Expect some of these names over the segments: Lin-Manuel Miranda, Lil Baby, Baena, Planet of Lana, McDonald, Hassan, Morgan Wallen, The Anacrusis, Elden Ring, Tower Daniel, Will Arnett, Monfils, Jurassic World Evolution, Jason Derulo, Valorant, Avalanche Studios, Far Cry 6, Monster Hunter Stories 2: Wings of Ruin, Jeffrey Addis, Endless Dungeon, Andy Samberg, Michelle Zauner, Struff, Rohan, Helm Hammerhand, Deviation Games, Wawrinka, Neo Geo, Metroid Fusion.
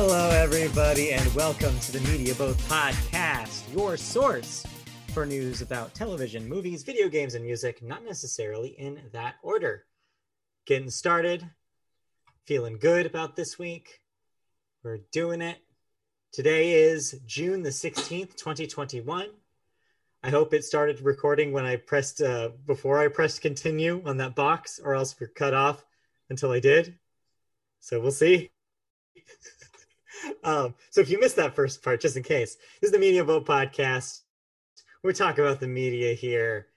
Hello, everybody, and welcome to the Media Both Podcast, your source for news about television, movies, video games, and music, not necessarily in that order. Getting started, feeling good about this week. We're doing it. Today is June the 16th, 2021. I hope it started recording when I pressed, before I pressed continue on that box, or else we're cut off until I did. So we'll see. So if you missed that first part, just in case, this is the Media Vote Podcast. We're talking about the media here.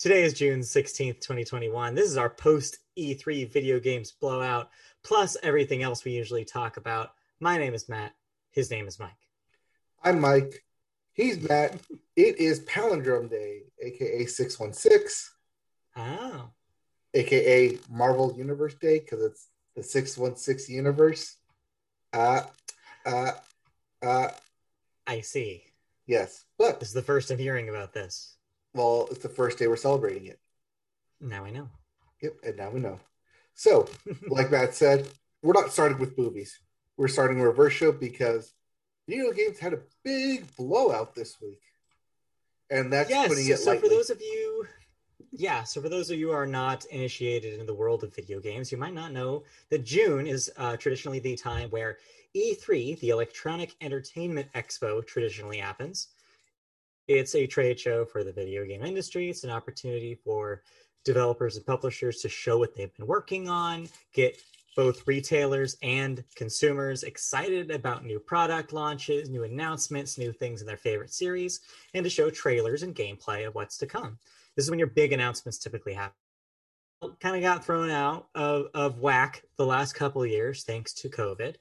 Today is June 16th, 2021. This is our post E3 video games blowout, plus everything else we usually talk about. My name is Matt. His name is Mike. I'm Mike. He's Matt. It is Palindrome Day, aka 616. Oh. AKA Marvel Universe Day, because it's the 616 universe. I see. Yes. Look. This is the first I'm hearing about this. Well, it's the first day we're celebrating it. Now I know. Yep, and now we know. So, like Matt said, we're not starting with movies. We're starting a reverse show because video games had a big blowout this week. And that's putting it lightly. So for those of you who are not initiated in the world of video games, you might not know that June is traditionally the time where E3, the Electronic Entertainment Expo, traditionally happens. It's a trade show for the video game industry. It's an opportunity for developers and publishers to show what they've been working on, get both retailers and consumers excited about new product launches, new announcements, new things in their favorite series, and to show trailers and gameplay of what's to come. This is when your big announcements typically happen. Kind of got thrown out of whack the last couple of years, thanks to COVID.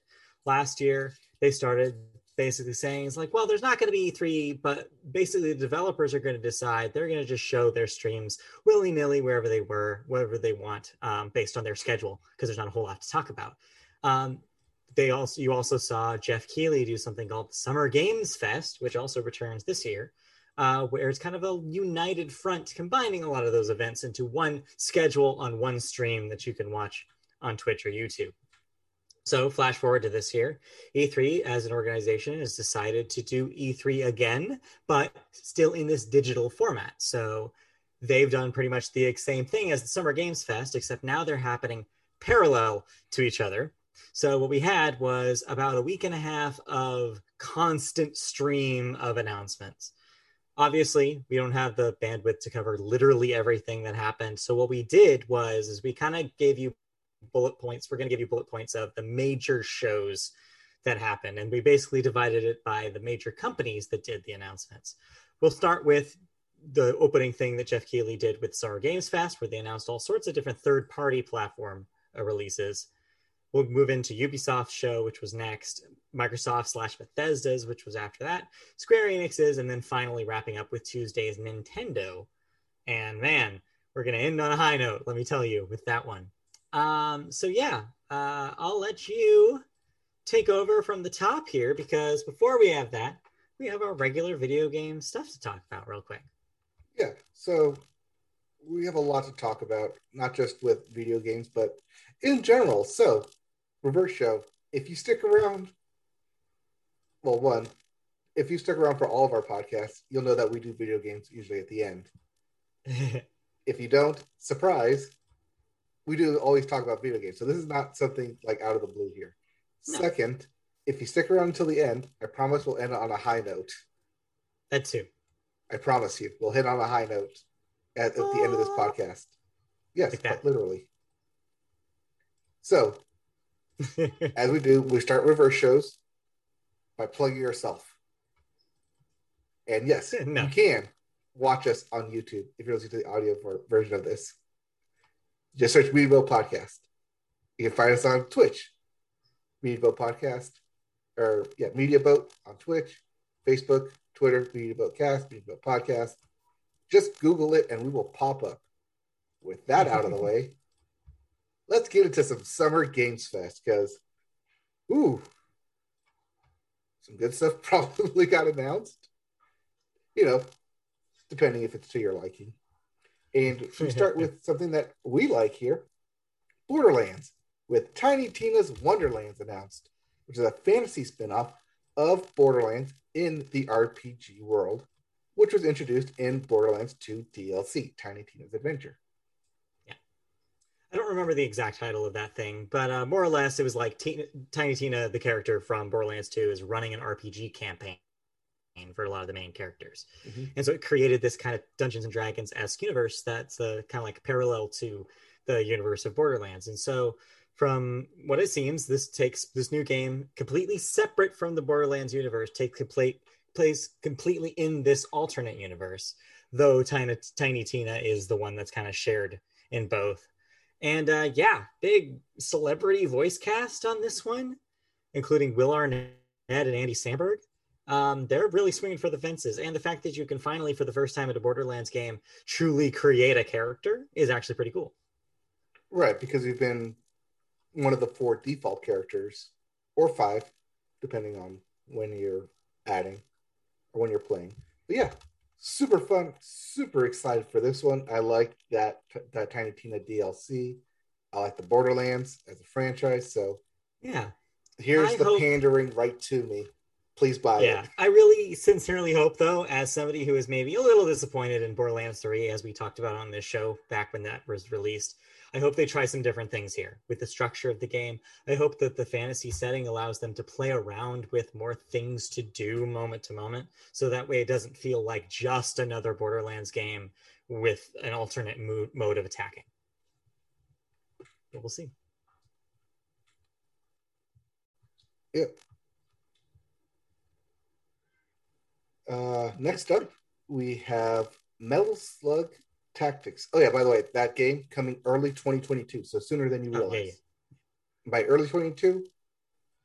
Last year, they started basically saying, it's like, well, there's not going to be E3, but basically the developers are going to decide. They're going to just show their streams willy-nilly wherever they were, wherever they want, based on their schedule, because there's not a whole lot to talk about. You also saw Jeff Keighley do something called the Summer Games Fest, which also returns this year. Where it's kind of a united front, combining a lot of those events into one schedule on one stream that you can watch on Twitch or YouTube. So flash forward to this year, E3 as an organization has decided to do E3 again, but still in this digital format. So they've done pretty much the same thing as the Summer Games Fest, except now they're happening parallel to each other. So what we had was about a week and a half of constant stream of announcements. Obviously, we don't have the bandwidth to cover literally everything that happened. So what we did was, is we kind of gave you bullet points. We're going to give you bullet points of the major shows that happened. And we basically divided it by the major companies that did the announcements. We'll start with the opening thing that Jeff Keighley did with Summer Games Fest, where they announced all sorts of different third-party platform releases. We'll move into Ubisoft's show, which was next, Microsoft/Bethesda's, which was after that, Square Enix's, and then finally wrapping up with Tuesday's Nintendo. And man, we're going to end on a high note, let me tell you, with that one. I'll let you take over from the top here, because before we have that, we have our regular video game stuff to talk about real quick. Yeah, so we have a lot to talk about, not just with video games, but in general. So, reverse show. If you stick around, if you stick around for all of our podcasts, you'll know that we do video games usually at the end. If you don't, surprise, we do always talk about video games. So this is not something like out of the blue here. No. Second, if you stick around until the end, I promise we'll end on a high note. That too. I promise you, we'll hit on a high note at the end of this podcast. Yes, like that. Literally. So, as we do, we start reverse shows by plugging yourself. And yes, you can watch us on YouTube if you're listening to the audio version of this. Just search Meadville Podcast. You can find us on Twitch, Meadville Podcast, or Media Boat on Twitch, Facebook, Twitter, Media Boat Cast, Meadville Podcast. Just Google it and we will pop up. With that out of the way, let's get into some Summer Games Fest, because, some good stuff probably got announced. You know, depending if it's to your liking. And we start with something that we like here, Borderlands, with Tiny Tina's Wonderlands announced. which is a fantasy spin-off of Borderlands in the RPG world, which was introduced in Borderlands 2 DLC, Tiny Tina's Adventure. Yeah. I don't remember the exact title of that thing, but more or less it was like Tiny Tina, the character from Borderlands 2, is running an RPG campaign for a lot of the main characters. Mm-hmm. And so it created this kind of Dungeons & Dragons-esque universe that's kind of like parallel to the universe of Borderlands. And so from what it seems, this takes this new game completely separate from the Borderlands universe, takes place completely in this alternate universe, though Tiny Tina is the one that's kind of shared in both. And yeah, big celebrity voice cast on this one, including Will Arnett and Andy Samberg. They're really swinging for the fences, and the fact that you can finally, for the first time at a Borderlands game, truly create a character is actually pretty cool. Right, because we've been one of the 4 default characters, or 5, depending on when you're adding or when you're playing. But yeah, super fun, super excited for this one. I like that Tiny Tina DLC. I like the Borderlands as a franchise. So yeah, here's the pandering right to me. Please buy it. Yeah, I really sincerely hope, though, as somebody who is maybe a little disappointed in Borderlands 3, as we talked about on this show back when that was released, I hope they try some different things here with the structure of the game. I hope that the fantasy setting allows them to play around with more things to do moment to moment, so that way it doesn't feel like just another Borderlands game with an alternate mode of attacking. But we'll see. Yeah. Next up, we have Metal Slug Tactics. Oh yeah, by the way, that game coming early 2022, so sooner than you realize. Okay. By early 2022,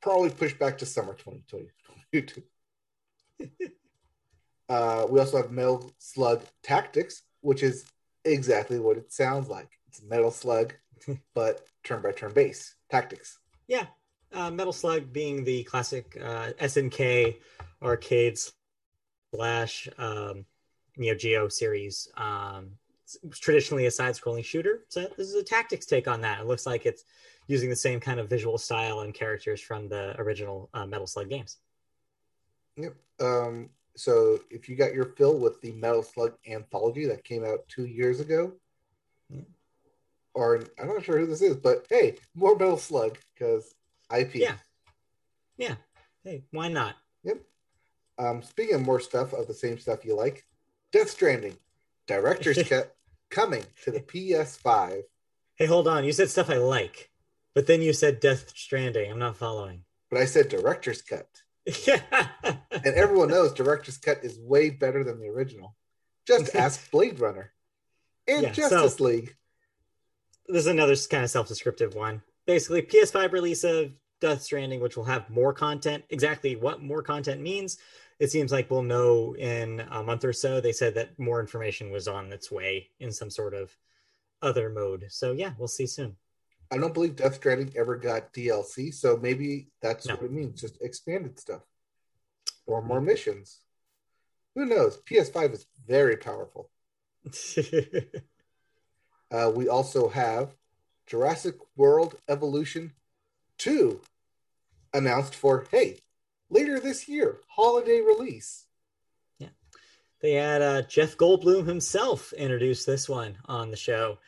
probably pushed back to summer 2022. We also have Metal Slug Tactics, which is exactly what it sounds like. It's Metal Slug, but turn-by-turn base tactics. Yeah, Metal Slug being the classic SNK arcades Flash, Neo Geo series. Traditionally a side-scrolling shooter, so this is a tactics take on that. It looks like it's using the same kind of visual style and characters from the original Metal Slug games. Yep. So if you got your fill with the Metal Slug Anthology that came out 2 years ago, yeah. Or I'm not sure who this is, but hey, more Metal Slug, because IP. Yeah. Hey, why not? Yep. Speaking of more stuff of the same stuff you like, Death Stranding, Director's Cut, coming to the PS5. Hey, hold on. You said stuff I like, but then you said Death Stranding. I'm not following. But I said Director's Cut. And everyone knows Director's Cut is way better than the original. Just ask Blade Runner and Justice League. This is another kind of self-descriptive one. Basically, PS5 release of Death Stranding, which will have more content. Exactly what more content means, it seems like we'll know in a month or so. They said that more information was on its way in some sort of other mode. So yeah, we'll see soon. I don't believe Death Stranding ever got DLC, so maybe that's what it means, just expanded stuff or more missions. Who knows? PS5 is very powerful. We also have Jurassic World Evolution 2 announced for, later this year, holiday release. Yeah. They had Jeff Goldblum himself introduce this one on the show,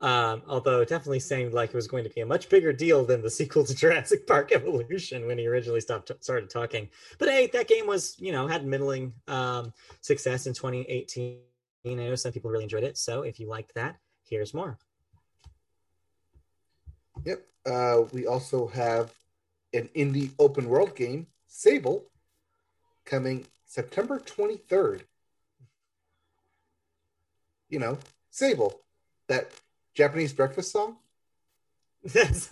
although it definitely seemed like it was going to be a much bigger deal than the sequel to Jurassic Park Evolution when he originally started talking. But hey, that game was, had middling success in 2018. I know some people really enjoyed it, so if you liked that, here's more. Yep. We also have an indie open world game, Sable, coming September 23rd. Sable, that Japanese breakfast song?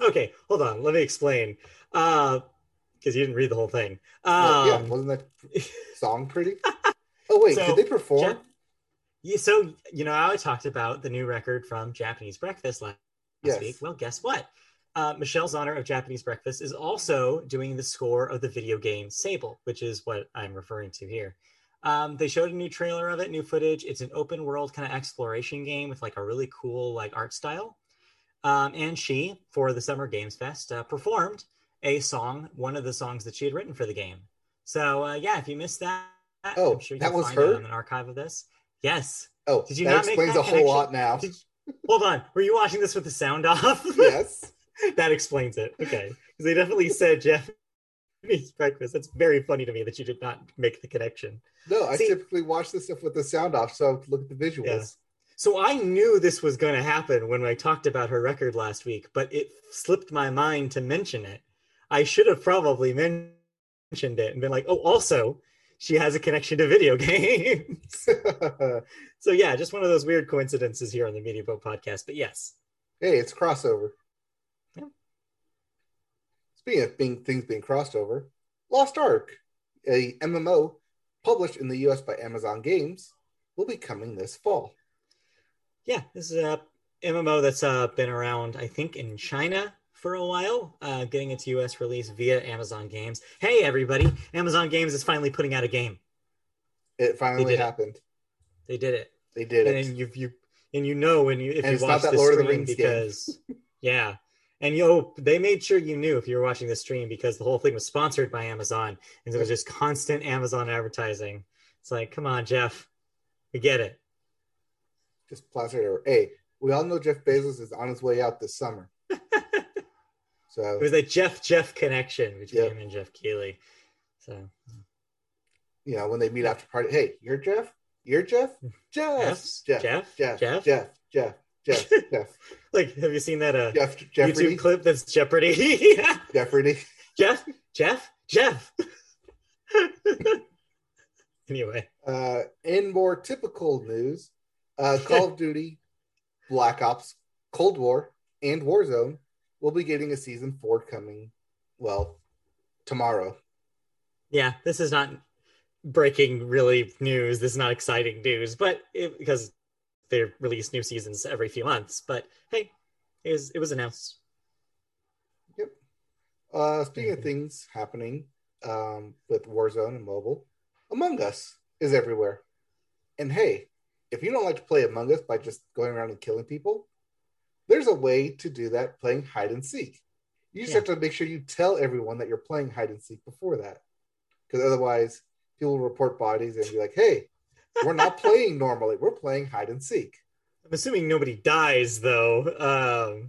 Okay, hold on. Let me explain. Because you didn't read the whole thing. Wasn't that song pretty? Oh, wait, did they perform? I talked about the new record from Japanese Breakfast last week. Well, guess what? Michelle Zauner of Japanese Breakfast is also doing the score of the video game Sable, which is what I'm referring to here. They showed a new trailer of it, new footage. It's an open world kind of exploration game with like a really cool like art style. And she, for the Summer Games Fest, performed a song, one of the songs that she had written for the game. So yeah, if you missed that, oh, I'm sure you that can was find her? It on an archive of this. Yes. Oh, did you that not explains make that a whole connection? Lot now. Hold on, were you watching this with the sound off? Yes. That explains it. Okay, because they definitely said Japanese Breakfast. That's very funny to me that you did not make the connection. No, I typically watch this stuff with the sound off, so I have to look at the visuals. Yeah. So I knew this was going to happen when I talked about her record last week, but it slipped my mind to mention it. I should have probably mentioned it and been like, oh, also, she has a connection to video games. So yeah, just one of those weird coincidences here on the Media Boat podcast, but yes. Hey, it's crossover. Yeah. Speaking of things being crossed over, Lost Ark, a MMO published in the US by Amazon Games, will be coming this fall. Yeah, this is a MMO that's been around, I think, in China for a while, getting its US release via Amazon Games. Hey, everybody, Amazon Games is finally putting out a game. It finally happened. They did it. They did it. And you watch the stream because, yeah. And they made sure you knew if you were watching the stream because the whole thing was sponsored by Amazon. And it was just constant Amazon advertising. It's like, come on, Jeff, we get it. Just plastered over. Hey, we all know Jeff Bezos is on his way out this summer. So it was a Jeff connection between him and Jeff Keighley. So, you know, when they meet after party, hey, you're Jeff? Jeff. Like, have you seen that YouTube clip that's Jeopardy? Yeah. Jeopardy. Jeff. Anyway. In more typical news, Call of Duty, Black Ops, Cold War, and Warzone will be getting a Season 4 coming, tomorrow. Yeah, this is not breaking really news. This is not exciting news, but because they release new seasons every few months. But hey, it was announced. Yep. Speaking of things happening with Warzone and mobile, Among Us is everywhere. And hey, if you don't like to play Among Us by just going around and killing people, there's a way to do that playing hide and seek. You just have to make sure you tell everyone that you're playing hide and seek before that. Because otherwise, people will report bodies and be like, hey, we're not playing normally. We're playing hide and seek. I'm assuming nobody dies, though.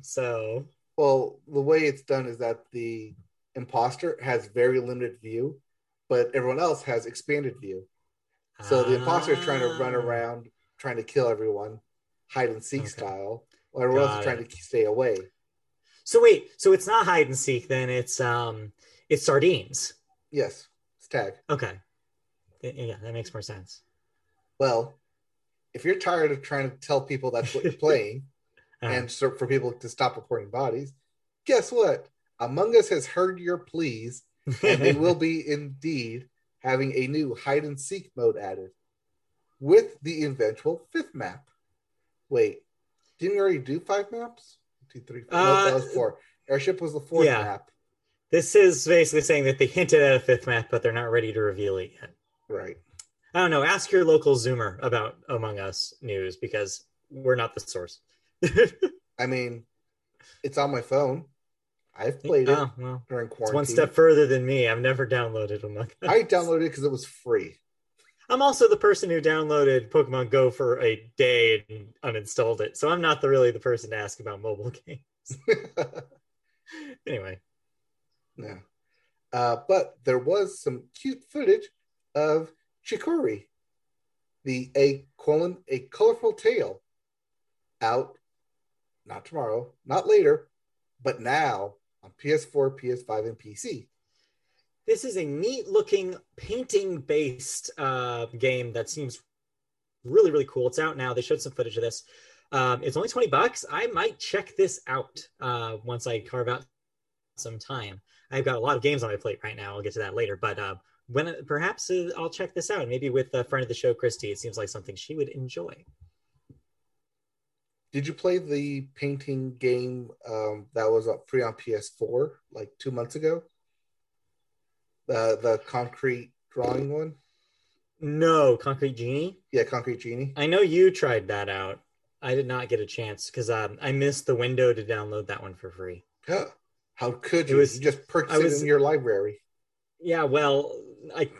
Well, the way it's done is that the imposter has very limited view, but everyone else has expanded view. So the imposter is trying to run around, trying to kill everyone, hide and seek style. Or everyone else is trying to stay away. So wait, so it's not hide and seek then? It's sardines. Yes, it's tag. Okay, yeah, that makes more sense. Well, if you're tired of trying to tell people that's what you're playing, and for people to stop reporting bodies, guess what? Among Us has heard your pleas, and they will be indeed having a new hide and seek mode added with the eventual 5th map. Wait. Didn't we already do 5 maps? 2, 3, 4. No, that was 4. Airship was the 4th map. This is basically saying that they hinted at a 5th map, but they're not ready to reveal it yet. Right. I don't know. Ask your local Zoomer about Among Us news because we're not the source. I mean, it's on my phone. I've played it during quarantine. It's one step further than me. I've never downloaded Among Us. I downloaded it because it was free. I'm also the person who downloaded Pokemon Go for a day and uninstalled it. So I'm not really the person to ask about mobile games. Anyway. No. But there was some cute footage of Chicory, a colorful tale, out not tomorrow, not later, but now on PS4, PS5, and PC. This is a neat-looking painting-based game that seems really, really cool. It's out now. They showed some footage of this. It's only $20. I might check this out once I carve out some time. I've got a lot of games on my plate right now. I'll get to that later. But perhaps I'll check this out. Maybe with a friend of the show, Christy. It seems like something she would enjoy. Did you play the painting game that was free on PS4 like 2 months ago? The concrete drawing one? No, Concrete Genie? Yeah, Concrete Genie. I know you tried that out. I did not get a chance because I missed the window to download that one for free. How could you? You just purchase it in your library. Yeah, well,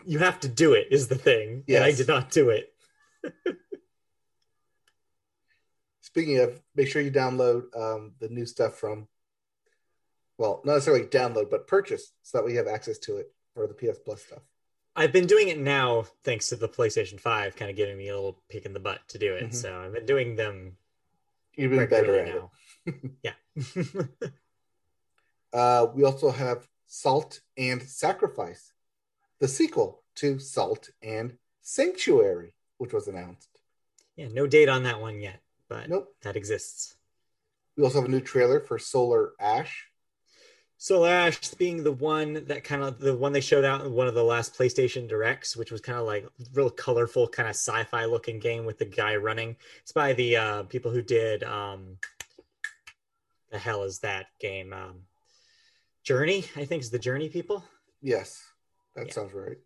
you have to do it is the thing. Yes. And I did not do it. Speaking of, make sure you download the new stuff from, well, not necessarily download, but purchase so that we have access to it for the PS Plus stuff. I've been doing it now thanks to the PlayStation 5 kind of giving me a little kick in the butt to do it. Mm-hmm. So I've been doing them. You've been better at now. It. Yeah. We also have Salt and Sacrifice, the sequel to Salt and Sanctuary, which was announced. Yeah, no date on that one yet, but that exists. We also have a new trailer for Solar Ash. Solar Ash being the one that the one they showed out in one of the last PlayStation Directs, which was kind of like real colorful, kind of sci-fi looking game with the guy running. It's by the people who did the hell is that game? Journey, I think, is the Journey people. Yes, that sounds right.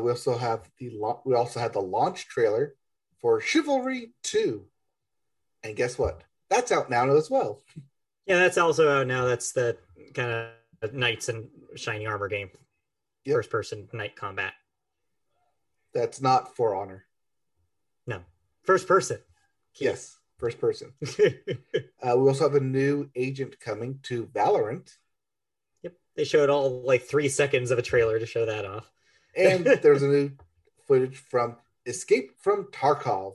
We also had the launch trailer for Chivalry 2, and guess what? That's out now as well. Yeah, that's also out now. That's the kind of knights and shiny armor game, first-person knight combat. That's not For Honor. No, first person. Yes. First person. We also have a new agent coming to Valorant. Yep. They showed all 3 seconds of a trailer to show that off. And there's a new footage from Escape from Tarkov.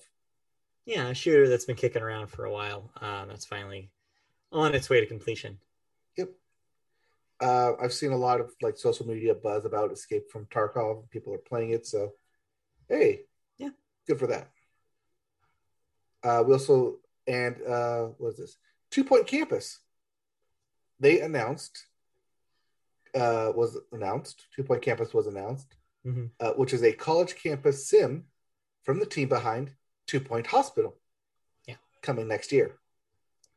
Yeah, a shooter that's been kicking around for a while. That's finally on its way to completion. Yep. I've seen a lot of social media buzz about Escape from Tarkov. People are playing it. So, hey. Yeah. Good for that. What is this? 2 Point Campus. Two Point Campus was announced, which is a college campus sim from the team behind 2 Point Hospital. Yeah, coming next year.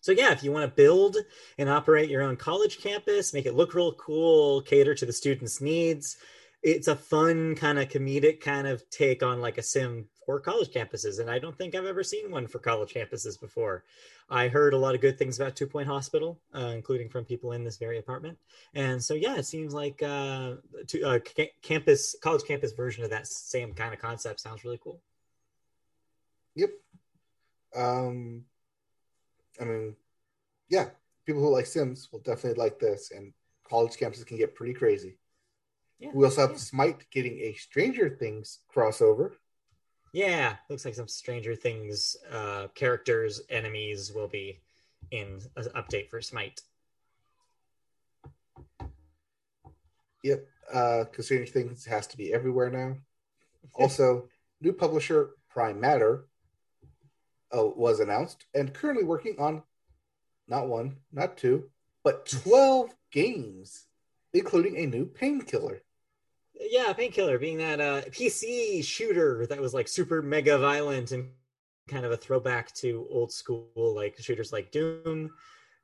So yeah, if you want to build and operate your own college campus, make it look real cool, cater to the students' needs. It's a fun kind of comedic kind of take on a sim for college campuses. And I don't think I've ever seen one for college campuses before. I heard a lot of good things about 2 Point Hospital, including from people in this very apartment. And so, yeah, it seems like college campus version of that same kind of concept sounds really cool. Yep. People who like Sims will definitely like this, and college campuses can get pretty crazy. Yeah, we also have Smite getting a Stranger Things crossover. Yeah, looks like some Stranger Things characters, enemies will be in an update for Smite. Yep, because Stranger Things has to be everywhere now. Also, new publisher Prime Matter was announced and currently working on not one, not two, but 12 games, including a new Painkiller. Yeah, Painkiller being that PC shooter that was super mega violent and kind of a throwback to old school shooters like Doom.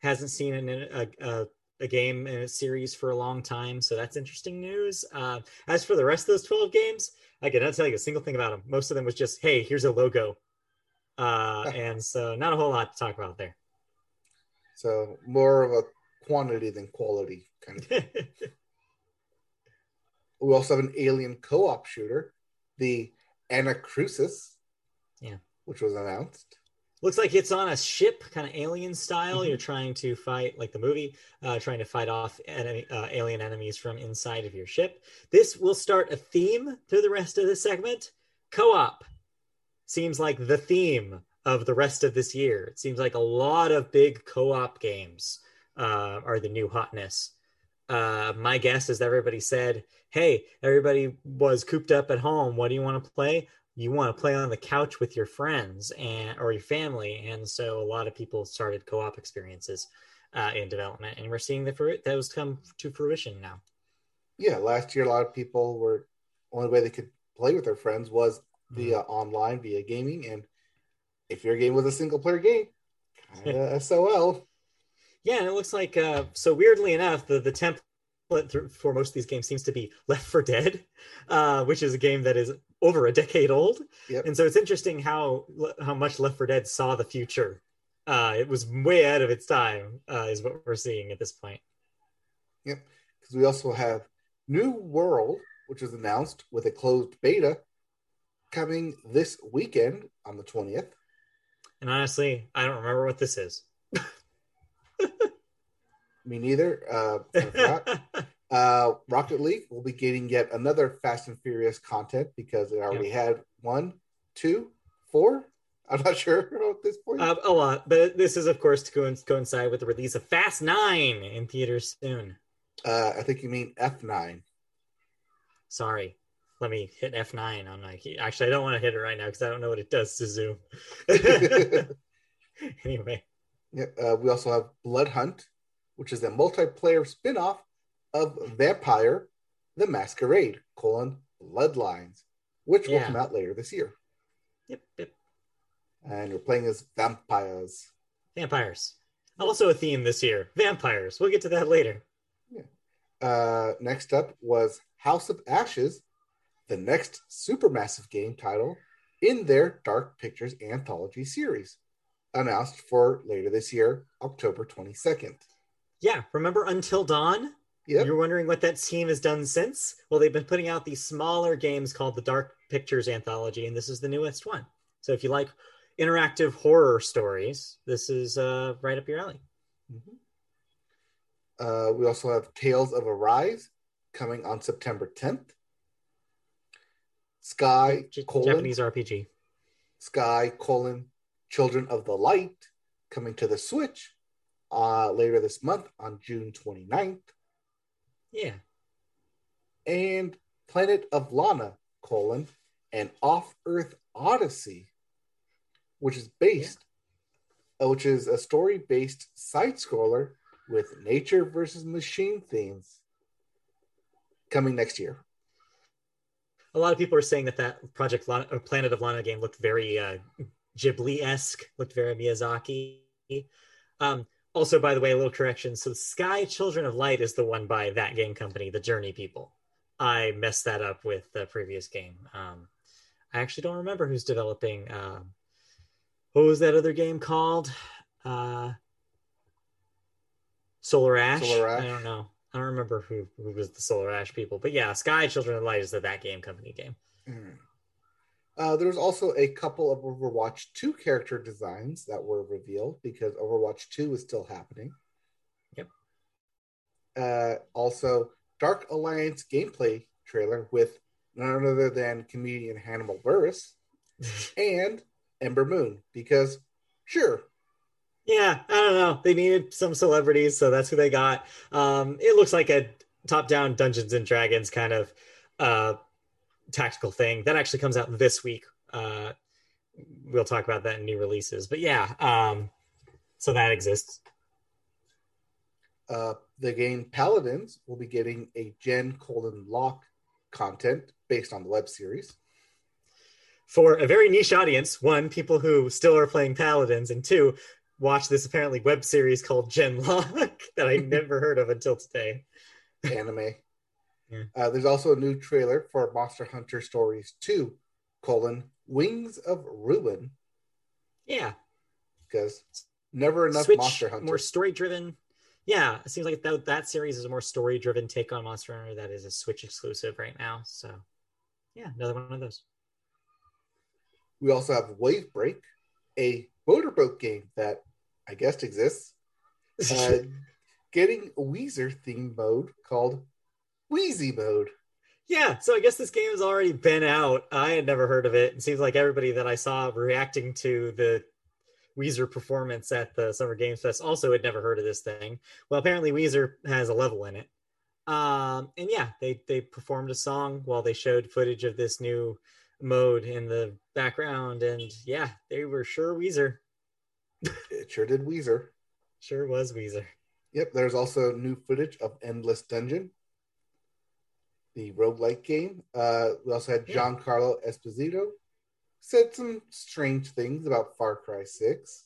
Hasn't seen a game in a series for a long time, so that's interesting news. As for the rest of those 12 games, I cannot tell you a single thing about them. Most of them was just, hey, here's a logo. And so not a whole lot to talk about there. So more of a quantity than quality kind of thing. We also have an alien co-op shooter, the Anacrusis, which was announced. Looks like it's on a ship, kind of alien style. You're trying to fight, like the movie, trying to fight off alien enemies from inside of your ship. This will start a theme through the rest of this segment. Co-op seems like the theme of the rest of this year. It seems like a lot of big co-op games are the new hotness. My guess is everybody said, hey, everybody was cooped up at home. What do you want to play? You want to play on the couch with your friends or your family. And so a lot of people started co-op experiences in development. And we're seeing those come to fruition now. Yeah, last year, a lot of people were, only way they could play with their friends was via online, via gaming. And if your game was a single-player game, kind of SOL. Yeah, and it looks like, so weirdly enough, the template for most of these games seems to be Left 4 Dead, which is a game that is over a decade old. Yep. And so it's interesting how much Left 4 Dead saw the future It was way out of its time, is what we're seeing at this point. Yep, because we also have New World, which was announced with a closed beta coming this weekend on the 20th. And honestly, I don't remember what this is. Me neither. I forgot. Rocket League will be getting yet another Fast and Furious content because it already had 1, 2, 4. I'm not sure at this point. A lot. But this is, of course, to coincide with the release of Fast 9 in theaters soon. I think you mean F9. Sorry. Let me hit F9 on my key. Actually, I don't want to hit it right now because I don't know what it does to Zoom. Anyway. Yeah, we also have Blood Hunt, which is a multiplayer spin-off of Vampire the Masquerade, Bloodlines, which will come out later this year. Yep, yep. And we're playing as vampires. Vampires. Also a theme this year. Vampires. We'll get to that later. Yeah. Next up was House of Ashes, the next Supermassive game title in their Dark Pictures Anthology series, announced for later this year, October 22nd. Yeah, remember Until Dawn? Yep. You're wondering what that team has done since? Well, they've been putting out these smaller games called the Dark Pictures Anthology, and this is the newest one. So if you like interactive horror stories, this is right up your alley. Mm-hmm. We also have Tales of Arise coming on September 10th. Sky, Japanese RPG. Sky, Children of the Light, coming to the Switch later this month on June 29th. Yeah. And Planet of Lana, an Off-Earth Odyssey, which is based, which is a story-based side-scroller with nature versus machine themes, coming next year. A lot of people are saying that Project Lana, or Planet of Lana game looked very Ghibli-esque, looked very Miyazaki. Also, by the way, a little correction. So Sky Children of Light is the one by that game company, the Journey people. I messed that up with the previous game. I actually don't remember who's developing. What was that other game called? Solar Ash? I don't know. I don't remember who was the Solar Ash people, but yeah, Sky Children of Light is that game company game. Mm. There was also a couple of Overwatch 2 character designs that were revealed because Overwatch 2 is still happening. Yep. Also, Dark Alliance gameplay trailer with none other than comedian Hannibal Buress and Ember Moon because sure. Yeah, I don't know. They needed some celebrities, so that's who they got. It looks like a top-down Dungeons and Dragons kind of tactical thing. That actually comes out this week. We'll talk about that in new releases. But yeah, so that exists. The game Paladins will be getting a Gen Lock content based on the web series. For a very niche audience, one, people who still are playing Paladins, and two, watch this apparently web series called Gen Lock that I never heard of until today. Anime. Yeah. There's also a new trailer for Monster Hunter Stories 2, Wings of Ruin. Yeah. Because never enough Switch, Monster Hunter. More story-driven. Yeah, it seems like that series is a more story-driven take on Monster Hunter that is a Switch exclusive right now. So, yeah, another one of those. We also have Wavebreak, a motorboat game that I guess exists, getting a Weezer theme mode called Wheezy Mode. Yeah, so I guess this game has already been out. I had never heard of it. It seems like everybody that I saw reacting to the Weezer performance at the Summer Games Fest also had never heard of this thing. Well, apparently Weezer has a level in it. And yeah, they performed a song while they showed footage of this new mode in the background, and yeah, they were sure Weezer. It sure did Weezer. Sure was Weezer. Yep, there's also new footage of Endless Dungeon, the roguelike game. We also had Giancarlo Esposito said some strange things about Far Cry 6.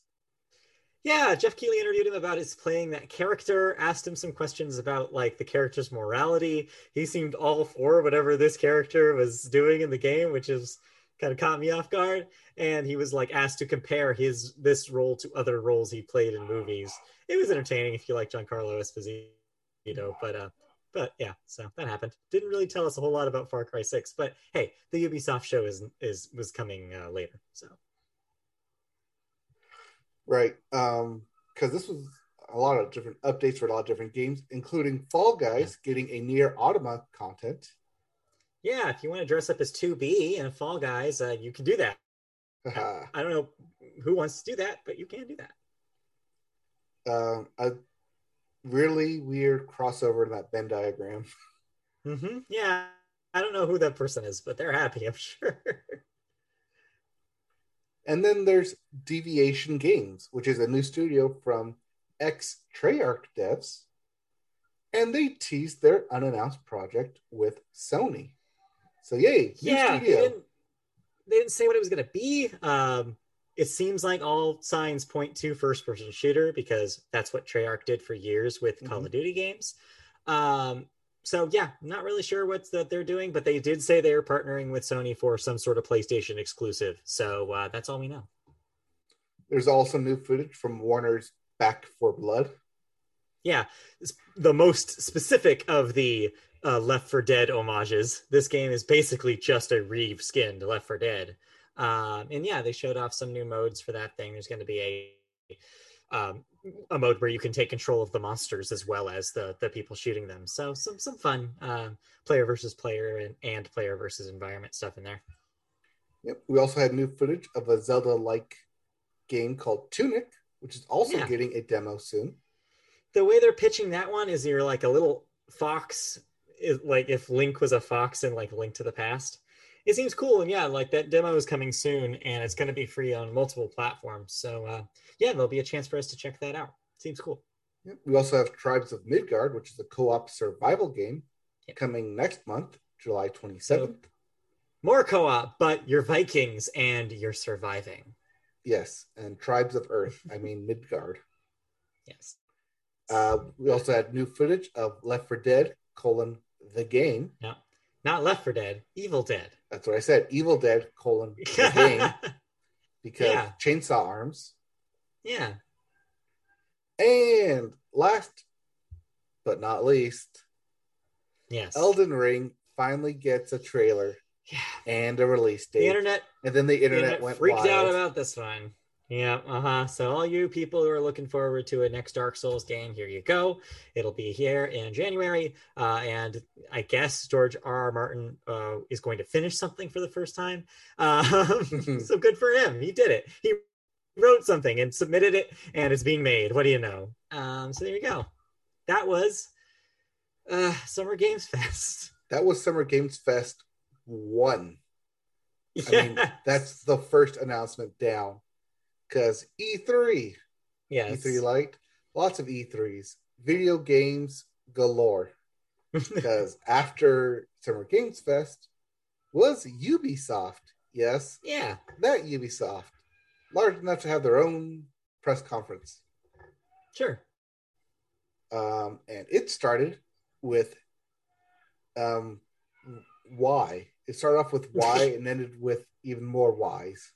Yeah, Jeff Keighley interviewed him about his playing that character, asked him some questions about, like, the character's morality. He seemed all for whatever this character was doing in the game, which is kind of caught me off guard. And he was like asked to compare his this role to other roles he played in movies. It was entertaining if you like Giancarlo Esposito, but yeah, so that happened. Didn't really tell us a whole lot about Far Cry 6, but hey, the Ubisoft show was coming later, so. Right, because this was a lot of different updates for a lot of different games, including Fall Guys getting a Nier Automata content. Yeah, if you want to dress up as 2B in Fall Guys, you can do that. I don't know who wants to do that, but you can do that. A really weird crossover in that Venn diagram. Mm-hmm. Yeah, I don't know who that person is, but they're happy, I'm sure. And then there's Deviation Games, which is a new studio from ex-Treyarch devs. And they teased their unannounced project with Sony. So yay, new studio. They didn't say what it was going to be. It seems like all signs point to first-person shooter because that's what Treyarch did for years with Call of Duty games. So yeah, not really sure what that they're doing, but they did say they are partnering with Sony for some sort of PlayStation exclusive. So that's all we know. There's also new footage from Warner's Back 4 Blood. Yeah, the most specific of the Left 4 Dead homages. This game is basically just a re-skinned Left 4 Dead. And yeah, they showed off some new modes for that thing. There's going to be a mode where you can take control of the monsters as well as the people shooting them. So some fun player versus player and player versus environment stuff in there. Yep, we also had new footage of a Zelda-like game called Tunic, which is also getting a demo soon. The way they're pitching that one is you're like a little fox, like if Link was a fox in like Link to the Past. It seems cool, and yeah, like that demo is coming soon, and it's going to be free on multiple platforms. So yeah, there'll be a chance for us to check that out. Seems cool. Yep. We also have Tribes of Midgard, which is a co-op survival game coming next month, July 27th. So, more co-op, but you're Vikings and you're surviving. Yes, and Tribes of Earth, I mean Midgard. Yes. We also had new footage of Left 4 Dead, the game. No, not Left 4 Dead, Evil Dead. That's what I said, Evil Dead, the game. Because chainsaw arms. Yeah. And last but not least, yes, Elden Ring finally gets a trailer and a release date. And then the internet went freaked wild. Out about this one. Yeah, so all you people who are looking forward to a next Dark Souls game, here you go. It'll be here in January. And I guess George R.R. Martin is going to finish something for the first time. So good for him. He did it. He wrote something and submitted it, and it's being made. What do you know? So there you go. That was Summer Games Fest. That was Summer Games Fest 1. Yes. I mean, that's the first announcement down. Because E3, E3 Lite, lots of E3s, video games galore. Because after Summer Games Fest was Ubisoft. Yes. Yeah. That Ubisoft. Large enough to have their own press conference. Sure. And it started with why. It started off with why and ended with even more whys.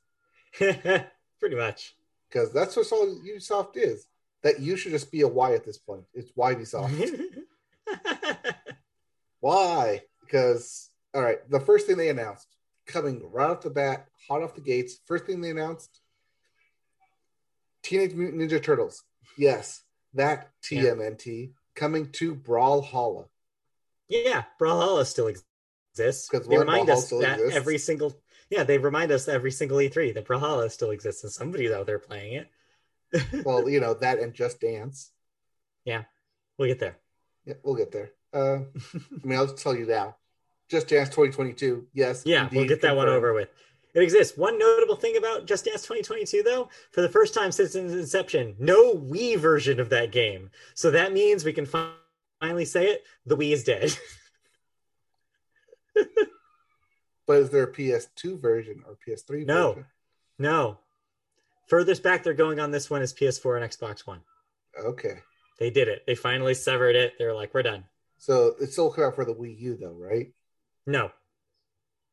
Pretty much. Because that's what all Ubisoft is. That you should just be a why at this point. It's why Ubisoft. Why? Because, all right, the first thing they announced, coming right off the bat, hot off the gates, first thing they announced, Teenage Mutant Ninja Turtles. Yes, that TMNT coming to Brawlhalla. Yeah, Brawlhalla still exists. Because they remind us that every single... Yeah, they remind us every single E3 that Brawlhalla still exists and somebody's out there playing it. Well, you know, that and Just Dance. Yeah, we'll get there. Yeah, we'll get there. I mean, I'll just tell you now. Just Dance 2022, yes. Yeah, indeed, we'll get that one over with. It exists. One notable thing about Just Dance 2022, though, for the first time since its inception, no Wii version of that game. So that means we can finally say it, the Wii is dead. But is there a PS2 version or PS3 version? No. Furthest back they're going on this one is PS4 and Xbox One. Okay. They did it. They finally severed it. They're like, we're done. So it's still coming out for the Wii U, though, right? No.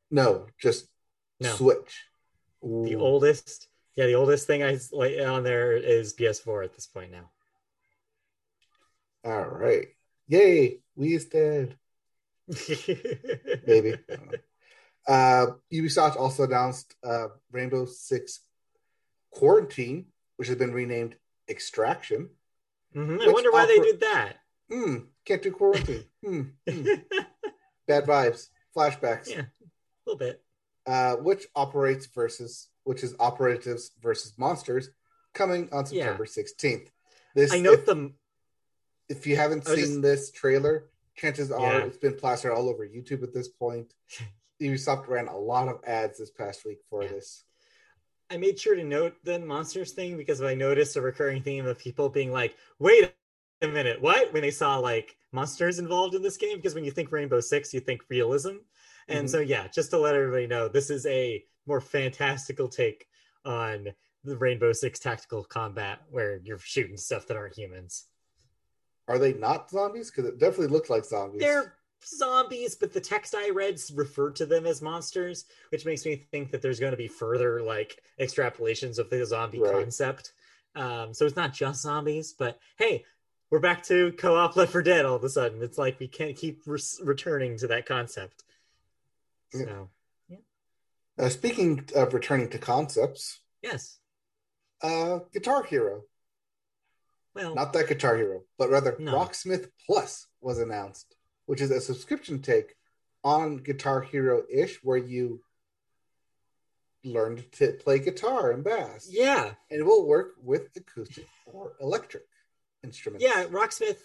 No, just No. Switch. Ooh. The oldest. Yeah, the oldest thing I like on there is PS4 at this point now. All right. Yay. Wee's dead. Maybe. I don't know. Ubisoft also announced Rainbow Six Quarantine, which has been renamed Extraction. Mm-hmm. I wonder why they did that. Can't do Quarantine. Bad vibes. Flashbacks. Yeah, a little bit. Which is operatives versus monsters, coming on September 16th. If you haven't seen this trailer, chances are it's been plastered all over YouTube at this point. Ubisoft ran a lot of ads this past week for this. I made sure to note the monsters thing because I noticed a recurring theme of people being like, wait a minute, what? When they saw like monsters involved in this game, because when you think Rainbow Six, you think realism. And so, yeah, just to let everybody know, this is a more fantastical take on the Rainbow Six tactical combat where you're shooting stuff that aren't humans. Are they not zombies? Because it definitely looks like zombies. They're zombies, but the text I read referred to them as monsters, which makes me think that there's going to be further like extrapolations of the zombie concept. So it's not just zombies, but hey, we're back to co-op Left 4 Dead all of a sudden. It's like we can't keep returning to that concept. So, yeah. Speaking of returning to concepts, yes. Guitar Hero. Well, not that Guitar Hero, but rather Rocksmith Plus was announced, which is a subscription take on Guitar Hero-ish, where you learned to play guitar and bass. Yeah, and it will work with acoustic or electric instruments. Yeah, Rocksmith.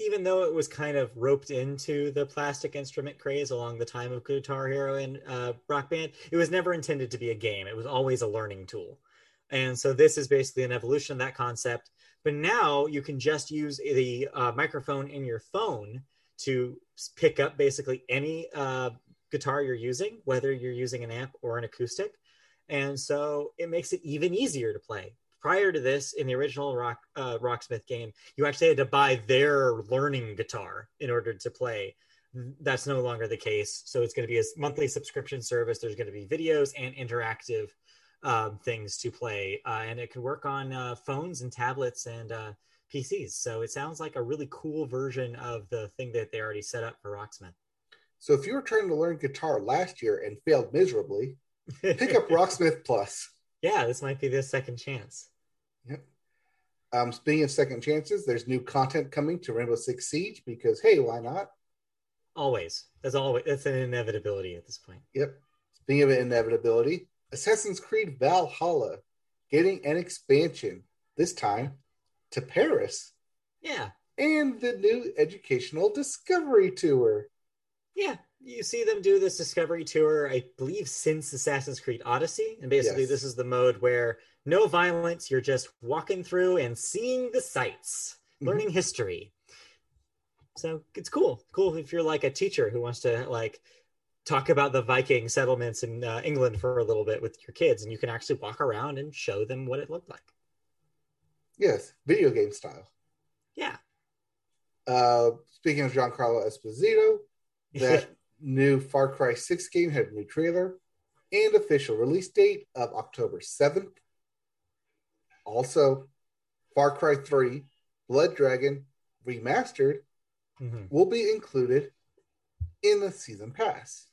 Even though it was kind of roped into the plastic instrument craze along the time of Guitar Hero and Rock Band, it was never intended to be a game. It was always a learning tool. And so this is basically an evolution of that concept. But now you can just use the microphone in your phone to pick up basically any guitar you're using, whether you're using an amp or an acoustic. And so it makes it even easier to play. Prior to this, in the original Rocksmith game, you actually had to buy their learning guitar in order to play. That's no longer the case. So it's going to be a monthly subscription service. There's going to be videos and interactive things to play. And it could work on phones and tablets and PCs. So it sounds like a really cool version of the thing that they already set up for Rocksmith. So if you were trying to learn guitar last year and failed miserably, pick up Rocksmith Plus. Yeah, this might be the second chance. Yep. Speaking of second chances, there's new content coming to Rainbow Six Siege because, hey, why not? Always. That's an inevitability at this point. Yep. Speaking of an inevitability, Assassin's Creed Valhalla getting an expansion, this time to Paris. Yeah. And the new educational Discovery Tour. Yeah. You see them do this Discovery Tour, I believe, since Assassin's Creed Odyssey. And basically, this is the mode where no violence. You're just walking through and seeing the sights, learning history. So it's cool. Cool if you're like a teacher who wants to like talk about the Viking settlements in England for a little bit with your kids. And you can actually walk around and show them what it looked like. Yes. Video game style. Yeah. Speaking of Giancarlo Esposito, that new Far Cry 6 game had a new trailer and official release date of October 7th. Also, Far Cry 3 Blood Dragon Remastered will be included in the Season Pass.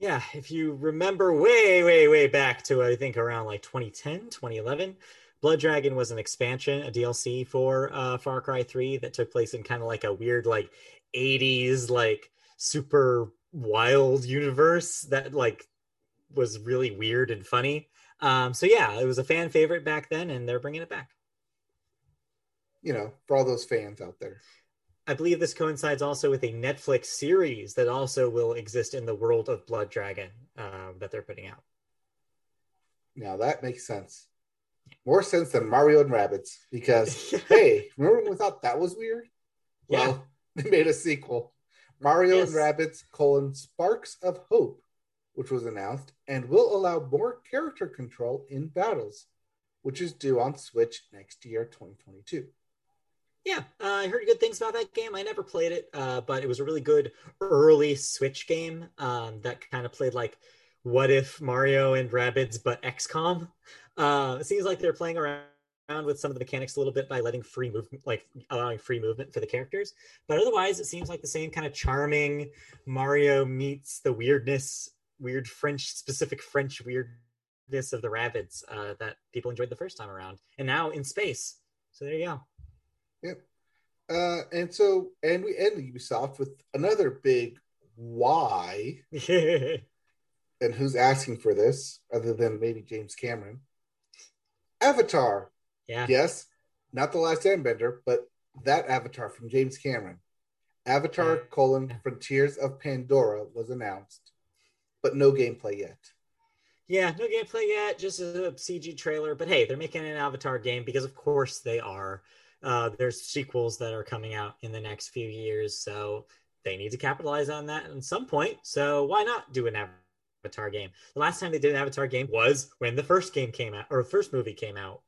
Yeah, if you remember way back to, I think, around like 2010, 2011, Blood Dragon was an expansion, a DLC for Far Cry 3 that took place in kind of like a weird like 80s like super wild universe that like was really weird and funny. So yeah, it was a fan favorite back then, and they're bringing it back. You know, for all those fans out there. I believe this coincides also with a Netflix series that also will exist in the world of Blood Dragon that they're putting out. Now that makes sense. More sense than Mario and Rabbids, because hey, remember when we thought that was weird? Well, they made a sequel. Mario and Rabbids : Sparks of Hope, which was announced, and will allow more character control in battles, which is due on Switch next year, 2022. Yeah, I heard good things about that game. I never played it, but it was a really good early Switch game that kind of played like what if Mario and Rabbids but XCOM? It seems like they're playing around with some of the mechanics a little bit by letting free movement, like allowing free movement for the characters. But otherwise, it seems like the same kind of charming Mario meets the weirdness, weird French, specific French weirdness of the Rabbids that people enjoyed the first time around, and now in space. So there you go. Yep. And we end Ubisoft with another big why. And who's asking for this other than maybe James Cameron? Avatar. Yeah. Yes. Not The Last Airbender, but that Avatar from James Cameron. Avatar Frontiers of Pandora was announced, but no gameplay yet. Yeah, no gameplay yet. Just a CG trailer. But hey, they're making an Avatar game because of course they are. There's sequels that are coming out in the next few years, so they need to capitalize on that at some point. So why not do an Avatar game? The last time they did an Avatar game was when the first game came out, or first movie came out.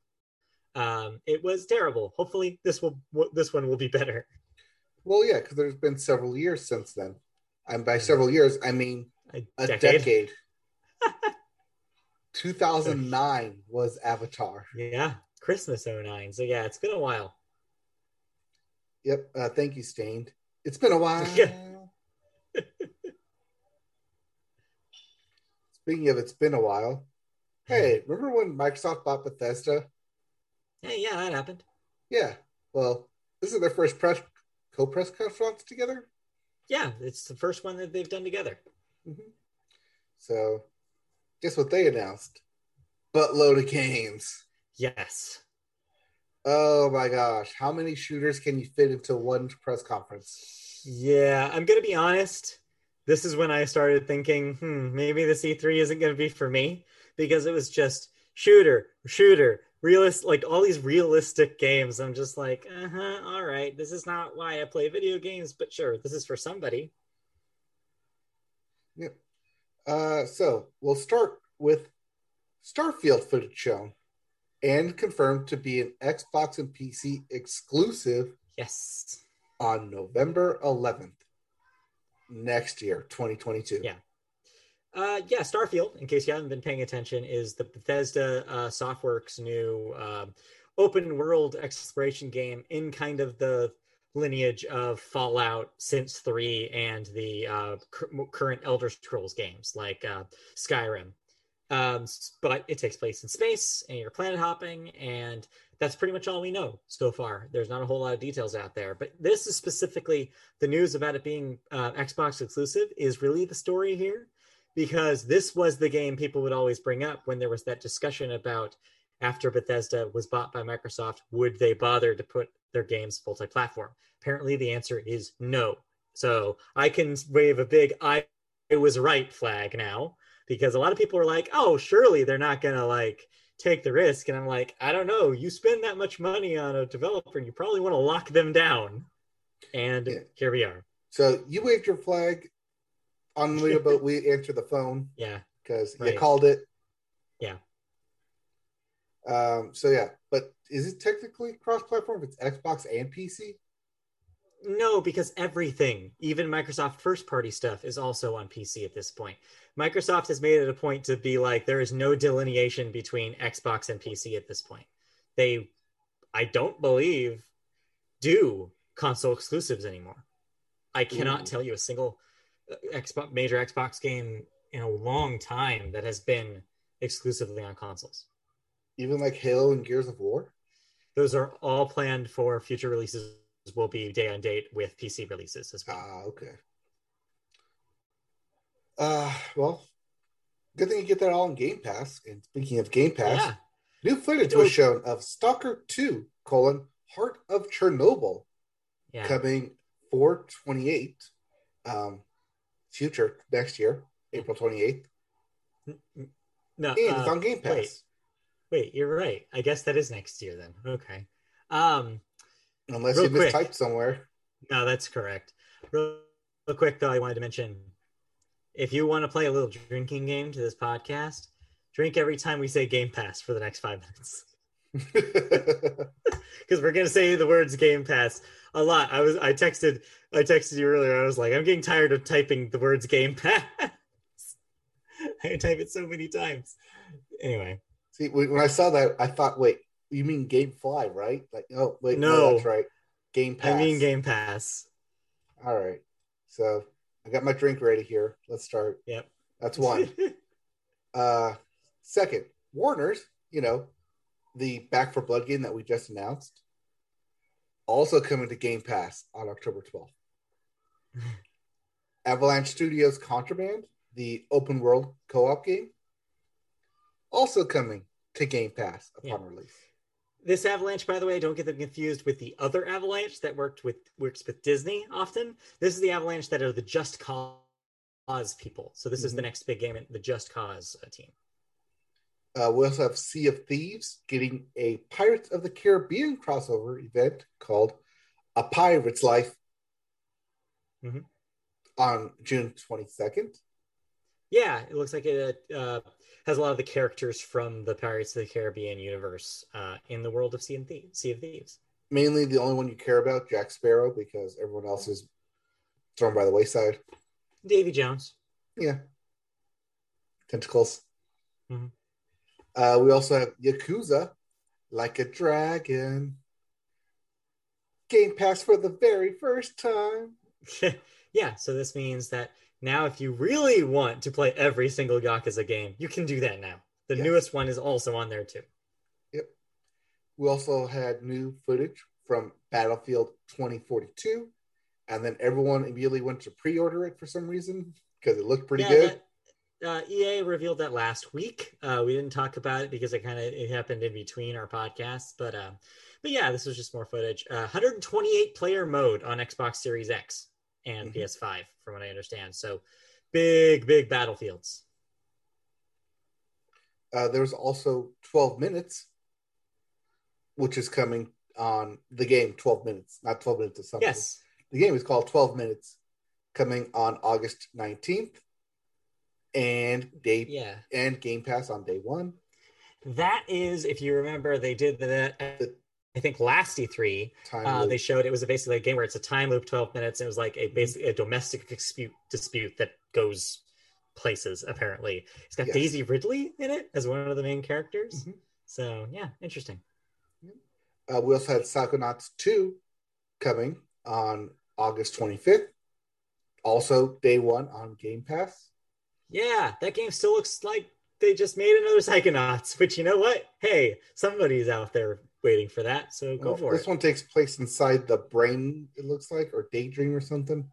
It was terrible. Hopefully this one will be better. Well, yeah, because there's been several years since then. And by several years, I mean a decade. 2009 was Avatar. Yeah, Christmas 09. So yeah, it's been a while. Yep. Thank you, Stained. It's been a while. Speaking of it's been a while, hey, remember when Microsoft bought Bethesda? Hey, yeah, that happened. Yeah. Well, this is their first press conference together? Yeah, it's the first one that they've done together. Mm-hmm. So, guess what they announced? Buttload of games. Yes. Oh my gosh. How many shooters can you fit into one press conference? Yeah, I'm going to be honest. This is when I started thinking, maybe this E3 isn't going to be for me, because it was just shooter, like all these realistic games. I'm just like, all right, this is not why I play video games, but sure, this is for somebody. Yep. So we'll start with Starfield footage shown and confirmed to be an Xbox and PC exclusive. Yes. On November 11th. Next year, 2022. Yeah. Starfield, in case you haven't been paying attention, is the Bethesda Softworks new open world exploration game in kind of the lineage of Fallout since 3 and the current Elder Scrolls games like Skyrim. But it takes place in space and you're planet hopping, and that's pretty much all we know so far. There's not a whole lot of details out there, but this is specifically the news about it being Xbox exclusive is really the story here, because this was the game people would always bring up when there was that discussion about after Bethesda was bought by Microsoft, would they bother to put their games multi-platform? Apparently the answer is no. So I can wave a big I was right flag now, because a lot of people are like, oh, surely they're not going to like take the risk. And I'm like, I don't know. You spend that much money on a developer, you probably want to lock them down. And Here we are. So you waved your flag on Leo, but we answered the phone. Yeah. Because you called it. Yeah. But is it technically cross-platform if it's Xbox and PC? No, because everything, even Microsoft first-party stuff, is also on PC at this point. Microsoft has made it a point to be like, there is no delineation between Xbox and PC at this point. They, I don't believe, do console exclusives anymore. I cannot tell you a single major Xbox game in a long time that has been exclusively on consoles. Even like Halo and Gears of War? Those are all planned for future releases, will be day on date with PC releases as well. Okay. Well, good thing you get that all on Game Pass. And speaking of Game Pass, new footage was shown of Stalker 2, Heart of Chernobyl, coming 4/28, future next year, April 28th. No, and it's on Game Pass. Wait, you're right. I guess that is next year then. Okay. Unless you mistyped somewhere. No, that's correct. Real quick, though, I wanted to mention, if you want to play a little drinking game to this podcast, drink every time we say Game Pass for the next 5 minutes. Because we're going to say the words Game Pass a lot. I texted you earlier. I was like, I'm getting tired of typing the words Game Pass. I type it so many times. Anyway. See, when I saw that, I thought, wait, you mean Gamefly, right? Like, oh, wait, no, that's right. Game Pass. I mean Game Pass. All right. So I got my drink ready here. Let's start. Yep. That's one. Second, Warner's, you know, the Back 4 Blood game that we just announced, also coming to Game Pass on October 12th. Avalanche Studios' Contraband, the open world co-op game, also coming to Game Pass upon release. This Avalanche, by the way, don't get them confused with the other Avalanche that works with Disney often. This is the Avalanche that are the Just Cause people. So this is the next big game in the Just Cause team. We also have Sea of Thieves getting a Pirates of the Caribbean crossover event called A Pirate's Life on June 22nd. Yeah, it looks like it has a lot of the characters from the Pirates of the Caribbean universe in the world of Sea of Thieves. Mainly the only one you care about, Jack Sparrow, because everyone else is thrown by the wayside. Davy Jones. Yeah. Tentacles. Mm-hmm. We also have Yakuza, Like a Dragon. Game Pass for the very first time. Yeah, so this means that now if you really want to play every single Yakuza game, you can do that now. The newest one is also on there too. Yep. We also had new footage from Battlefield 2042, and then everyone immediately went to pre-order it for some reason because it looked pretty good. EA revealed that last week. We didn't talk about it because it happened in between our podcasts. But yeah, this was just more footage. 128 player mode on Xbox Series X and PS5, from what I understand. So big Battlefields. There was also 12 Minutes, which is coming on the game 12 Minutes, not 12 Minutes of something. Yes. The game is called 12 Minutes, coming on August 19th. And Game Pass on day one. That is, if you remember, they did that at, I think, last E3. They showed it was basically a game where it's a time loop, 12 minutes. And it was like basically a domestic dispute that goes places, apparently. It's got Daisy Ridley in it as one of the main characters. Mm-hmm. So, yeah, interesting. We also had Psychonauts 2 coming on August 25th. Also, day one on Game Pass. Yeah, that game still looks like they just made another Psychonauts, which, you know what? Hey, somebody's out there waiting for that, so go for it. This one takes place inside the brain, it looks like, or Daydream or something.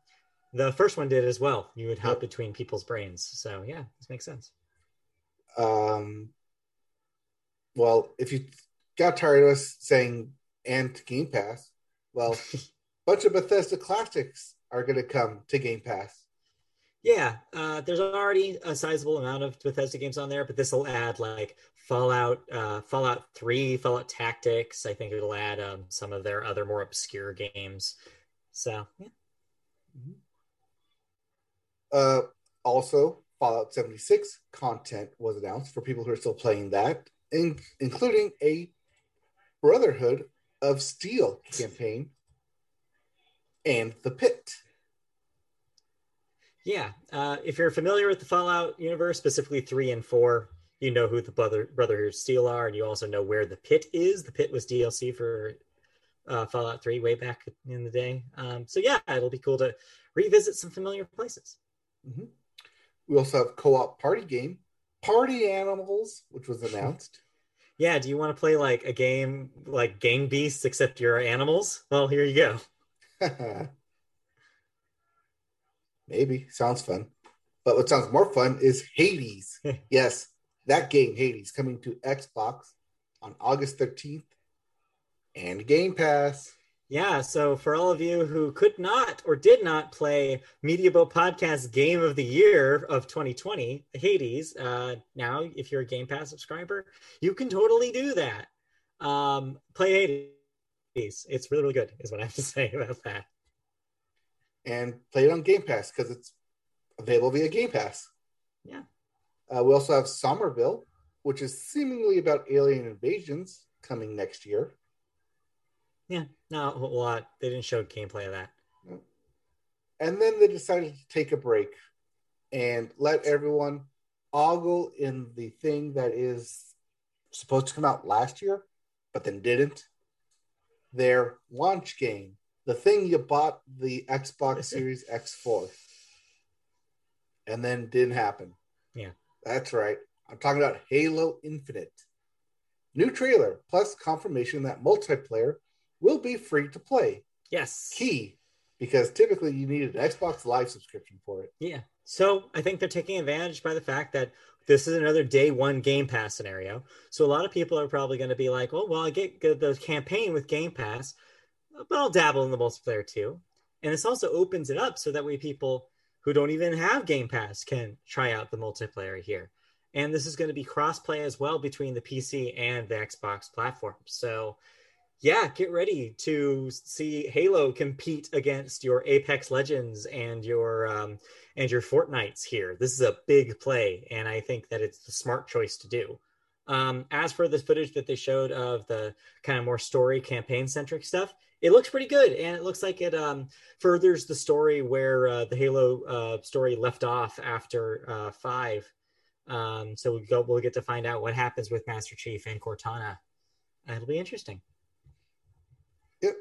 The first one did as well. You would hop between people's brains. So, yeah, this makes sense. Well, if you got tired of us saying and to Game Pass, well, a bunch of Bethesda classics are going to come to Game Pass. Yeah, there's already a sizable amount of Bethesda games on there, but this will add like Fallout 3, Fallout Tactics. I think it'll add some of their other more obscure games. So, yeah. Also, Fallout 76 content was announced for people who are still playing that, including a Brotherhood of Steel campaign and The Pit. Yeah, if you're familiar with the Fallout universe, specifically 3 and 4, you know who the Brotherhood of Steel are, and you also know where The Pit is. The Pit was DLC for Fallout 3 way back in the day. So yeah, it'll be cool to revisit some familiar places. Mm-hmm. We also have co-op party game, Party Animals, which was announced. Yeah, do you want to play like a game like Gang Beasts, except you're animals? Well, here you go. Maybe. Sounds fun. But what sounds more fun is Hades. Yes, that game, Hades, coming to Xbox on August 13th and Game Pass. Yeah, so for all of you who could not or did not play MediaBoat Podcast Game of the Year of 2020, Hades, now if you're a Game Pass subscriber, you can totally do that. Play Hades. It's really, really good is what I have to say about that. And play it on Game Pass because it's available via Game Pass. Yeah. We also have Somerville, which is seemingly about alien invasions, coming next year. Yeah, not a whole lot. They didn't show gameplay of that. And then they decided to take a break and let everyone ogle in the thing that is supposed to come out last year, but then didn't. Their launch game, the thing you bought the Xbox Series X for, and then didn't happen. Yeah, that's right. I'm talking about Halo Infinite. New trailer plus confirmation that multiplayer will be free to play. Yes. Key, because typically you need an Xbox Live subscription for it. Yeah. So I think they're taking advantage by the fact that this is another day one Game Pass scenario. So a lot of people are probably going to be like, well, I get the campaign with Game Pass, but I'll dabble in the multiplayer too. And this also opens it up so that way people who don't even have Game Pass can try out the multiplayer here. And this is going to be cross-play as well between the PC and the Xbox platform. So, yeah, get ready to see Halo compete against your Apex Legends and your Fortnites here. This is a big play, and I think that it's the smart choice to do. As for the footage that they showed of the kind of more story campaign-centric stuff, it looks pretty good, and it looks like it furthers the story where the Halo story left off after 5. So we'll get to find out what happens with Master Chief and Cortana. It'll be interesting. Yep.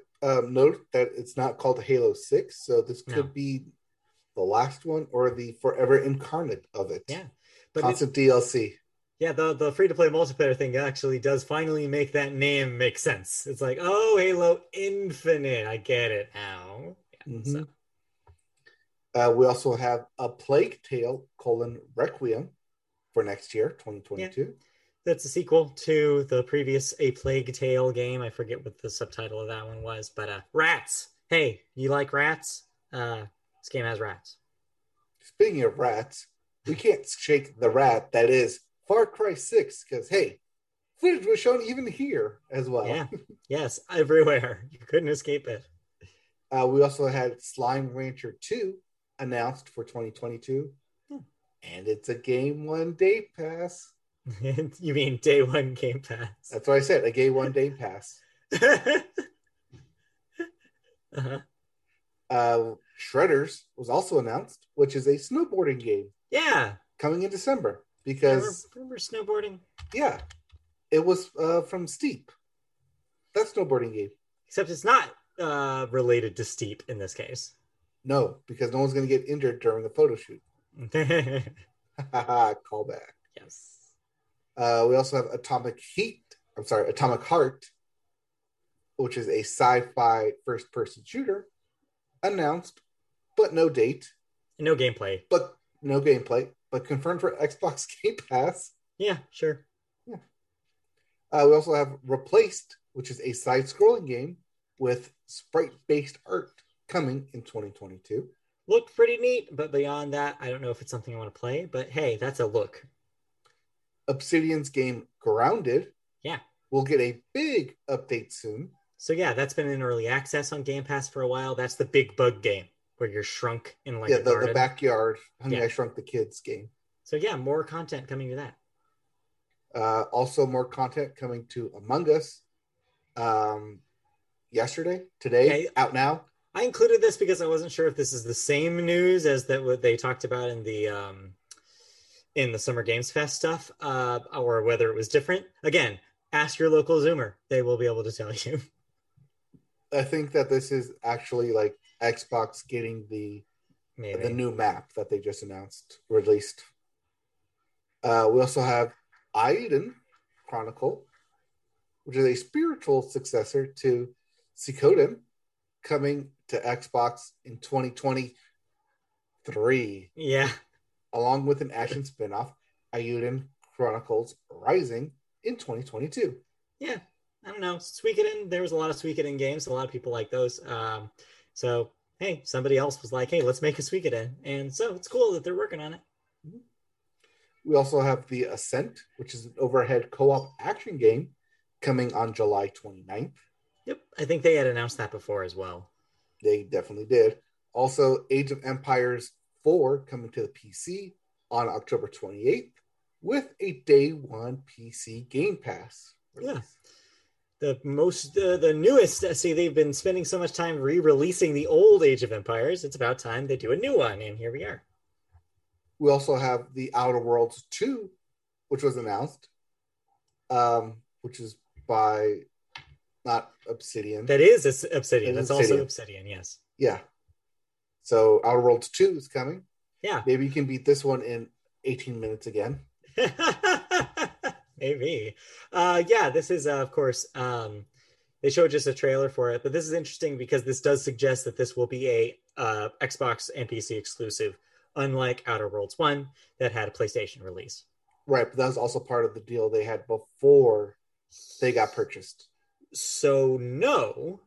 Note that it's not called Halo 6, so this could be the last one or the forever incarnate of it. Yeah. But concept DLC. Yeah, the free-to-play multiplayer thing actually does finally make that name make sense. It's like, oh, Halo Infinite. I get it now. Yeah, mm-hmm. So. We also have A Plague Tale: Requiem. For next year, 2022. Yeah. That's a sequel to the previous A Plague Tale game. I forget what the subtitle of that one was, but rats. Hey, you like rats? This game has rats. Speaking of rats, we can't shake the rat that is Far Cry 6, because, hey, footage was shown even here as well. Yeah, yes, everywhere. You couldn't escape it. We also had Slime Rancher 2 announced for 2022. And it's a game one day pass. You mean day one game pass? That's what I said, a day one day pass. Uh-huh. Shredders was also announced, which is a snowboarding game. Yeah. Coming in December. Because remember snowboarding? Yeah. It was from Steep. That snowboarding game. Except it's not related to Steep in this case. No, because no one's going to get injured during the photo shoot. Callback. Yes. We also have Atomic Heart, which is a sci-fi first-person shooter, announced, but no date. No gameplay, but confirmed for Xbox Game Pass. Yeah, sure. Yeah. We also have Replaced, which is a side-scrolling game with sprite-based art, coming in 2022. Looked pretty neat, but beyond that, I don't know if it's something I want to play, but hey, that's a look. Obsidian's game Grounded. Yeah. We'll get a big update soon. So yeah, that's been in early access on Game Pass for a while. That's the big bug game where you're shrunk in like a garden. The backyard. Honey, I Shrunk the Kids game. So yeah, more content coming to that. Also more content coming to Among Us. Today, out now. I included this because I wasn't sure if this is the same news as that what they talked about in the Summer Games Fest stuff, or whether it was different. Again, ask your local Zoomer; they will be able to tell you. I think that this is actually like Xbox getting the new map that they just released. We also have Aiden Chronicle, which is a spiritual successor to Suikoden, coming to Xbox in 2023. Yeah. Along with an action spinoff, Aiden Chronicles Rising, in 2022. Yeah. I don't know. Suikoden, there was a lot of Suikoden games. A lot of people like those. So, hey, somebody else was like, hey, let's make a Suikoden. And so it's cool that they're working on it. We also have The Ascent, which is an overhead co-op action game, coming on July 29th. Yep, I think they had announced that before as well. They definitely did. Also, Age of Empires 4 coming to the PC on October 28th with a day one PC Game Pass. Yeah. The newest, see, they've been spending so much time re-releasing the old Age of Empires. It's about time they do a new one, and here we are. We also have the Outer Worlds 2, which was announced, which is by not Obsidian. That is Obsidian. That's Obsidian. Also Obsidian, yes. Yeah. So Outer Worlds 2 is coming. Yeah. Maybe you can beat this one in 18 minutes again. Maybe. Yeah, this is, of course, they showed just a trailer for it, but this is interesting because this does suggest that this will be a Xbox and PC exclusive, unlike Outer Worlds 1 that had a PlayStation release. Right, but that was also part of the deal they had before they got purchased. So no.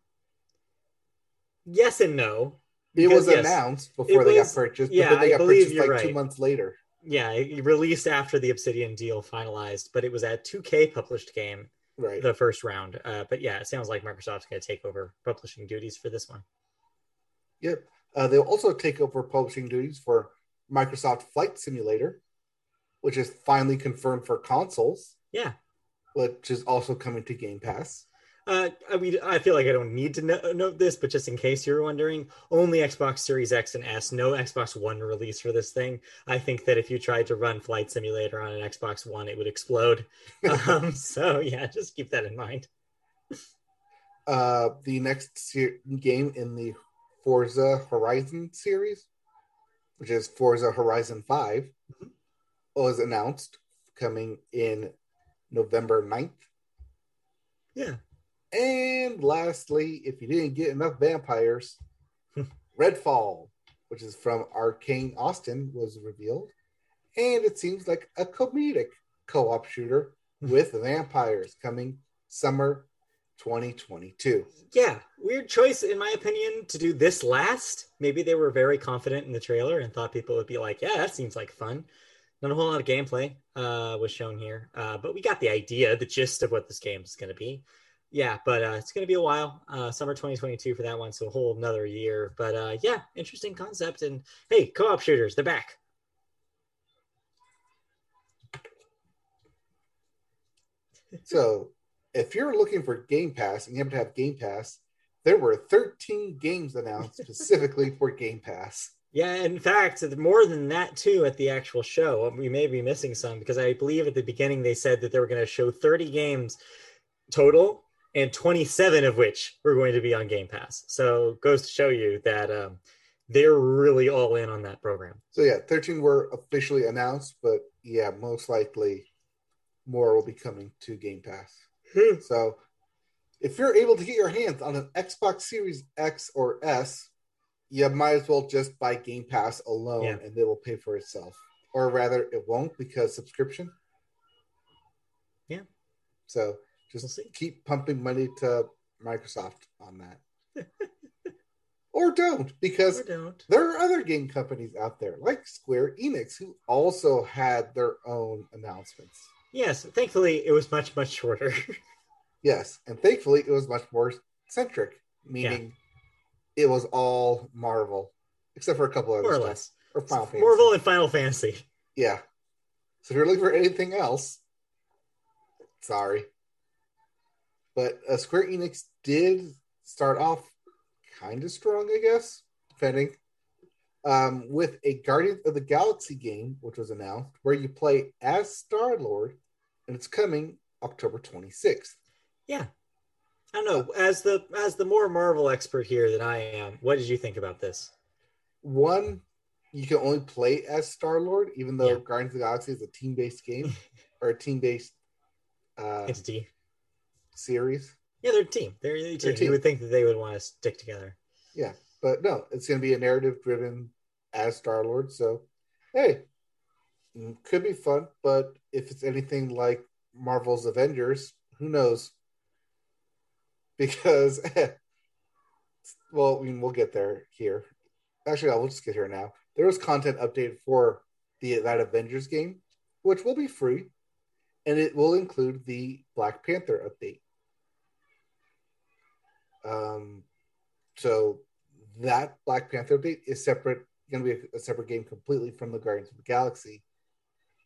Yes and no. It was announced before they got purchased, but then they got purchased like 2 months later. Yeah, it released after the Obsidian deal finalized, but it was a 2K published game, right? The first round. But yeah, it sounds like Microsoft's going to take over publishing duties for this one. Yep. They'll also take over publishing duties for Microsoft Flight Simulator, which is finally confirmed for consoles. Yeah. Which is also coming to Game Pass. I mean, I feel like I don't need to note this, but just in case you're wondering, only Xbox Series X and S, no Xbox One release for this thing. I think that if you tried to run Flight Simulator on an Xbox One, it would explode. So yeah, just keep that in mind. The next game in the Forza Horizon series, which is Forza Horizon 5, mm-hmm. was announced coming in November 9th. Yeah. And lastly, if you didn't get enough vampires, Redfall, which is from Arcane Austin, was revealed. And it seems like a comedic co-op shooter with vampires coming summer 2022. Yeah, weird choice, in my opinion, to do this last. Maybe they were very confident in the trailer and thought people would be like, yeah, that seems like fun. Not a whole lot of gameplay was shown here, but we got the idea, the gist of what this game is going to be. Yeah, but it's going to be a while, summer 2022 for that one, so a whole another year. But yeah, interesting concept. And hey, co-op shooters, they're back. So if you're looking for Game Pass and you happen to have Game Pass, there were 13 games announced specifically for Game Pass. Yeah, in fact, more than that, too, at the actual show. We may be missing some because I believe at the beginning they said that they were going to show 30 games total, and 27 of which were going to be on Game Pass. So goes to show you that they're really all in on that program. So yeah, 13 were officially announced, but yeah, most likely more will be coming to Game Pass. So if you're able to get your hands on an Xbox Series X or S, you might as well just buy Game Pass alone, yeah. and it will pay for itself. Or rather, it won't because subscription. Yeah. So just keep pumping money to Microsoft on that. Or don't, because there are other game companies out there, like Square Enix, who also had their own announcements. Yes, thankfully, it was much, much shorter. Yes, and thankfully, it was much more centric, meaning it was all Marvel, except for a couple other stuff. Or Final Fantasy. Marvel and Final Fantasy. Yeah. So if you're looking for anything else, sorry. But Square Enix did start off kind of strong, I guess, depending, with a Guardians of the Galaxy game, which was announced, where you play as Star-Lord, and it's coming October 26th. Yeah. I don't know, as the more Marvel expert here than I am, what did you think about this? One, you can only play as Star-Lord, even though Guardians of the Galaxy is a team-based game, or a team-based entity. Series. Yeah, they're a team. They're a team. You would think that they would want to stick together. Yeah, but no, it's going to be a narrative-driven as Star-Lord, so hey, could be fun, but if it's anything like Marvel's Avengers, who knows? Because, well, I mean, we'll get there here. Actually, we'll just get here now. There was content updated for that Avengers game, which will be free, and it will include the Black Panther update. So that Black Panther update is separate, going to be a separate game completely from the Guardians of the Galaxy,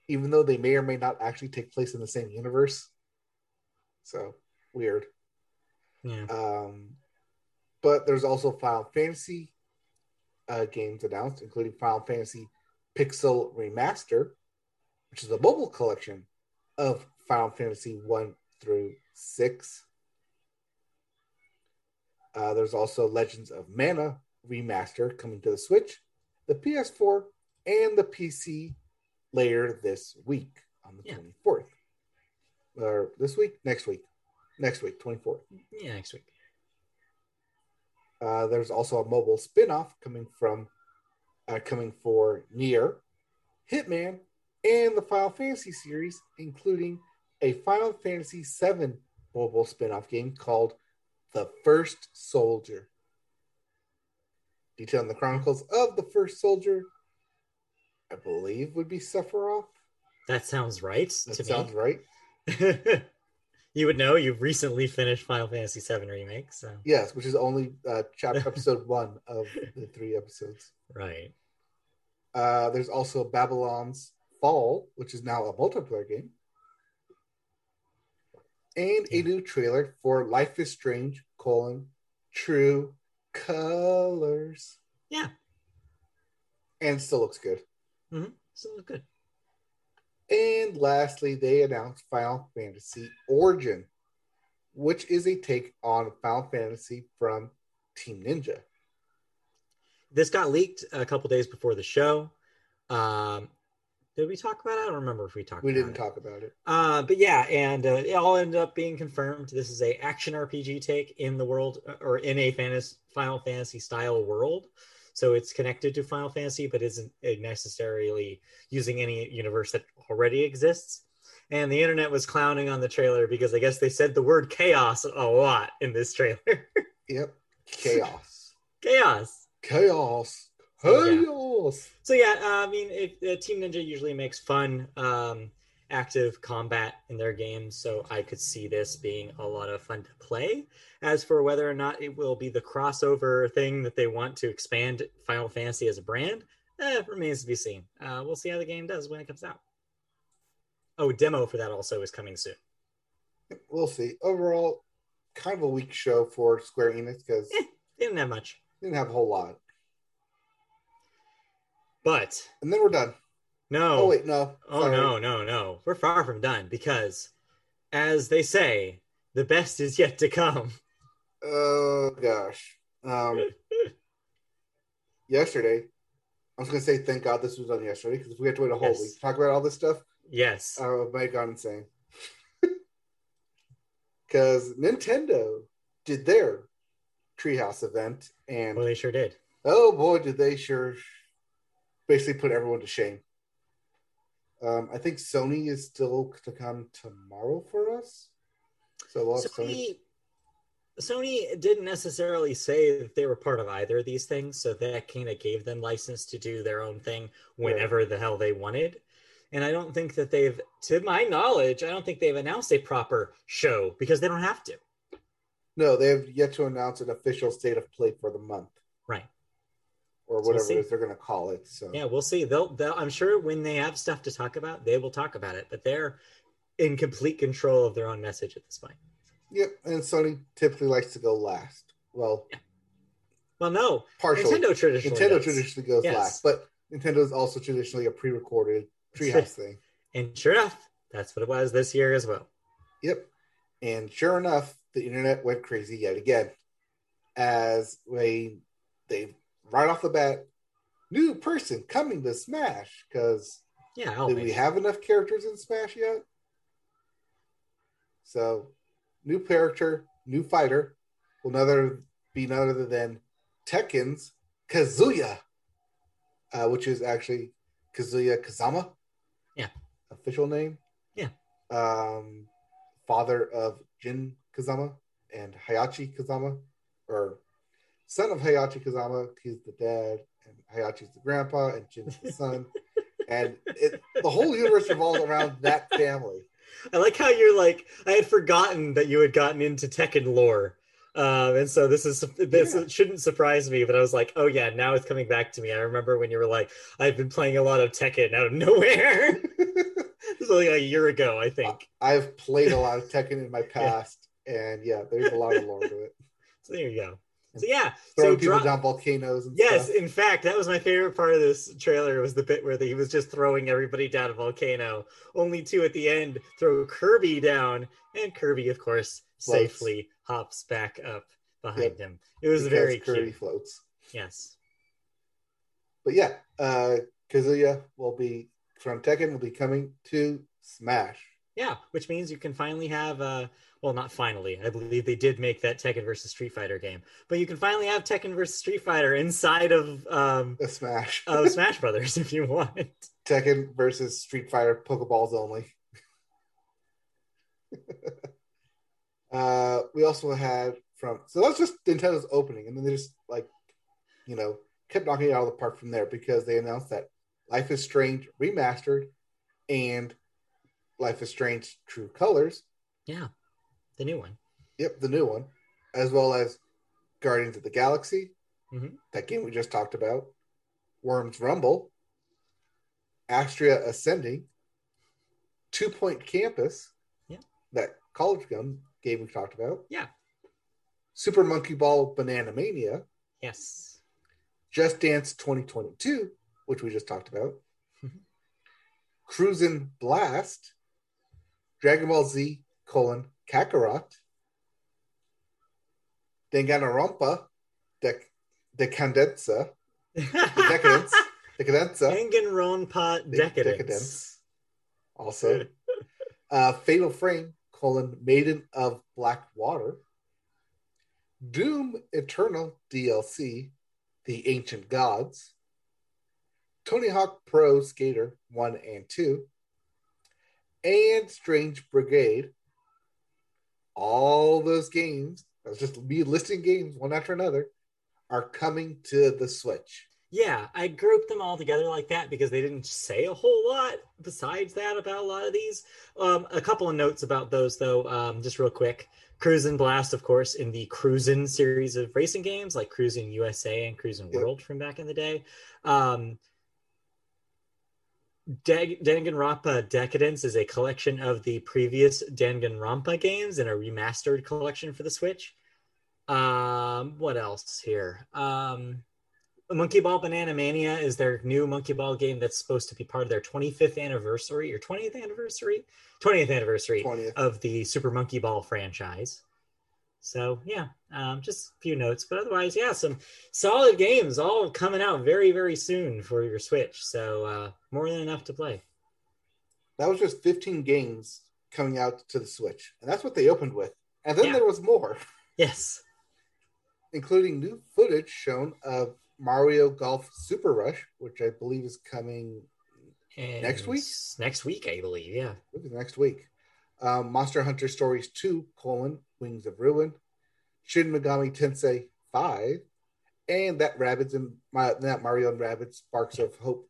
even though they may or may not actually take place in the same universe. So, weird. Yeah. But there's also Final Fantasy games announced, including Final Fantasy Pixel Remaster, which is a mobile collection of Final Fantasy 1 through 6. There's also Legends of Mana Remaster coming to the Switch, the PS4, and the PC later this week on the 24th. Or this week? Next week. Next week, 24th. Yeah, next week. There's also a mobile spin-off coming for Nier, Hitman, and the Final Fantasy series, including a Final Fantasy VII mobile spin-off game called The First Soldier. Detailing the chronicles of The First Soldier, I believe would be Sephiroth. That sounds right to me. That sounds right. You would know. You've recently finished Final Fantasy VII Remake, so yes, which is only chapter episode one of the three episodes. Right. There's also Babylon's Fall, which is now a multiplayer game, and a new trailer for Life is Strange: True Colors. Yeah. And still looks good. Mm-hmm. Still looks good. And lastly, they announced Final Fantasy Origin, which is a take on Final Fantasy from Team Ninja. This got leaked a couple days before the show. Did we talk about it? I don't remember if we talked about it. We didn't talk about it. But yeah, and it all ended up being confirmed. This is an action RPG take in the world, or in a Final Fantasy-style world. So it's connected to Final Fantasy, but isn't necessarily using any universe that already exists. And the internet was clowning on the trailer because I guess they said the word chaos a lot in this trailer. Yep. Chaos. Chaos. Chaos. Chaos. So yeah, I mean, Team Ninja usually makes fun, active combat in their games, so I could see this being a lot of fun to play. As for whether or not it will be the crossover thing that they want to expand Final Fantasy as a brand, remains to be seen. We'll see how the game does when it comes out. Oh, demo for that also is coming soon. We'll see. Overall, kind of a weak show for Square Enix because didn't have much. Didn't have a whole lot. But and then we're done. No. Oh, wait, no. Oh, sorry. No. We're far from done because, as they say, the best is yet to come. Oh, gosh. Yesterday, I was going to say thank God this was done yesterday because if we had to wait a whole week to talk about all this stuff, I would have gone insane. Because Nintendo did their Treehouse event. And well, they sure did. Oh, boy, did they sure basically put everyone to shame. I think Sony is still to come tomorrow for us. So Sony didn't necessarily say that they were part of either of these things, so that kind of gave them license to do their own thing whenever the hell they wanted. And I don't think that they've, to my knowledge, I don't think they've announced a proper show because they don't have to. No, they have yet to announce an official state of play for the month. Right. Or whatever it is they're going to call it. So yeah, we'll see. They'll I'm sure when they have stuff to talk about, they will talk about it. But they're in complete control of their own message at this point. Yep, and Sony typically likes to go last. Well, well, no, partially. Nintendo traditionally goes last, but Nintendo is also traditionally a pre-recorded Treehouse thing. And sure enough, that's what it was this year as well. Yep, and sure enough, the internet went crazy yet again, as they right off the bat, new person coming to Smash because we have enough characters in Smash yet? So, new character, new fighter will none other than Tekken's Kazuya, which is actually Kazuya Kazama. Yeah. Official name. Yeah. Father of Jin Kazama and Hayachi Kazama, or son of Hayachi Kazama, he's the dad, and Hayachi's the grandpa, and Jin's the son. And the whole universe revolves around that family. I like how you're like, I had forgotten that you had gotten into Tekken lore. And so this shouldn't surprise me, but I was like, oh yeah, now it's coming back to me. I remember when you were like, I've been playing a lot of Tekken out of nowhere. This was like a year ago, I think. I've played a lot of Tekken in my past, and there's a lot of lore to it. So there you go. So, yeah. Throwing people down volcanoes and stuff. In fact, that was my favorite part of this trailer, was the bit where he was just throwing everybody down a volcano, only to, at the end, throw Kirby down, and Kirby, of course, safely hops back up behind him. It was very cute. Kirby floats. Yes. But yeah, Kazuya will be, from Tekken, will be coming to Smash. Yeah, which means you can finally have, well, not finally, I believe they did make that Tekken versus Street Fighter game, but you can finally have Tekken versus Street Fighter inside of Smash of Smash Brothers if you want. Tekken versus Street Fighter, Pokeballs only. We also had from, so that's just Nintendo's opening, and then they just, like, you know, kept knocking it out of the park from there, because they announced that Life is Strange Remastered and Life is Strange True Colors. Yeah, the new one. Yep, the new one. As well as Guardians of the Galaxy, that game we just talked about, Worms Rumble, Astria Ascending, 2 Point Campus, that college game we talked about. Yeah. Super Monkey Ball Banana Mania. Yes. Just Dance 2022, which we just talked about. Cruisin' Blast, Dragon Ball Z, Kakarot, Danganronpa, Danganronpa Decadence, also, Fatal Frame, Maiden of Black Water, Doom Eternal DLC, The Ancient Gods, Tony Hawk Pro Skater 1 and 2, and Strange Brigade. All those games, that's just me listing games one after another, are coming to the Switch. Yeah, I grouped them all together like that because they didn't say a whole lot besides that about a lot of these. A couple of notes about those, though, just real quick. Cruisin' Blast, of course, in the Cruisin' series of racing games, like Cruisin' USA and Cruisin' World from back in the day. Danganronpa Decadence is a collection of the previous Danganronpa games in a remastered collection for the Switch. What else here? Monkey Ball Banana Mania is their new Monkey Ball game that's supposed to be part of their 25th anniversary or 20th anniversary of the Super Monkey Ball franchise. So, yeah, just a few notes. But otherwise, yeah, some solid games all coming out very, very soon for your Switch. So, more than enough to play. That was just 15 games coming out to the Switch. And that's what they opened with. And then there was more. Yes. Including new footage shown of Mario Golf Super Rush, which I believe is coming next week? Next week, I believe, yeah. Next week. Monster Hunter Stories 2, Wings of Ruin, Shin Megami Tensei 5, and that Mario and Rabbids Sparks of Hope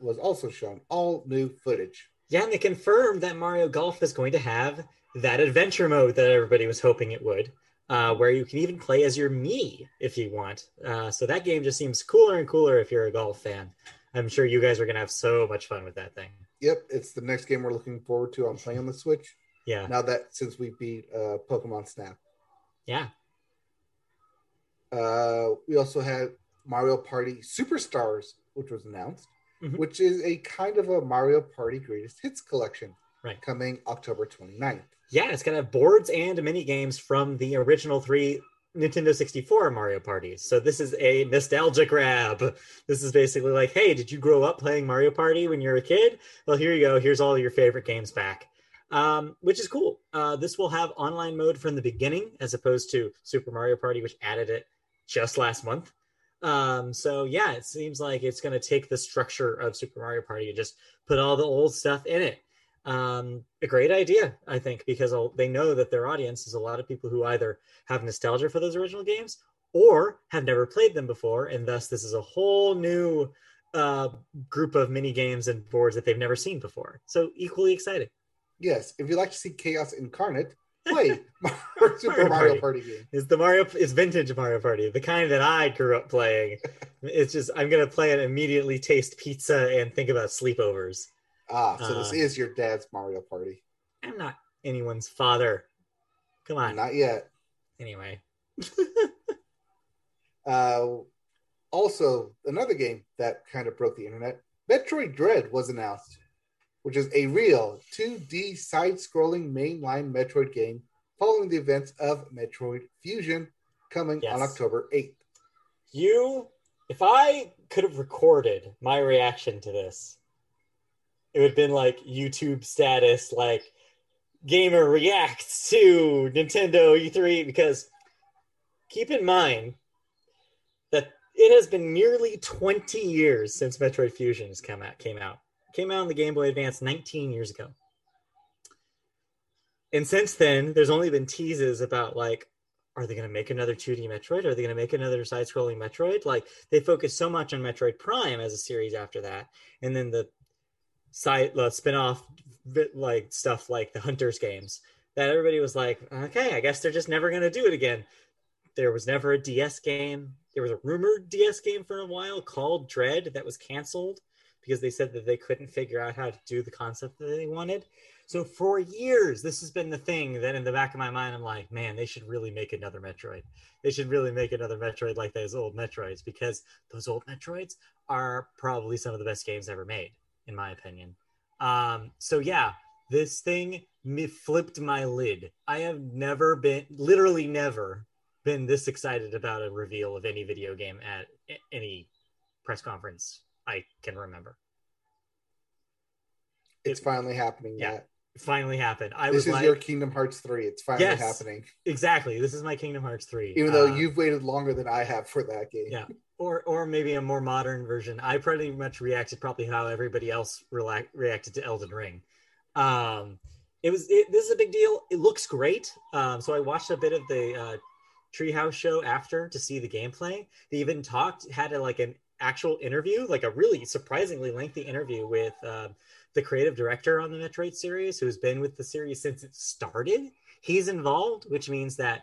was also shown. All new footage. Yeah, and they confirmed that Mario Golf is going to have that adventure mode that everybody was hoping it would, where you can even play as your Mii if you want. So that game just seems cooler and cooler if you're a golf fan. I'm sure you guys are going to have so much fun with that thing. Yep, it's the next game we're looking forward to on playing on the Switch. Yeah. Now that since we beat Pokemon Snap. Yeah. We also had Mario Party Superstars, which was announced, which is a kind of a Mario Party Greatest Hits collection. Right. Coming October 29th. Yeah, it's going to have boards and mini games from the original three Nintendo 64 Mario Parties. So this is a nostalgia grab. This is basically like, hey, did you grow up playing Mario Party when you were a kid? Well, here you go. Here's all your favorite games back. Which is cool. This will have online mode from the beginning, as opposed to Super Mario Party, which added it just last month. So yeah, it seems like it's going to take the structure of Super Mario Party and just put all the old stuff in it. A great idea, I think, because they know that their audience is a lot of people who either have nostalgia for those original games or have never played them before, and thus this is a whole new group of mini games and boards that they've never seen before. So equally exciting. Yes, if you'd like to see chaos incarnate, play Super Mario Party game. It's vintage Mario Party, the kind that I grew up playing. It's just, I'm going to play it, immediately taste pizza, and think about sleepovers. Ah, so this is your dad's Mario Party. I'm not anyone's father. Come on. Not yet. Anyway. Also, another game that kind of broke the internet, Metroid Dread was announced, which is a real 2D side-scrolling mainline Metroid game following the events of Metroid Fusion, coming on October 8th. If I could have recorded my reaction to this, it would have been like YouTube status, like gamer reacts to Nintendo E3, because keep in mind that it has been nearly 20 years since Metroid Fusion has came out. Came out on the Game Boy Advance 19 years ago. And since then, there's only been teases about, like, are they going to make another 2D Metroid? Are they going to make another side-scrolling Metroid? Like, they focused so much on Metroid Prime as a series after that. And then the spin-off like stuff like the Hunters games that everybody was like, okay, I guess they're just never going to do it again. There was never a DS game. There was a rumored DS game for a while called Dread that was canceled because they said that they couldn't figure out how to do the concept that they wanted. So for years, this has been the thing that in the back of my mind, I'm like, man, they should really make another Metroid. They should really make another Metroid like those old Metroids, because those old Metroids are probably some of the best games ever made, in my opinion. So yeah, this thing flipped my lid. I have never been, literally never been this excited about a reveal of any video game at any press conference I can remember. It's finally happening. Yeah. Finally happened. This is your Kingdom Hearts 3. It's finally happening. Exactly. This is my Kingdom Hearts 3. Even though you've waited longer than I have for that game. Yeah. Or maybe a more modern version. I pretty much reacted probably how everybody else reacted to Elden Ring. This is a big deal. It looks great. So I watched a bit of the Treehouse show after to see the gameplay. They even had an actual interview, like a really surprisingly lengthy interview with the creative director on the Metroid series, who's been with the series since it started. He's involved, which means that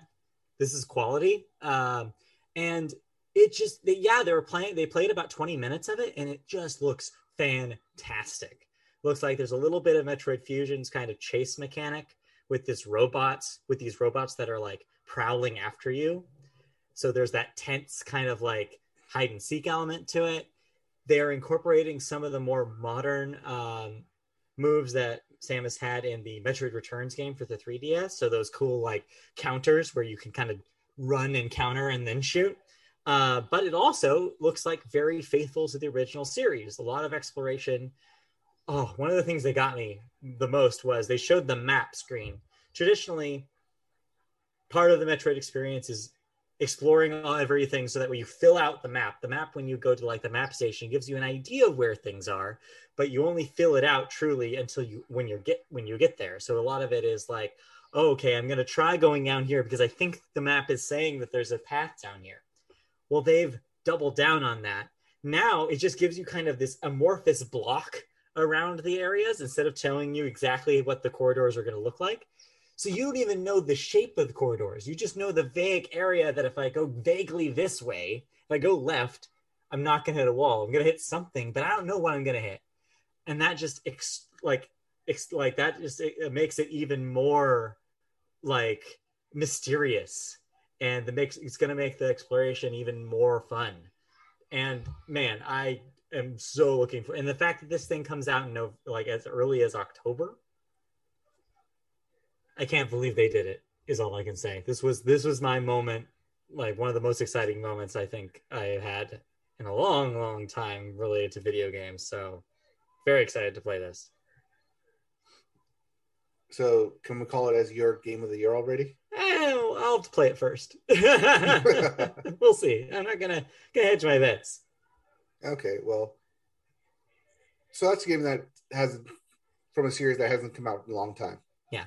this is quality. And it just, they played about 20 minutes of it, and it just looks fantastic. Looks like there's a little bit of Metroid Fusion's kind of chase mechanic with these robots that are like prowling after you. So there's that tense kind of like hide and seek element to it. They're incorporating some of the more modern moves that Samus had in the Metroid Returns game for the 3DS. So those cool like counters where you can kind of run and counter and then shoot. But it also looks like very faithful to the original series. A lot of exploration. Oh, one of the things that got me the most was they showed the map screen. Traditionally, part of the Metroid experience is exploring everything so that when you fill out the map, when you go to like the map station, gives you an idea of where things are, but you only fill it out truly until when you get there. So a lot of it is like, oh, okay, I'm going to try going down here because I think the map is saying that there's a path down here. Well, they've doubled down on that. Now it just gives you kind of this amorphous block around the areas instead of telling you exactly what the corridors are going to look like. So you don't even know the shape of the corridors. You just know the vague area that if I go vaguely this way, if I go left, I'm not going to hit a wall. I'm going to hit something, but I don't know what I'm going to hit. And that just it makes it even more like mysterious, and it's going to make the exploration even more fun. And man, I am so looking for. And the fact that this thing comes out in like as early as October. I can't believe they did it, is all I can say. This was my moment, like one of the most exciting moments I think I had in a long, long time related to video games. So very excited to play this. So can we call it as your game of the year already? I'll have to play it first. We'll see. I'm not gonna hedge my bets. Okay, well. So that's a game that hasn't, from a series that hasn't come out in a long time. Yeah.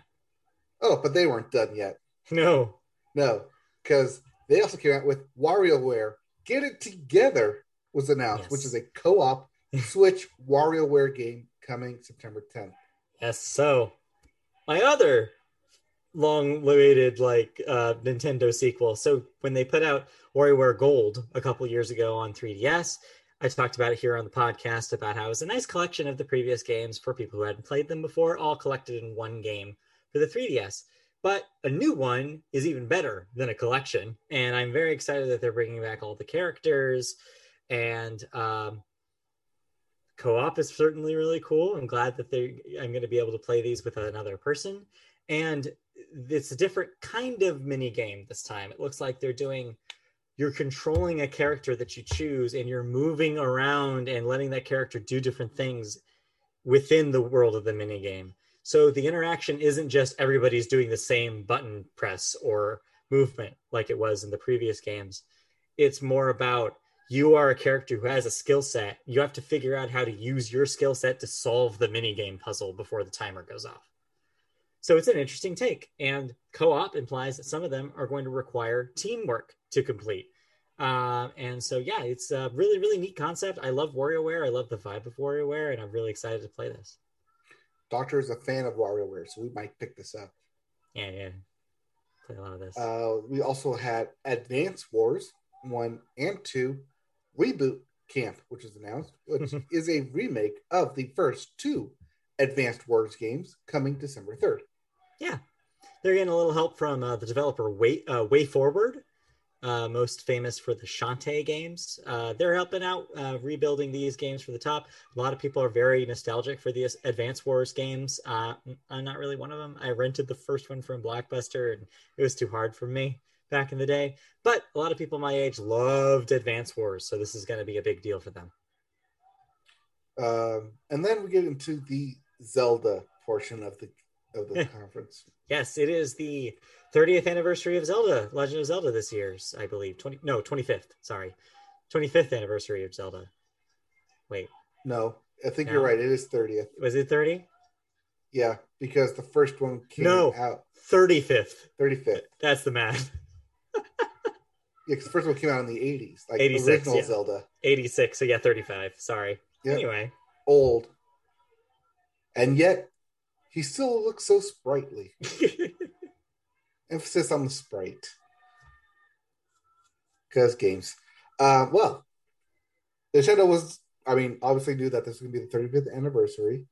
Oh, but they weren't done yet. No, because they also came out with WarioWare. Get It Together was announced, which is a co-op Switch WarioWare game coming September 10th. Yes, so my other long-awaited Nintendo sequel. So when they put out WarioWare Gold a couple years ago on 3DS, I talked about it here on the podcast about how it was a nice collection of the previous games for people who hadn't played them before, all collected in one game. For the 3DS, But a new one is even better than a collection. And I'm very excited that they're bringing back all the characters. And co-op is certainly really cool. I'm glad that I'm going to be able to play these with another person. And it's a different kind of mini game this time. It looks like they're doing... You're controlling a character that you choose, and you're moving around and letting that character do different things within the world of the minigame. So the interaction isn't just everybody's doing the same button press or movement like it was in the previous games. It's more about you are a character who has a skill set. You have to figure out how to use your skill set to solve the minigame puzzle before the timer goes off. So it's an interesting take, and co-op implies that some of them are going to require teamwork to complete. And so, yeah, it's a really, really neat concept. I love WarioWare. I love the vibe of WarioWare, and I'm really excited to play this. Doctor is a fan of WarioWare, so we might pick this up. Yeah. Play a lot of this. We also had Advance Wars 1 and 2 Reboot Camp, which is announced, which is a remake of the first two Advanced Wars games coming December 3rd. Yeah, they're getting a little help from the developer WayForward, most famous for the Shantae games. They're helping out rebuilding these games for the top. A lot of people are very nostalgic for the Advance Wars games. I'm not really one of them. I rented the first one from Blockbuster, and it was too hard for me back in the day. But a lot of people my age loved Advance Wars, so this is going to be a big deal for them. And then we get into the Zelda portion of the conference. Yes, it is the 30th anniversary of Zelda, Legend of Zelda this year's, I believe. 25th. Sorry, 25th anniversary of Zelda. Wait, no, I think you're right. It is 30th. Was it 30? Yeah, because the first one came out 35th. That's the math. Yeah, because the first one came out in the 80s, like the original Zelda. 86. So yeah, 35. Sorry. Yep. Anyway, old, and yet he still looks so sprightly. Emphasis on the sprite, because games. Well, Nintendo obviously knew that this was going to be the 35th anniversary,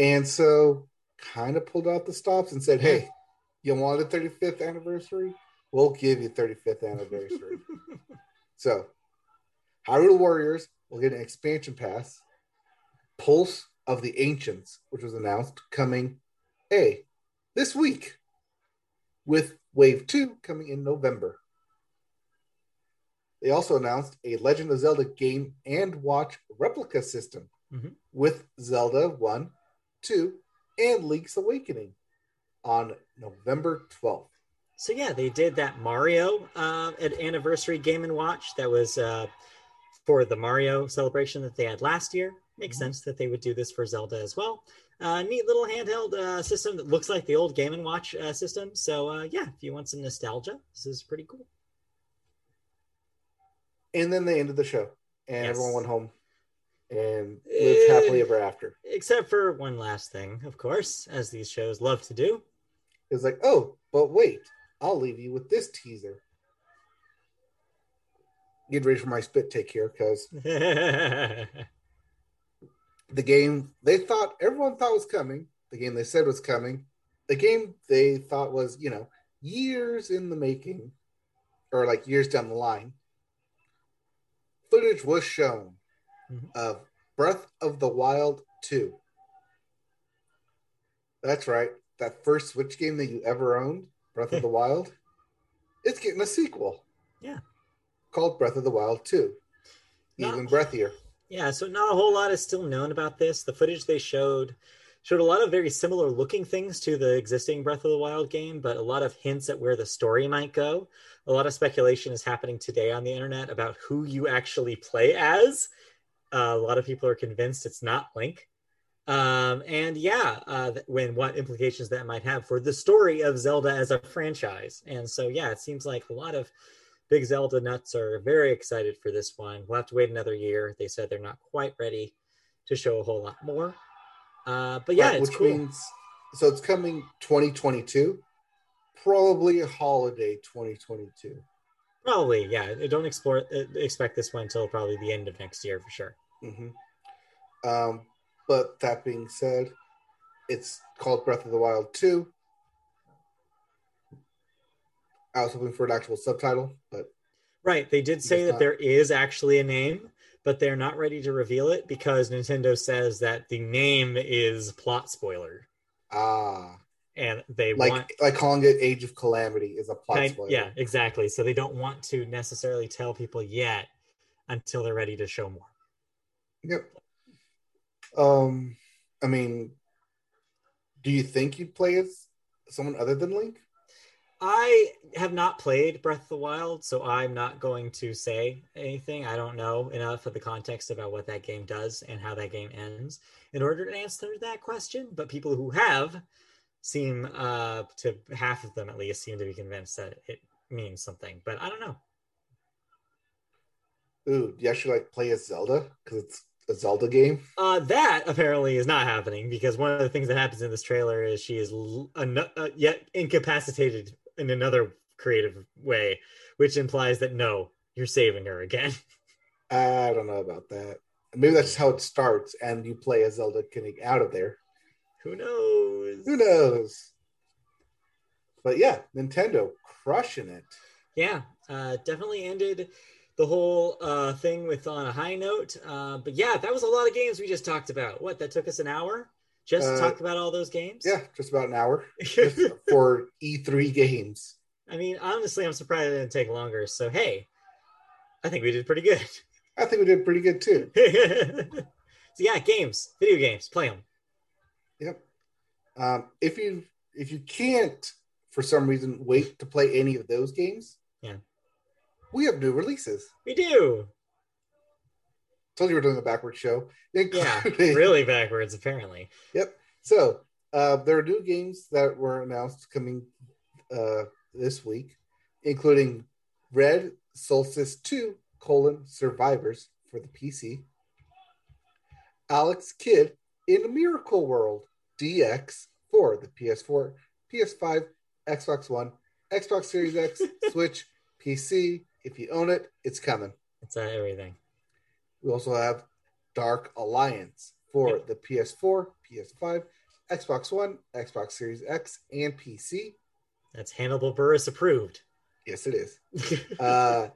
and so kind of pulled out the stops and said, "Hey, you want a 35th anniversary? We'll give you 35th anniversary." So, Hyrule Warriors will get an expansion pass. Pulse of the Ancients, which was announced coming this week, with Wave 2 coming in November. They also announced a Legend of Zelda game and watch replica system with Zelda 1, 2, and Link's Awakening on November 12th. So yeah, they did that Mario anniversary game and watch that was for the Mario celebration that they had last year. Makes sense that they would do this for Zelda as well. Neat little handheld system that looks like the old Game & Watch system. So, if you want some nostalgia, this is pretty cool. And then they ended the show, and everyone went home and lived happily ever after. Except for one last thing, of course, as these shows love to do. It was like, oh, but wait, I'll leave you with this teaser. Get ready for my spit take here, because the game everyone thought was coming, the game they said was coming, the game they thought was, years in the making, or like years down the line, footage was shown of Breath of the Wild 2. That's right, that first Switch game that you ever owned, Breath of the Wild, it's getting a sequel. Yeah. Called Breath of the Wild 2. Even breathier. Yeah, so not a whole lot is still known about this. The footage they showed a lot of very similar looking things to the existing Breath of the Wild game, but a lot of hints at where the story might go. A lot of speculation is happening today on the internet about who you actually play as. A lot of people are convinced it's not Link. What implications that might have for the story of Zelda as a franchise. And so, yeah, it seems like a lot of big Zelda nuts are very excited for this one. We'll have to wait another year. They said they're not quite ready to show a whole lot more. It's cool. Means, so it's coming 2022, probably a holiday 2022. Probably, yeah. I don't expect this one until probably the end of next year for sure. Mm-hmm. But that being said, it's called Breath of the Wild 2. I was hoping for an actual subtitle, but right, they did say that there is actually a name, but they're not ready to reveal it because Nintendo says that the name is plot spoiler. Ah. And they like calling it Age of Calamity is a plot spoiler. Yeah, exactly. So they don't want to necessarily tell people yet until they're ready to show more. Yep. I mean, do you think you'd play as someone other than Link? I have not played Breath of the Wild, so I'm not going to say anything. I don't know enough of the context about what that game does and how that game ends in order to answer that question. But people who have seem to, half of them at least, seem to be convinced that it means something. But I don't know. Ooh, do you actually play as Zelda? Because it's a Zelda game? That apparently is not happening, because one of the things that happens in this trailer is she is yet incapacitated in another creative way, which implies that no, you're saving her again. I don't know about that. Maybe that's how it starts and you play as Zelda getting out of there. Who knows? But yeah, Nintendo crushing it. Yeah, definitely ended the whole thing with on a high note. But yeah, that was a lot of games we just talked about. What, that took us an hour? Just to talk about all those games? Yeah, just about an hour for E3 games. I mean, honestly, I'm surprised it didn't take longer. So hey, I think we did pretty good. I think we did pretty good too. So yeah, games, video games, play them. Yep. If you can't for some reason wait to play any of those games, yeah, we have new releases. We do. Told you we're doing a backwards show. Yeah, really backwards apparently. Yep. So there are new games that were announced coming this week, including Red Solstice 2: Survivors for the PC, Alex Kidd in a Miracle World DX for the PS4, PS5, Xbox One, Xbox Series X, Switch, PC. If you own it, it's coming. It's on everything. We also have Dark Alliance for the PS4, PS5, Xbox One, Xbox Series X, and PC. That's Hannibal Buress approved. Yes, it is.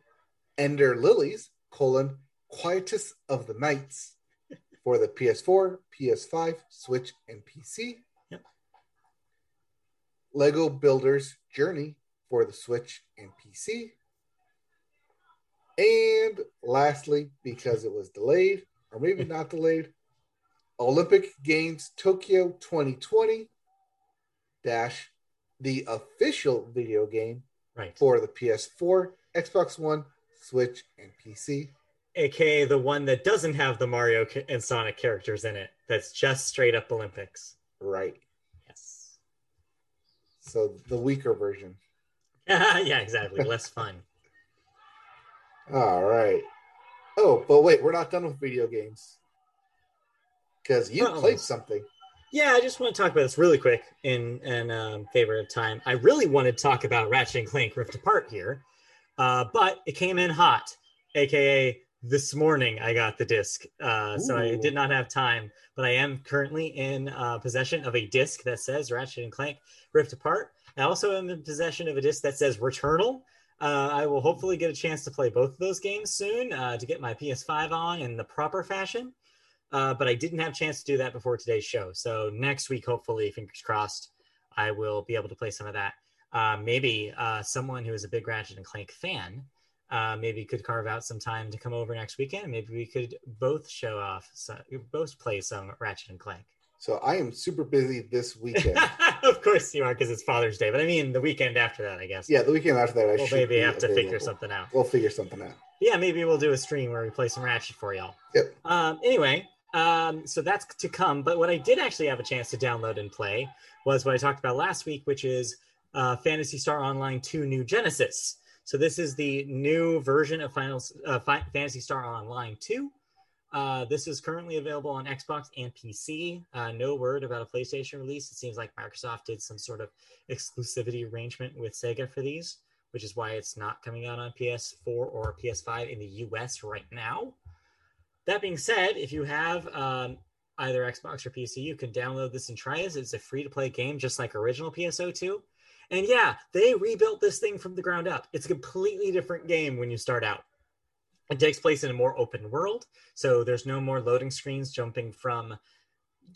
Ender Lilies, Quietus of the Nights, for the PS4, PS5, Switch, and PC. Yep. Lego Builders Journey for the Switch and PC. And lastly, because it was delayed, or maybe not delayed, Olympic Games Tokyo 2020 - the official video game for the PS4, Xbox One, Switch, and PC. AKA the one that doesn't have the Mario and Sonic characters in it. That's just straight up Olympics. Right. Yes. So the weaker version. Yeah, exactly. Less fun. All right. Oh, but wait, we're not done with video games. Because you played something. Yeah, I just want to talk about this really quick in favor of time. I really want to talk about Ratchet & Clank Rift Apart here, but it came in hot, AKA this morning I got the disc. So I did not have time, but I am currently in possession of a disc that says Ratchet & Clank Rift Apart. I also am in possession of a disc that says Returnal. I will hopefully get a chance to play both of those games soon to get my PS5 on in the proper fashion. But I didn't have a chance to do that before today's show. So next week, hopefully, fingers crossed, I will be able to play some of that. Maybe someone who is a big Ratchet & Clank fan maybe could carve out some time to come over next weekend. Maybe we could both play some Ratchet & Clank. So I am super busy this weekend. Of course you are, because it's Father's Day. But I mean, the weekend after that, I guess. Yeah, the weekend after that, we'll maybe have to figure something out. We'll figure something out. Yeah, maybe we'll do a stream where we play some Ratchet for y'all. Yep. Anyway, so that's to come. But what I did actually have a chance to download and play was what I talked about last week, which is Phantasy Star Online 2 New Genesis. So this is the new version of Phantasy Star Online 2. This is currently available on Xbox and PC. No word about a PlayStation release. It seems like Microsoft did some sort of exclusivity arrangement with Sega for these, which is why it's not coming out on PS4 or PS5 in the US right now. That being said, if you have either Xbox or PC, you can download this and try it. It's a free-to-play game, just like original PSO2. And yeah, they rebuilt this thing from the ground up. It's a completely different game when you start out. It takes place in a more open world, so there's no more loading screens jumping from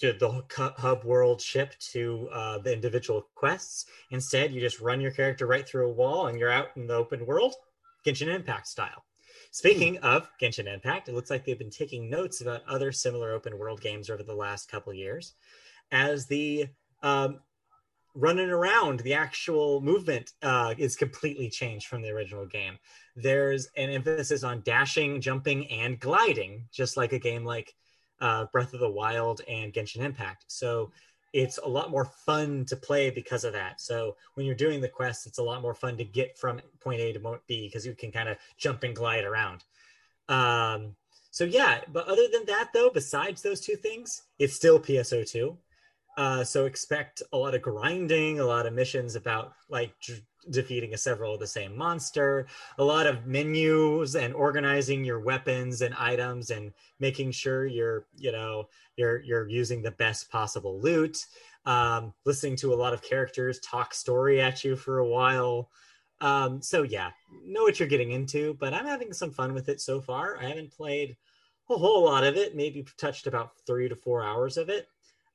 the hub world ship to the individual quests. Instead, you just run your character right through a wall and you're out in the open world, Genshin Impact style. Speaking of Genshin Impact, it looks like they've been taking notes about other similar open world games over the last couple years, as the running around, the actual movement is completely changed from the original game. There's an emphasis on dashing, jumping, and gliding, just like a game like Breath of the Wild and Genshin Impact. So it's a lot more fun to play because of that. So when you're doing the quests, it's a lot more fun to get from point A to point B because you can kind of jump and glide around. So yeah, but other than that though, besides those two things, it's still PSO2. So expect a lot of grinding, a lot of missions about like defeating several of the same monster, a lot of menus and organizing your weapons and items and making sure you're using the best possible loot, listening to a lot of characters talk story at you for a while. So yeah, know what you're getting into, but I'm having some fun with it so far. I haven't played a whole lot of it, maybe touched about 3 to 4 hours of it.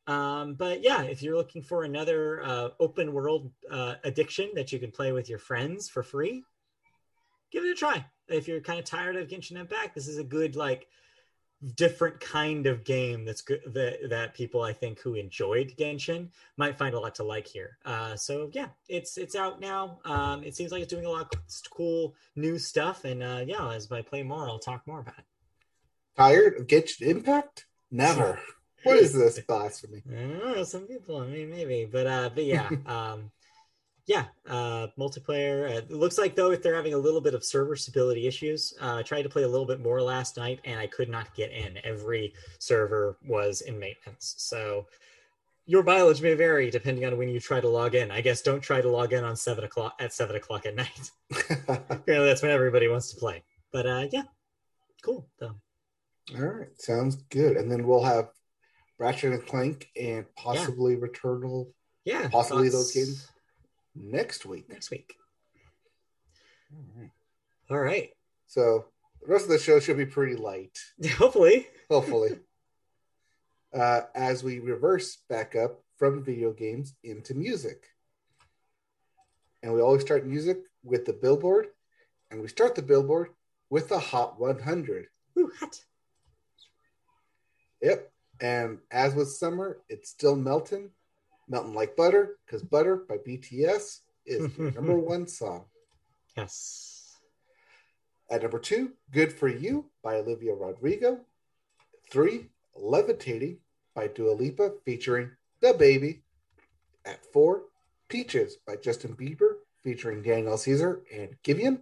But yeah, if you're looking for another open world addiction that you can play with your friends for free, give it a try. If you're kind of tired of Genshin Impact, this is a good, like, different kind of game that's good, that people, I think, who enjoyed Genshin might find a lot to like here. So yeah, it's out now. It seems like it's doing a lot of cool new stuff. And yeah, as I play more, I'll talk more about it. Tired of Genshin Impact? Never. What is this blasphemy? I don't know. Some people, I mean, maybe, but yeah, yeah. Multiplayer. It looks like though, if they're having a little bit of server stability issues. I tried to play a little bit more last night, and I could not get in. Every server was in maintenance, so your mileage may vary depending on when you try to log in. I guess don't try to log in on 7 o'clock at night. Apparently, that's when everybody wants to play. But yeah, cool though. All right, sounds good. And then we'll have Ratchet and Clank and possibly Returnal. Yeah. Possibly those games next week. All right. So the rest of the show should be pretty light. Hopefully. As we reverse back up from video games into music. And we always start music with the Billboard. And we start the Billboard with the Hot 100. Ooh, hot. Yep. And as with summer, it's still melting like butter, because Butter by BTS is your number one song. Yes. At number 2, Good For You by Olivia Rodrigo. 3, Levitating by Dua Lipa featuring DaBaby. At 4, Peaches by Justin Bieber featuring Daniel Caesar and Giveon.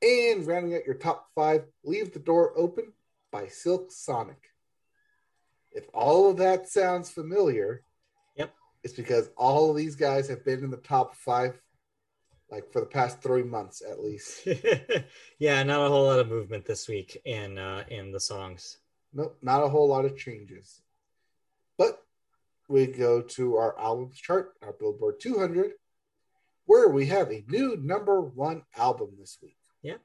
And rounding out your top 5, Leave the Door Open by Silk Sonic. If all of that sounds familiar, yep, it's because all of these guys have been in the top 5 like for the past 3 months at least. Yeah, not a whole lot of movement this week in the songs. Nope, not a whole lot of changes. But we go to our albums chart, our Billboard 200, where we have a new number 1 album this week. Yep.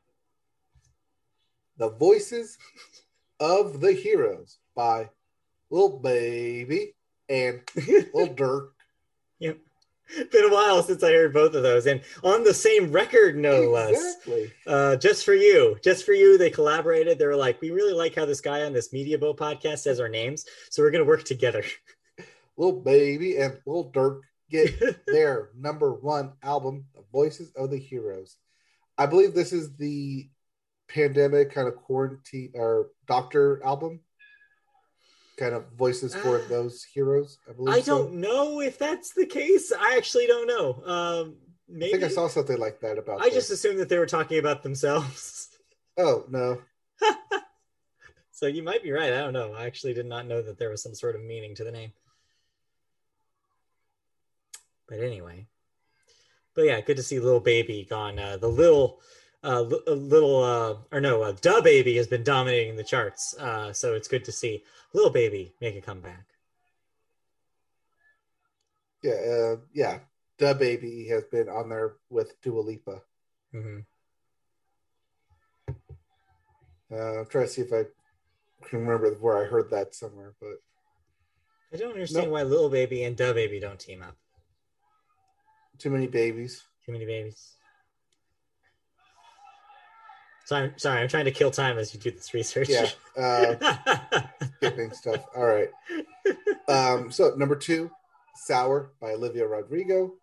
The Voices of the Heroes by Little Baby and Little Dirk. Yep. Been a while since I heard both of those. And on the same record, no less. Just for you, they collaborated. They were like, we really like how this guy on this Media Bow podcast says our names, so we're going to work together. Little Baby and Little Dirk get their number 1 album, The Voices of the Heroes. I believe this is the pandemic kind of quarantine or doctor album. Kind of voices for those heroes, I believe. I don't know if that's the case. I actually don't know. Maybe. I think I saw something like that about I just assumed that they were talking about themselves. Oh, no. So you might be right. I don't know. I actually did not know that there was some sort of meaning to the name. But anyway. But yeah, good to see Lil Baby gone. DaBaby has been dominating the charts, so it's good to see Lil Baby make a comeback. Yeah, DaBaby has been on there with Dua Lipa. Mm-hmm. I'm trying to see if I can remember where I heard that somewhere, but I don't understand why Lil Baby and DaBaby don't team up. Too many babies. Too many babies. Sorry, I'm trying to kill time as you do this research. Yeah, skipping stuff. All right. So number 2, Sour by Olivia Rodrigo.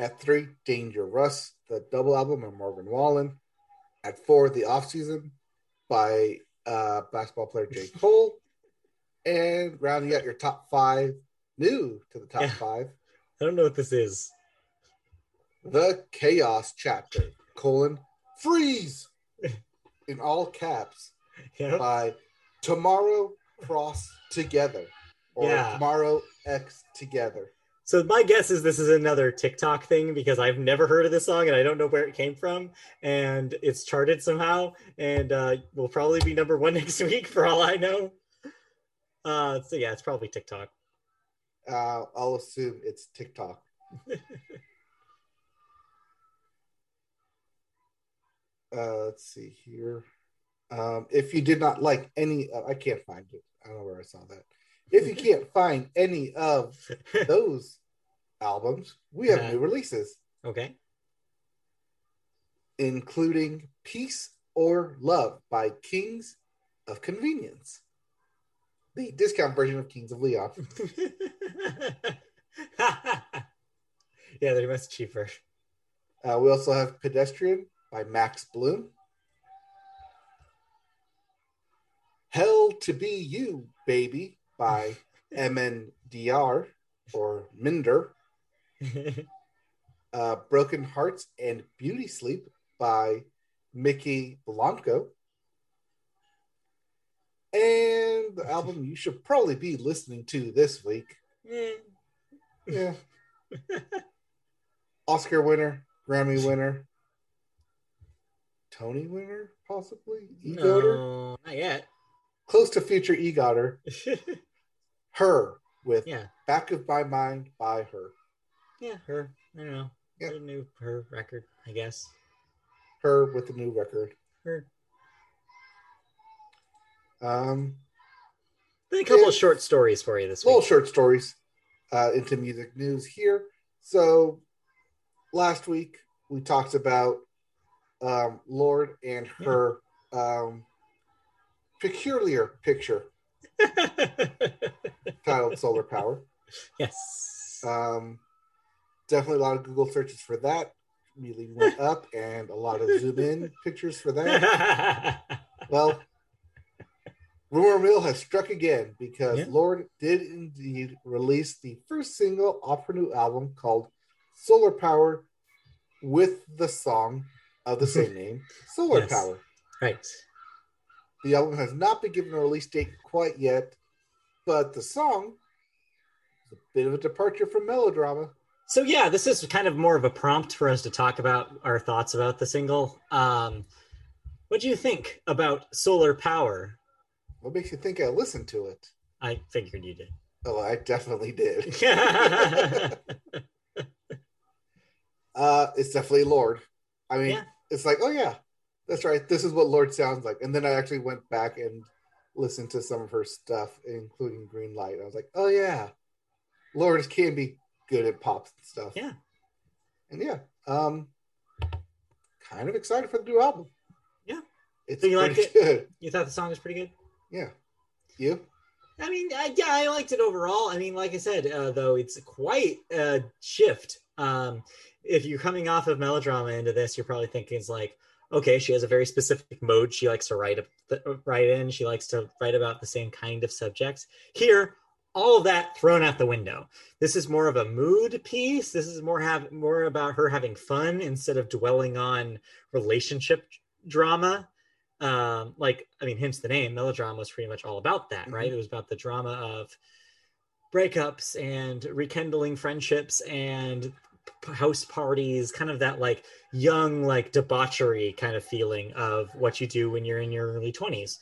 At 3, Danger Russ, the double album of Morgan Wallen. At 4, The Offseason by basketball player J. Cole. And rounding out your top 5, new to the top 5. I don't know what this is. The Chaos Chapter, freeze! In all caps, by Tomorrow Cross Together, or Tomorrow X Together. So my guess is this is another TikTok thing, because I've never heard of this song and I don't know where it came from, and it's charted somehow, and will probably be number 1 next week for all I know. So yeah, it's probably TikTok. I'll assume it's TikTok. Let's see here. If you did not like any, I can't find it. I don't know where I saw that. If you can't find any of those albums, we have new releases. Okay. Including Peace or Love by Kings of Convenience. The discount version of Kings of Leon. Yeah, they're much cheaper. We also have Pedestrian by Max Bloom. Hell to Be You, Baby by MNDR or Minder. Broken Hearts and Beauty Sleep by Mickey Blanco. And the album you should probably be listening to this week. Yeah. Oscar winner, Grammy winner, Tony winner, possibly? EGOTer? No, not yet. Close to future EGOTer. Her with Back of My Mind by Her. Yeah, Her. I don't know. Yeah. A new Her record, I guess. Her with a new record. Her. Then a couple of short stories for you this week. Little short stories into music news here. So last week we talked about Lorde and her peculiar picture titled Solar Power. Yes. Definitely a lot of Google searches for that. Really went up, and a lot of zoom in pictures for that. Well, rumor mill has struck again, because Lorde did indeed release the first single off her new album called Solar Power, with the song of the same name, Solar Power. Right. The album has not been given a release date quite yet, but the song is a bit of a departure from melodrama. So yeah, this is kind of more of a prompt for us to talk about our thoughts about the single. What do you think about Solar Power? What makes you think I listened to it? I figured you did. Oh, I definitely did. It's definitely Lorde. I mean, it's like, oh yeah, that's right. This is what Lorde sounds like. And then I actually went back and listened to some of her stuff, including Green Light. I was like, oh yeah, Lorde can be good at pop stuff. Yeah. And kind of excited for the new album. Yeah. It's so you liked it? Good. You thought the song was pretty good? Yeah. You? I mean, I liked it overall. I mean, like I said, though, it's quite a shift. If you're coming off of melodrama into this, you're probably thinking it's like, okay, she has a very specific mode she likes to write in. She likes to write about the same kind of subjects. Here, all of that thrown out the window. This is more of a mood piece. This is more about her having fun instead of dwelling on relationship drama. Hence the name. Melodrama was pretty much all about that, right? Mm-hmm. It was about the drama of breakups and rekindling friendships and house parties, kind of that young debauchery kind of feeling of what you do when you're in your early 20s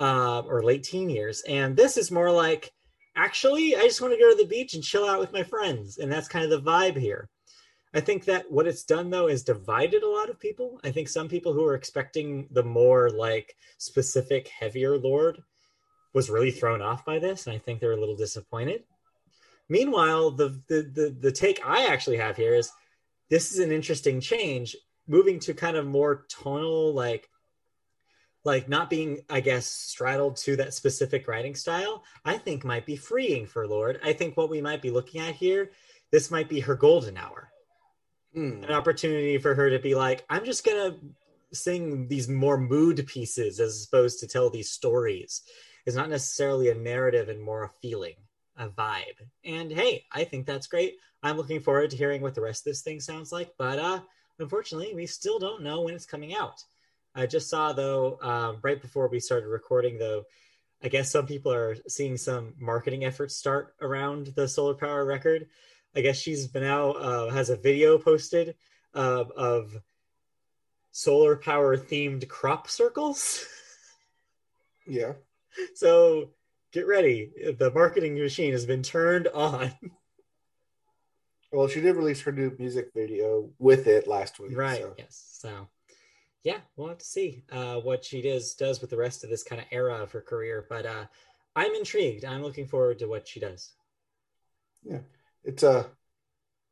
or late teen years. And this is more like, actually, I just want to go to the beach and chill out with my friends, and that's kind of the vibe here. I think that what it's done, though, is divided a lot of people. I think some people who were expecting the more, like, specific, heavier lore was really thrown off by this, and I think they're a little disappointed. Meanwhile, the take I actually have here is, this is an interesting change, moving to kind of more tonal, like not being, I guess, straddled to that specific writing style, I think might be freeing for Lord. I think what we might be looking at here, this might be her golden hour. An opportunity for her to be like, I'm just going to sing these more mood pieces as opposed to tell these stories. It's not necessarily a narrative and more a feeling, a vibe. And hey, I think that's great. I'm looking forward to hearing what the rest of this thing sounds like. But unfortunately, we still don't know when it's coming out. I just saw, though, right before we started recording, though, I guess some people are seeing some marketing efforts start around the Solar Power record. I guess she's now has a video posted of Solar Power themed crop circles. Yeah. So get ready. The marketing machine has been turned on. Well, she did release her new music video with it last week. Right. So. Yes. So. Yeah, we'll have to see what she does with the rest of this kind of era of her career. But I'm intrigued. I'm looking forward to what she does. Yeah, it's a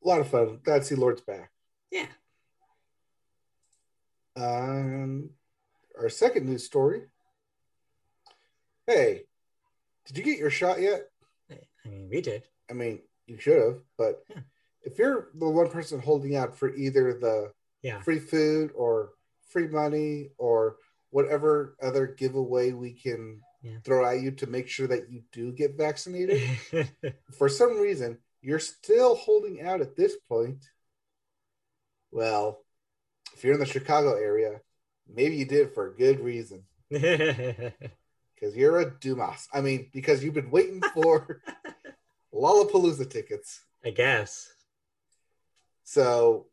lot of fun. Glad to see Lord's back. Yeah. Our second news story. Hey, did you get your shot yet? I mean, we did. I mean, you should have. But yeah. If you're the one person holding out for either the free food or free money or whatever other giveaway we can throw at you to make sure that you do get vaccinated. For some reason, you're still holding out at this point. Well, if you're in the Chicago area, maybe you did for a good reason. Because you're a Dumas. I mean, because you've been waiting for Lollapalooza tickets. I guess. So,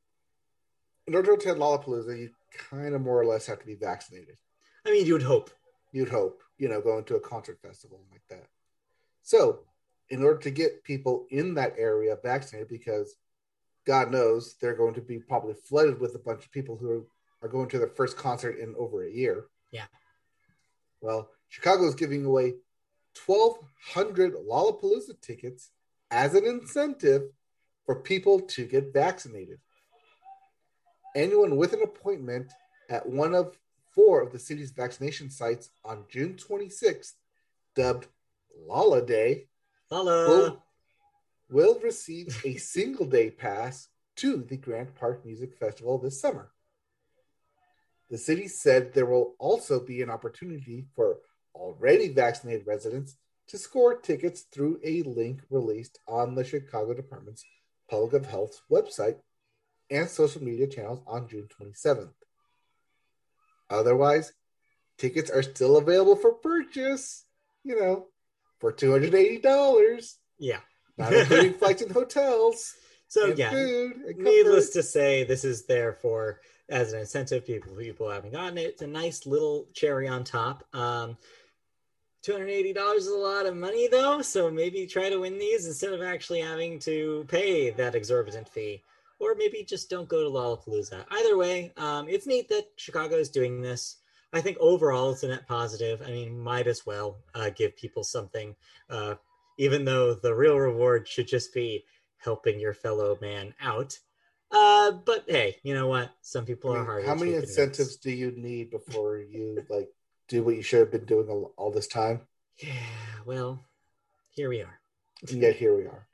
in order to attend Lollapalooza, you kind of more or less have to be vaccinated. I mean, you would hope. You'd hope, you know, going to a concert festival like that. So, in order to get people in that area vaccinated, because God knows they're going to be probably flooded with a bunch of people who are going to their first concert in over a year. Yeah. Well, Chicago is giving away 1,200 Lollapalooza tickets as an incentive for people to get vaccinated. Anyone with an appointment at one of four of the city's vaccination sites on June 26th, dubbed Lala Day, will receive a single-day pass to the Grand Park Music Festival this summer. The city said there will also be an opportunity for already vaccinated residents to score tickets through a link released on the Chicago Department's Public Health's website and social media channels on June 27th. Otherwise, tickets are still available for purchase, you know, for $280. Yeah. Not including flights and hotels. So, and food and needless to say, this is there for, as an incentive, people haven't gotten it. It's a nice little cherry on top. $280 is a lot of money, though, so maybe try to win these instead of actually having to pay that exorbitant fee. Or maybe just don't go to Lollapalooza. Either way, it's neat that Chicago is doing this. I think overall it's a net positive. I mean, might as well give people something, even though the real reward should just be helping your fellow man out. But hey, you know what? Some people are hard. How many incentives do you need before you like do what you should have been doing all this time? Yeah, well, here we are. Yeah, here we are.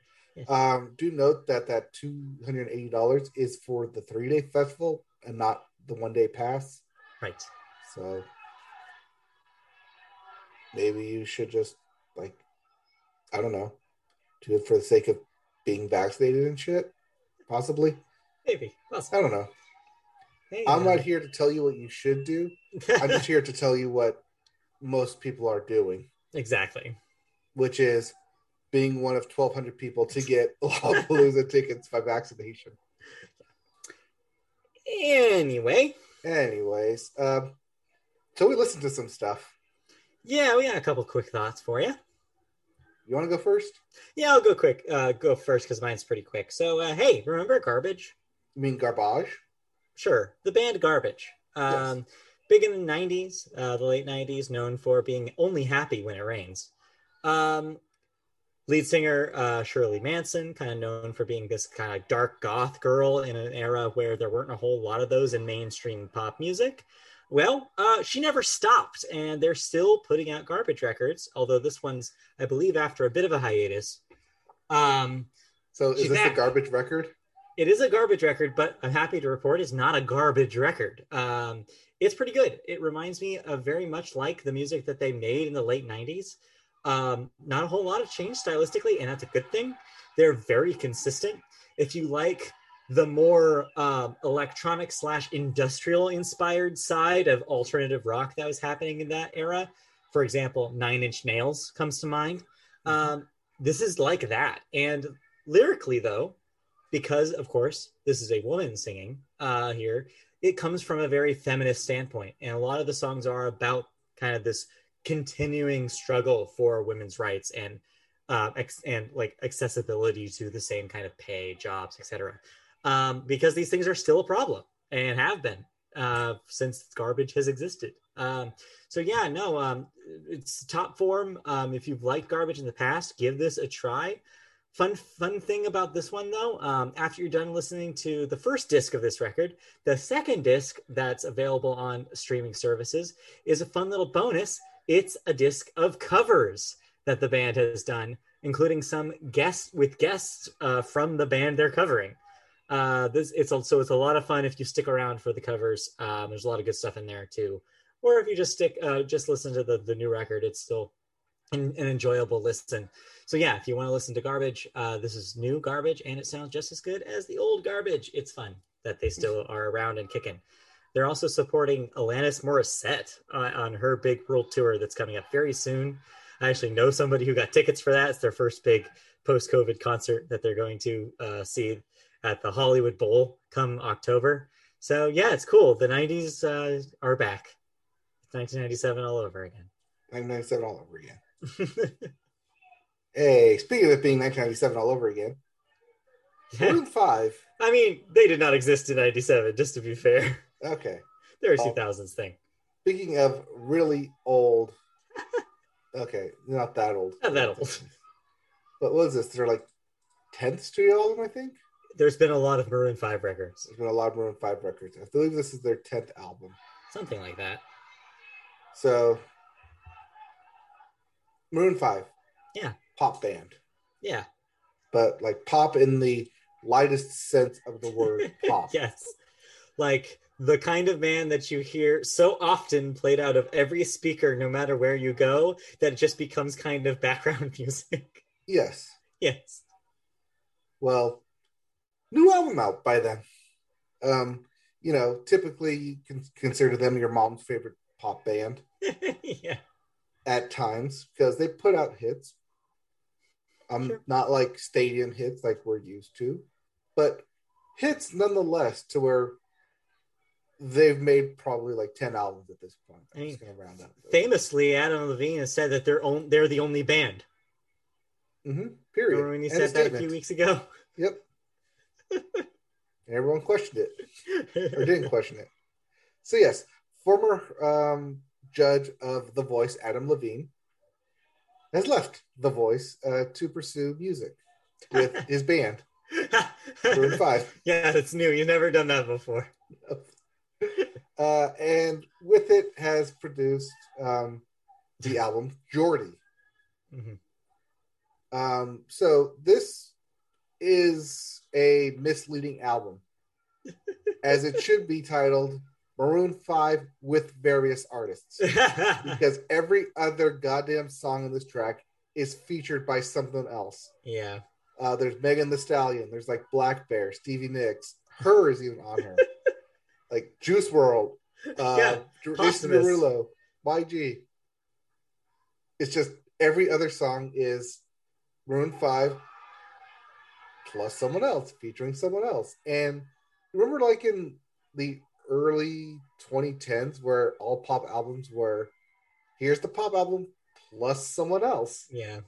Do note that $280 is for the 3-day festival and not the 1-day pass. Right. So maybe you should just, like, I don't know, do it for the sake of being vaccinated and shit. Possibly. Maybe. Possibly. I don't know. Maybe. I'm not here to tell you what you should do. I'm just here to tell you what most people are doing. Exactly. Which is being one of 1,200 people to get Lollapalooza tickets by vaccination. Anyways, so we listened to some stuff. Yeah, we got a couple quick thoughts for you. You want to go first? Yeah, I'll go first because mine's pretty quick. So, hey, remember Garbage? You mean garbage? Sure. The band Garbage. Yes. Big in the 90s, the late 90s, known for being only happy when it rains. Lead singer Shirley Manson, kind of known for being this kind of dark goth girl in an era where there weren't a whole lot of those in mainstream pop music. Well, she never stopped, and they're still putting out Garbage records, although this one's, I believe, after a bit of a hiatus. So is this a Garbage record? It is a Garbage record, but I'm happy to report it's not a garbage record. It's pretty good. It reminds me of very much like the music that they made in the late 90s. Not a whole lot of change stylistically, and that's a good thing. They're very consistent. If you like the more electronic / industrial inspired side of alternative rock that was happening in that era, for example, Nine Inch Nails comes to mind. This is like that. And lyrically though, because of course, this is a woman singing here, it comes from a very feminist standpoint. And a lot of the songs are about kind of this continuing struggle for women's rights and like accessibility to the same kind of pay, jobs, etc. Because these things are still a problem and have been since Garbage has existed. It's top form. If you've liked Garbage in the past, give this a try. Fun thing about this one, though, after you're done listening to the first disc of this record, the second disc that's available on streaming services is a fun little bonus. It's a disc of covers that the band has done, including some guests from the band they're covering. It's a lot of fun if you stick around for the covers. There's a lot of good stuff in there too, or if you just listen to the new record, it's still an enjoyable listen. So yeah, if you want to listen to Garbage, this is new Garbage, and it sounds just as good as the old Garbage. It's fun that they still are around and kicking. They're also supporting Alanis Morissette on her big world tour that's coming up very soon. I actually know somebody who got tickets for that. It's their first big post-COVID concert that they're going to see at the Hollywood Bowl come October. So yeah, it's cool. The 90s are back. 1997 all over again. 1997 all over again. Hey, speaking of it being 1997 all over again, Maroon 5. I mean, they did not exist in 97, just to be fair. Okay. They're a 2000s thing. Speaking of really old... Okay, not that old. Not that old. But what is this? They're like 10th studio album, I think? There's been a lot of Maroon 5 records. I believe this is their 10th album. Something like that. So, Maroon 5. Yeah. Pop band. Yeah. But like pop in the lightest sense of the word pop. Yes. Like the kind of man that you hear so often played out of every speaker, no matter where you go, that it just becomes kind of background music. Yes. Yes. Well, new album out by them. Typically you can consider them your mom's favorite pop band. Yeah. At times, because they put out hits. Sure. Not like stadium hits like we're used to, but hits nonetheless, to where they've made probably like 10 albums at this point. I'm just going to round up. Famously, Adam Levine has said that they're the only band. Mm-hmm. Period. Remember when he said that a few weeks ago? Yep. Everyone questioned it. Or didn't question it. So yes, former judge of The Voice, Adam Levine, has left The Voice to pursue music with his band. Maroon 5. Yeah, that's new. You've never done that before. And with it has produced the album Journey. Mm-hmm. So this is a misleading album, as it should be titled Maroon 5 with various artists, because every other goddamn song in this track is featured by someone else. Yeah. There's Megan Thee Stallion, there's like Black Bear, Stevie Nicks, her is even on her. Like Juice WRLD, Jason Derulo, YG. It's just every other song is Maroon 5 plus someone else, featuring someone else. And remember like in the early 2010s where all pop albums were, here's the pop album plus someone else. Yeah.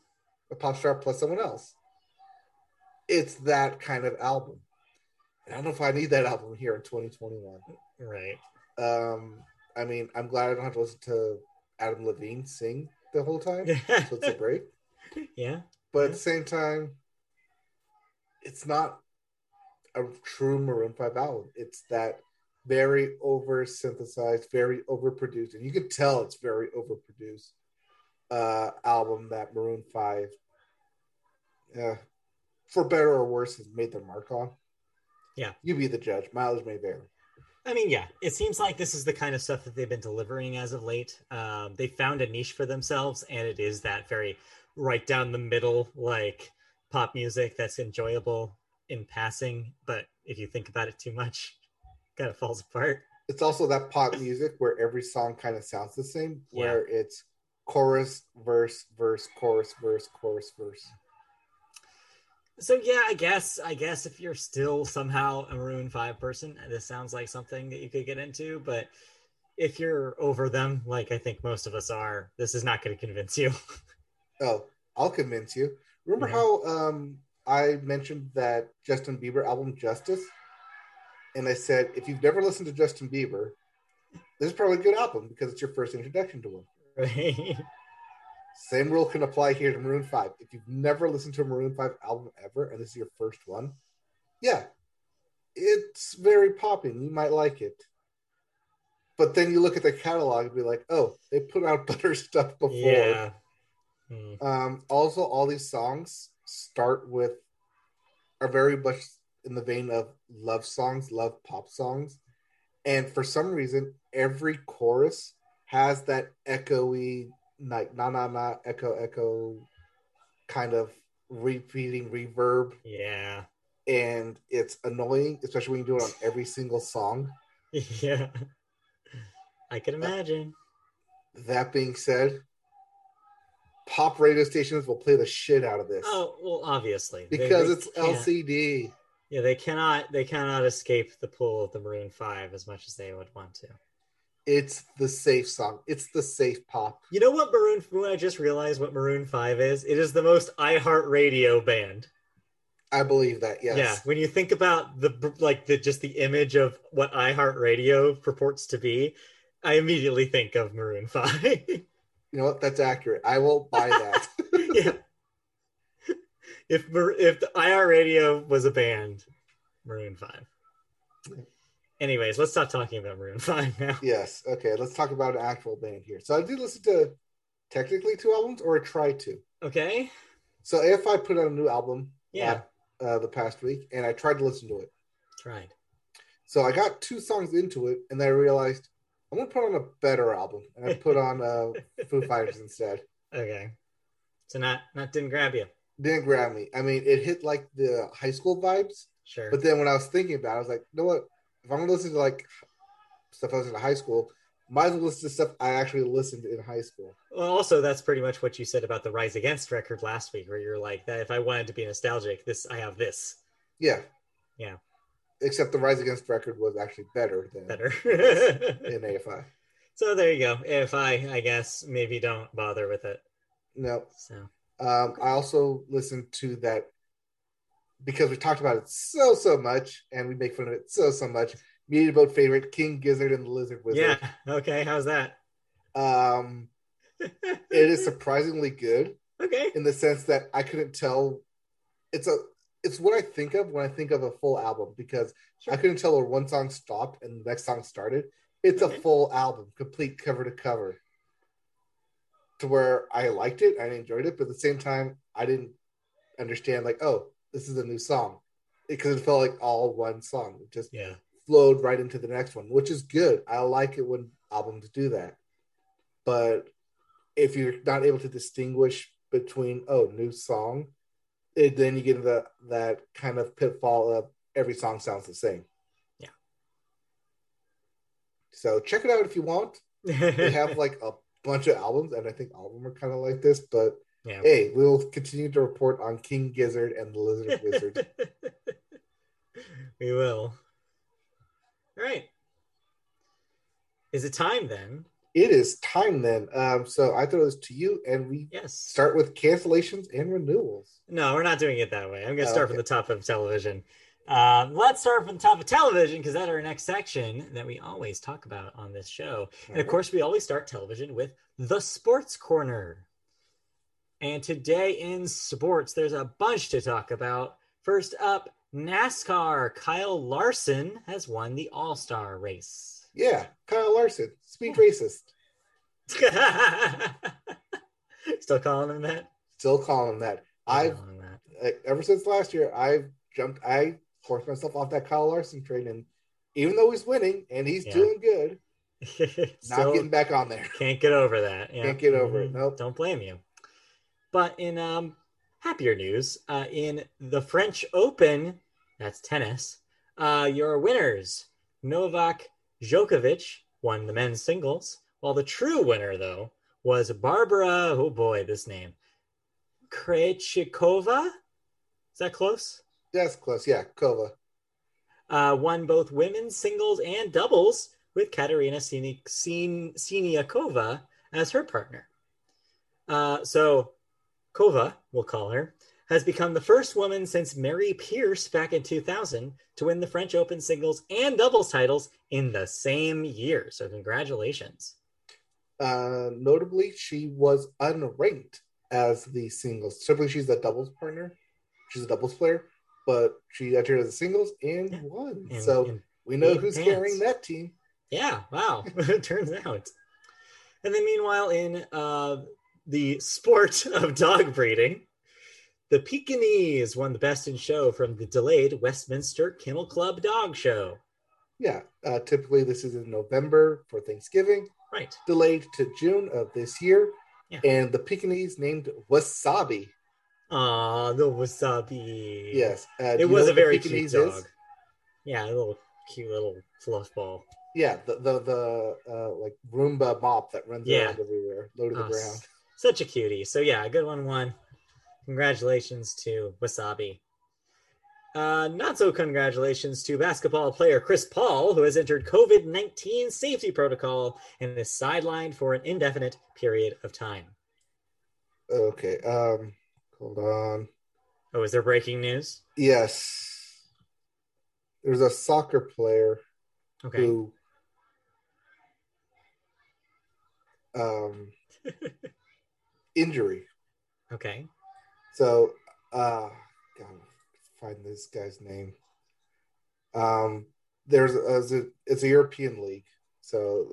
A pop star plus someone else. It's that kind of album. I don't know if I need that album here in 2021. Right. I mean, I'm glad I don't have to listen to Adam Levine sing the whole time. So it's a break. Yeah. But at the same time, it's not a true Maroon 5 album. It's that very over-synthesized, very overproduced, and you can tell it's very overproduced album that Maroon 5, for better or worse, has made their mark on. Yeah. You be the judge. Mileage may vary. I mean, yeah, it seems like this is the kind of stuff that they've been delivering as of late. They found a niche for themselves, and it is that very right down the middle, like pop music that's enjoyable in passing, but if you think about it too much, it kind of falls apart. It's also that pop music where every song kind of sounds the same, where it's chorus, verse, verse, chorus, verse, chorus, verse. So yeah, I guess if you're still somehow a Maroon 5 person, this sounds like something that you could get into, but if you're over them, like I think most of us are, this is not going to convince you. Oh, I'll convince you. Remember how I mentioned that Justin Bieber album, Justice? And I said, if you've never listened to Justin Bieber, this is probably a good album because it's your first introduction to him. Right. Same rule can apply here to Maroon 5. If you've never listened to a Maroon 5 album ever, and this is your first one, yeah, it's very popping. You might like it. But then you look at the catalog and be like, oh, they put out better stuff before. Yeah. Also, all these songs start with, are very much in the vein of love songs, love pop songs. And for some reason, every chorus has that echoey, like na na na, echo echo, kind of repeating reverb. Yeah, and it's annoying, especially when you do it on every single song. Yeah, I can imagine. That being said, pop radio stations will play the shit out of this. Oh well, obviously because it's LCD. Yeah, they cannot escape the pull of the Maroon 5 as much as they would want to. It's the safe song. It's the safe pop. You know what Maroon? When I just realized what Maroon 5 is, it is the most iHeartRadio band. I believe that. Yes. Yeah. When you think about the image of what iHeartRadio purports to be, I immediately think of Maroon 5. You know what? That's accurate. I will buy that. Yeah. If the iHeartRadio was a band, Maroon 5. Anyways, let's stop talking about Maroon 5 now. Yes, okay, let's talk about an actual band here. So I did listen to technically two albums, or I tried to. Okay. So AFI put out a new album the past week, and I tried to listen to it. Tried. So I got two songs into it, and then I realized I'm going to put on a better album, and I put on Foo Fighters instead. Okay. So didn't grab you. Didn't grab me. I mean, it hit like the high school vibes. Sure. But then when I was thinking about it, I was like, you know what? If I'm going to listen to, like, stuff I listened to high school, might as well listen to stuff I actually listened to in high school. Well, also, that's pretty much what you said about the Rise Against record last week, where you're like, that if I wanted to be nostalgic, I have this. Yeah. Yeah. Except the Rise Against record was actually better than in AFI. So there you go. AFI, I guess, maybe don't bother with it. No. So I also listened to that, because we talked about it so much, and we make fun of it so much. Media Boat favorite, King Gizzard and the Lizard Wizard. Yeah, okay, how's that? It is surprisingly good. Okay. In the sense that I couldn't tell. It's what I think of when I think of a full album, because I couldn't tell where one song stopped and the next song started. It's a full album, complete cover to cover. To where I liked it, I enjoyed it, but at the same time, I didn't understand, like, oh, this is a new song, because it felt like all one song. It just flowed right into the next one, which is good. I like it when albums do that. But if you're not able to distinguish between, oh, new song, then you get into that kind of pitfall of every song sounds the same. Yeah. So check it out if you want. They have like a bunch of albums, and I think all of them are kind of like this, but yeah. Hey, we'll continue to report on King Gizzard and the Lizard Wizard. We will. All right. Is it time then? It is time then. So I throw this to you, and we start with cancellations and renewals. No, we're not doing it that way. I'm going to start from the top of television. Let's start from the top of television, because that's our next section that we always talk about on this show. And of course, we always start television with the Sports Corner. And today in sports, there's a bunch to talk about. First up, NASCAR. Kyle Larson has won the All-Star race. Yeah, Kyle Larson. Speak racist. Still calling him that? Still calling him that. Ever since last year, I've jumped. I forced myself off that Kyle Larson train, and even though he's winning and he's doing good, not getting back on there. Can't get over that. Yeah. Can't get over it. Nope. Don't blame you. But in happier news, in the French Open, that's tennis, your winners, Novak Djokovic won the men's singles, while the true winner, though, was Barbara, oh boy, this name, Krejcikova? Is that close? That's close, yeah, Kova. Won both women's singles and doubles with Katerina Siniakova as her partner. So Kova, we'll call her, has become the first woman since Mary Pierce back in 2000 to win the French Open singles and doubles titles in the same year. So congratulations. Notably, she was unranked as the singles. Simply, she's a doubles partner. She's a doubles player, but she entered as a singles and won. And, we know who's carrying that team. Yeah, wow. It turns out. And then meanwhile, in the sport of dog breeding, the Pekingese won the Best in Show from the delayed Westminster Kennel Club Dog Show. Yeah, typically this is in November for Thanksgiving. Right. Delayed to June of this year. Yeah. And the Pekingese named Wasabi. Aw, the Wasabi. Yes. It was a very cute dog. Is? Yeah, a little cute little fluff ball. Yeah, the like Roomba mop that runs around everywhere, low to the ground. Such a cutie. So yeah, a good one won. Congratulations to Wasabi. Not so congratulations to basketball player Chris Paul, who has entered COVID-19 safety protocol and is sidelined for an indefinite period of time. Okay, hold on. Oh, is there breaking news? Yes. There's a soccer player who injury. Okay. So, gotta find this guy's name. It's a European league, so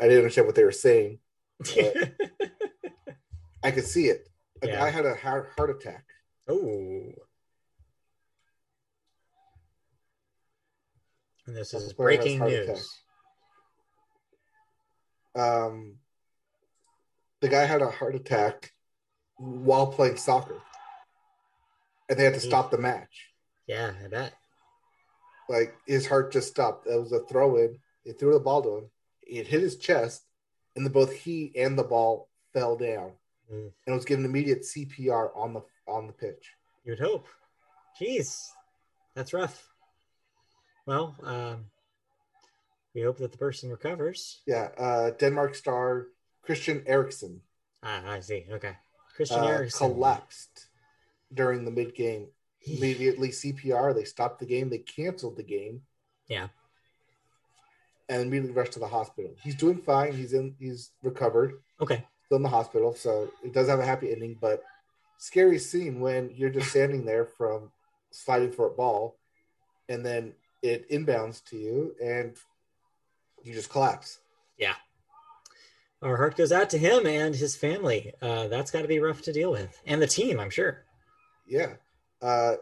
I didn't understand what they were saying. But I could see it. A guy had a heart attack. Oh. And this is breaking news. The guy had a heart attack while playing soccer, and they had to stop the match. Yeah, I bet. Like, his heart just stopped. That was a throw-in. They threw the ball to him. It hit his chest, and both he and the ball fell down. Mm. And was given immediate CPR on the pitch. You would hope. Jeez, that's rough. Well, we hope that the person recovers. Yeah, Denmark star Christian Eriksen. Ah, I see. Okay. Christian Eriksen collapsed during the mid-game. Immediately CPR, they stopped the game, they canceled the game. Yeah. And immediately rushed to the hospital. He's doing fine. He's recovered. Okay. Still in the hospital, so it does have a happy ending, but scary scene when you're just standing there from sliding for a ball, and then it inbounds to you, and you just collapse. Yeah. Our heart goes out to him and his family. That's got to be rough to deal with. And the team, I'm sure. Yeah.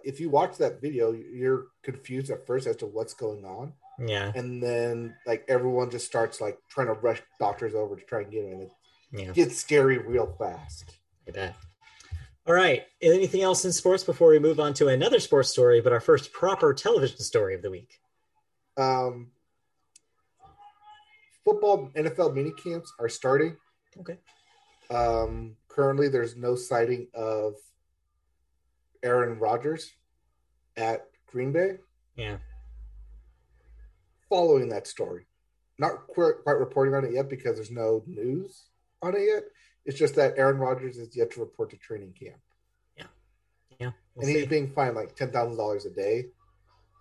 If you watch that video, you're confused at first as to what's going on. Yeah. And then, like, everyone just starts, like, trying to rush doctors over to try and get him. It gets scary real fast. I bet. All right. Anything else in sports before we move on to another sports story, but our first proper television story of the week? Football NFL minicamps are starting. Okay. Currently, there's no sighting of Aaron Rodgers at Green Bay. Yeah. Following that story. Not quite reporting on it yet because there's no news on it yet. It's just that Aaron Rodgers is yet to report to training camp. Yeah. Yeah. We'll see. He's being fined like $10,000 a day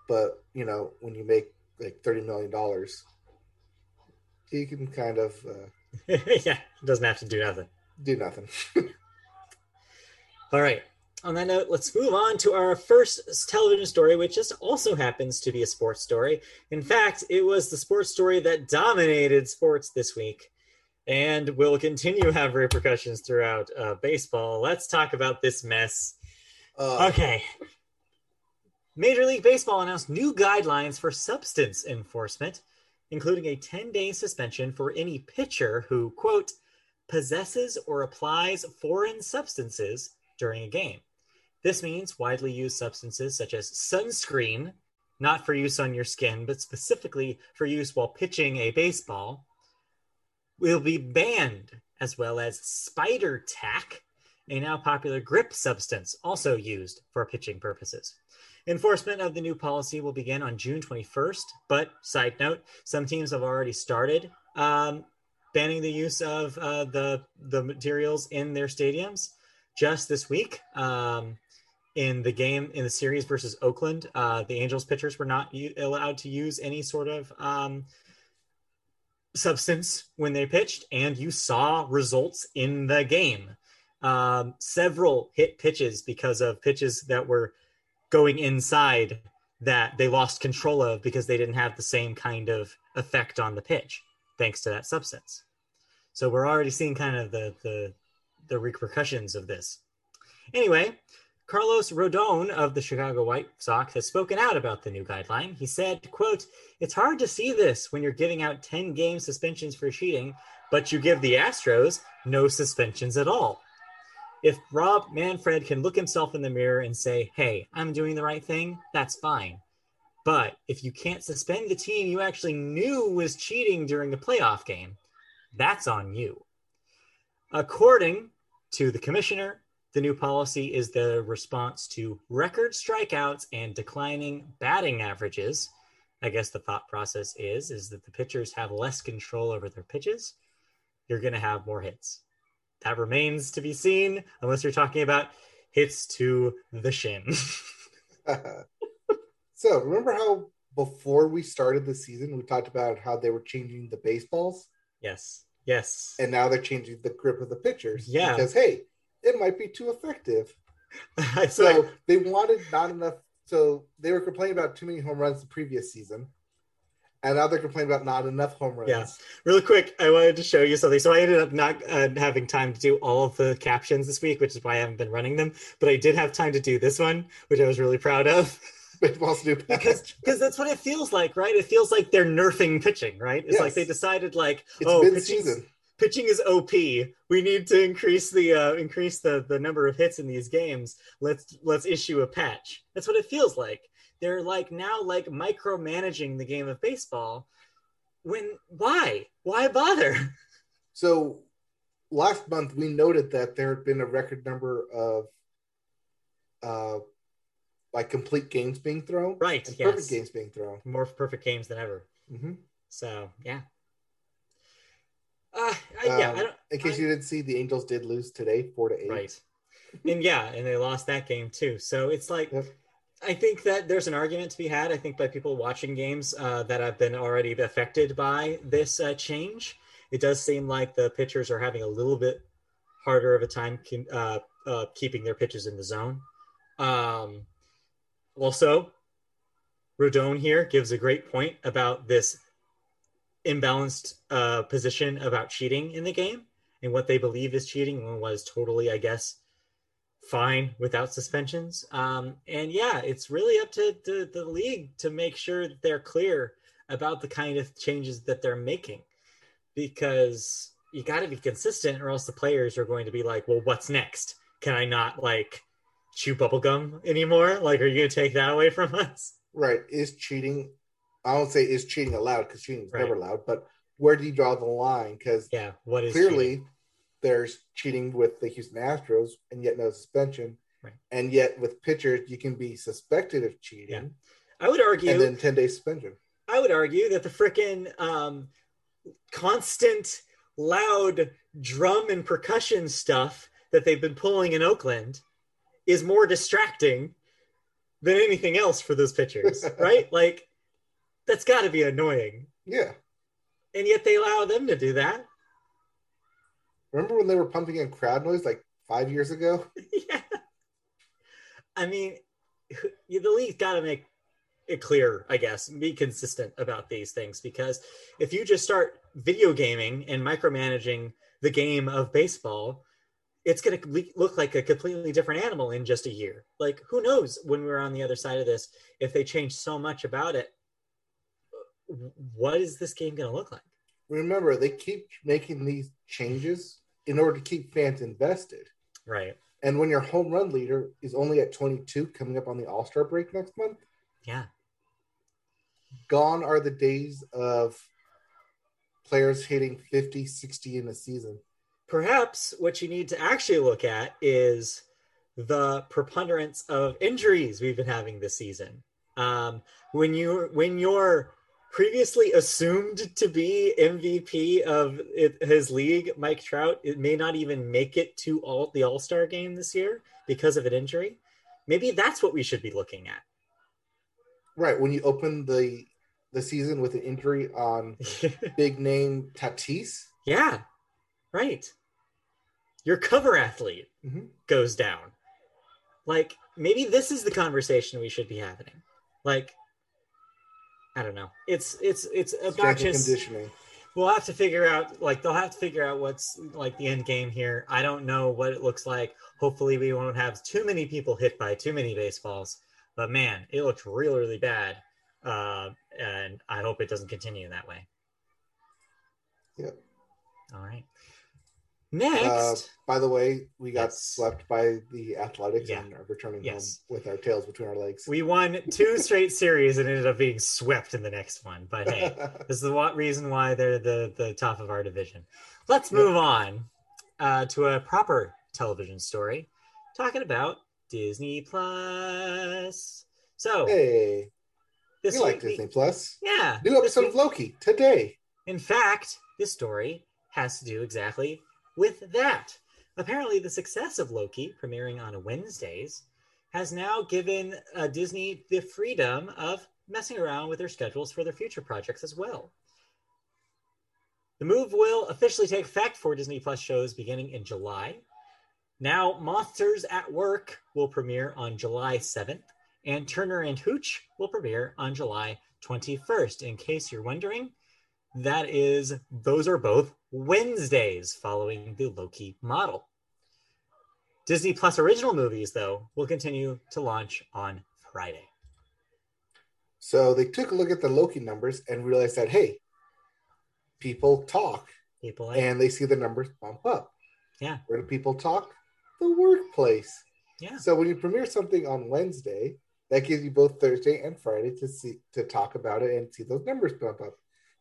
But, you know, when you make like $30 million, you can kind of... yeah, it doesn't have to do nothing. Do nothing. All right. On that note, let's move on to our first television story, which just also happens to be a sports story. In fact, it was the sports story that dominated sports this week and will continue to have repercussions throughout baseball. Let's talk about this mess. Okay. Major League Baseball announced new guidelines for substance enforcement, including a 10-day suspension for any pitcher who, quote, possesses or applies foreign substances during a game. This means widely used substances such as sunscreen, not for use on your skin, but specifically for use while pitching a baseball, will be banned, as well as spider tack, a now popular grip substance also used for pitching purposes. Enforcement of the new policy will begin on June 21st, but side note, some teams have already started banning the use of the materials in their stadiums. Just this week, in the game, in the series versus Oakland, the Angels pitchers were not allowed to use any sort of substance when they pitched, and you saw results in the game. Several hit pitches because of pitches that were going inside that they lost control of because they didn't have the same kind of effect on the pitch, thanks to that substance. So we're already seeing kind of the repercussions of this. Anyway, Carlos Rodon of the Chicago White Sox has spoken out about the new guideline. He said, quote, it's hard to see this when you're giving out 10-game suspensions for cheating, but you give the Astros no suspensions at all. If Rob Manfred can look himself in the mirror and say, hey, I'm doing the right thing, that's fine. But if you can't suspend the team you actually knew was cheating during a playoff game, that's on you. According to the commissioner, the new policy is the response to record strikeouts and declining batting averages. I guess the thought process is that the pitchers have less control over their pitches. You're going to have more hits. That remains to be seen, unless you're talking about hits to the shin. So remember how before we started the season, we talked about how they were changing the baseballs? Yes. And now they're changing the grip of the pitchers. Yeah. Because, hey, it might be too effective. So they wanted not enough. So they were complaining about too many home runs the previous season. And now they're complaining about not enough home runs. Yeah. Really quick, I wanted to show you something. So I ended up not having time to do all of the captions this week, which is why I haven't been running them. But I did have time to do this one, which I was really proud of. Because that's what it feels like, right? It feels like they're nerfing pitching, right? It's like they decided, like, it's pitching is OP. We need to increase the number of hits in these games. Let's issue a patch. That's what it feels like. They're like now like micromanaging the game of baseball. Why bother? So last month we noted that there had been a record number of like complete games being thrown. Right, yes. Perfect games being thrown. More perfect games than ever. Mm-hmm. So, yeah. In case you didn't see, the Angels did lose today, 4-8. Right. And they lost that game too. So it's like, yep. I think that there's an argument to be had, I think, by people watching games that have been already affected by this change. It does seem like the pitchers are having a little bit harder of a time keeping their pitches in the zone. Also, Rodon here gives a great point about this imbalanced position about cheating in the game and what they believe is cheating and was totally, I guess, fine without suspensions. It's really up to the league to make sure that they're clear about the kind of changes that they're making, because you got to be consistent or else the players are going to be like, well, what's next? Can I not like chew bubblegum anymore? Like, are you going to take that away from us? Right. I won't say is cheating allowed, because cheating is never allowed, but where do you draw the line? Because what is clearly cheating? There's cheating with the Houston Astros and yet no suspension. Right. And yet with pitchers, you can be suspected of cheating. Yeah. I would argue. And then 10-day suspension. I would argue that the frickin' constant loud drum and percussion stuff that they've been pulling in Oakland is more distracting than anything else for those pictures, right? Like, that's got to be annoying. Yeah. And yet they allow them to do that. Remember when they were pumping in crowd noise like 5 years ago? Yeah. I mean, the league's got to make it clear, I guess, be consistent about these things, because if you just start video gaming and micromanaging the game of baseball, it's going to look like a completely different animal in just a year. Like, who knows when we're on the other side of this, if they change so much about it, what is this game going to look like? Remember, they keep making these changes in order to keep fans invested. Right. And when your home run leader is only at 22 coming up on the All-Star break next month, yeah, gone are the days of players hitting 50, 60 in a season. Perhaps what you need to actually look at is the preponderance of injuries we've been having this season. When you're previously assumed to be MVP of his league, Mike Trout, it may not even make it to the All-Star game this year because of an injury. Maybe that's what we should be looking at. Right, when you open the season with an injury on big name Tatis. Yeah, right. Your cover athlete goes down. Like, maybe this is the conversation we should be having. Like, I don't know. It's obnoxious. Strength and conditioning. We'll have to figure out, like, they'll have to figure out what's, like, the end game here. I don't know what it looks like. Hopefully we won't have too many people hit by too many baseballs. But man, it looked really, really bad. And I hope it doesn't continue that way. Yep. All right. Next. By the way, we got swept by the Athletics and are returning home with our tails between our legs. We won 2 straight series and ended up being swept in the next one. But hey, this is the reason why they're the top of our division. Let's move on to a proper television story, talking about Disney Plus. So, hey, we like Disney Plus. Yeah. New episode of Loki today. In fact, this story has to do exactly with that. Apparently, the success of Loki, premiering on Wednesdays, has now given Disney the freedom of messing around with their schedules for their future projects as well. The move will officially take effect for Disney Plus shows beginning in July. Now, Monsters at Work will premiere on July 7th, and Turner and Hooch will premiere on July 21st. In case you're wondering, those are both Wednesdays following the Loki model. Disney Plus original movies, though, will continue to launch on Friday. So they took a look at the Loki numbers and realized that, hey, people talk. And they see the numbers bump up. Yeah. Where do people talk? The workplace. Yeah. So when you premiere something on Wednesday, that gives you both Thursday and Friday to talk about it and see those numbers bump up.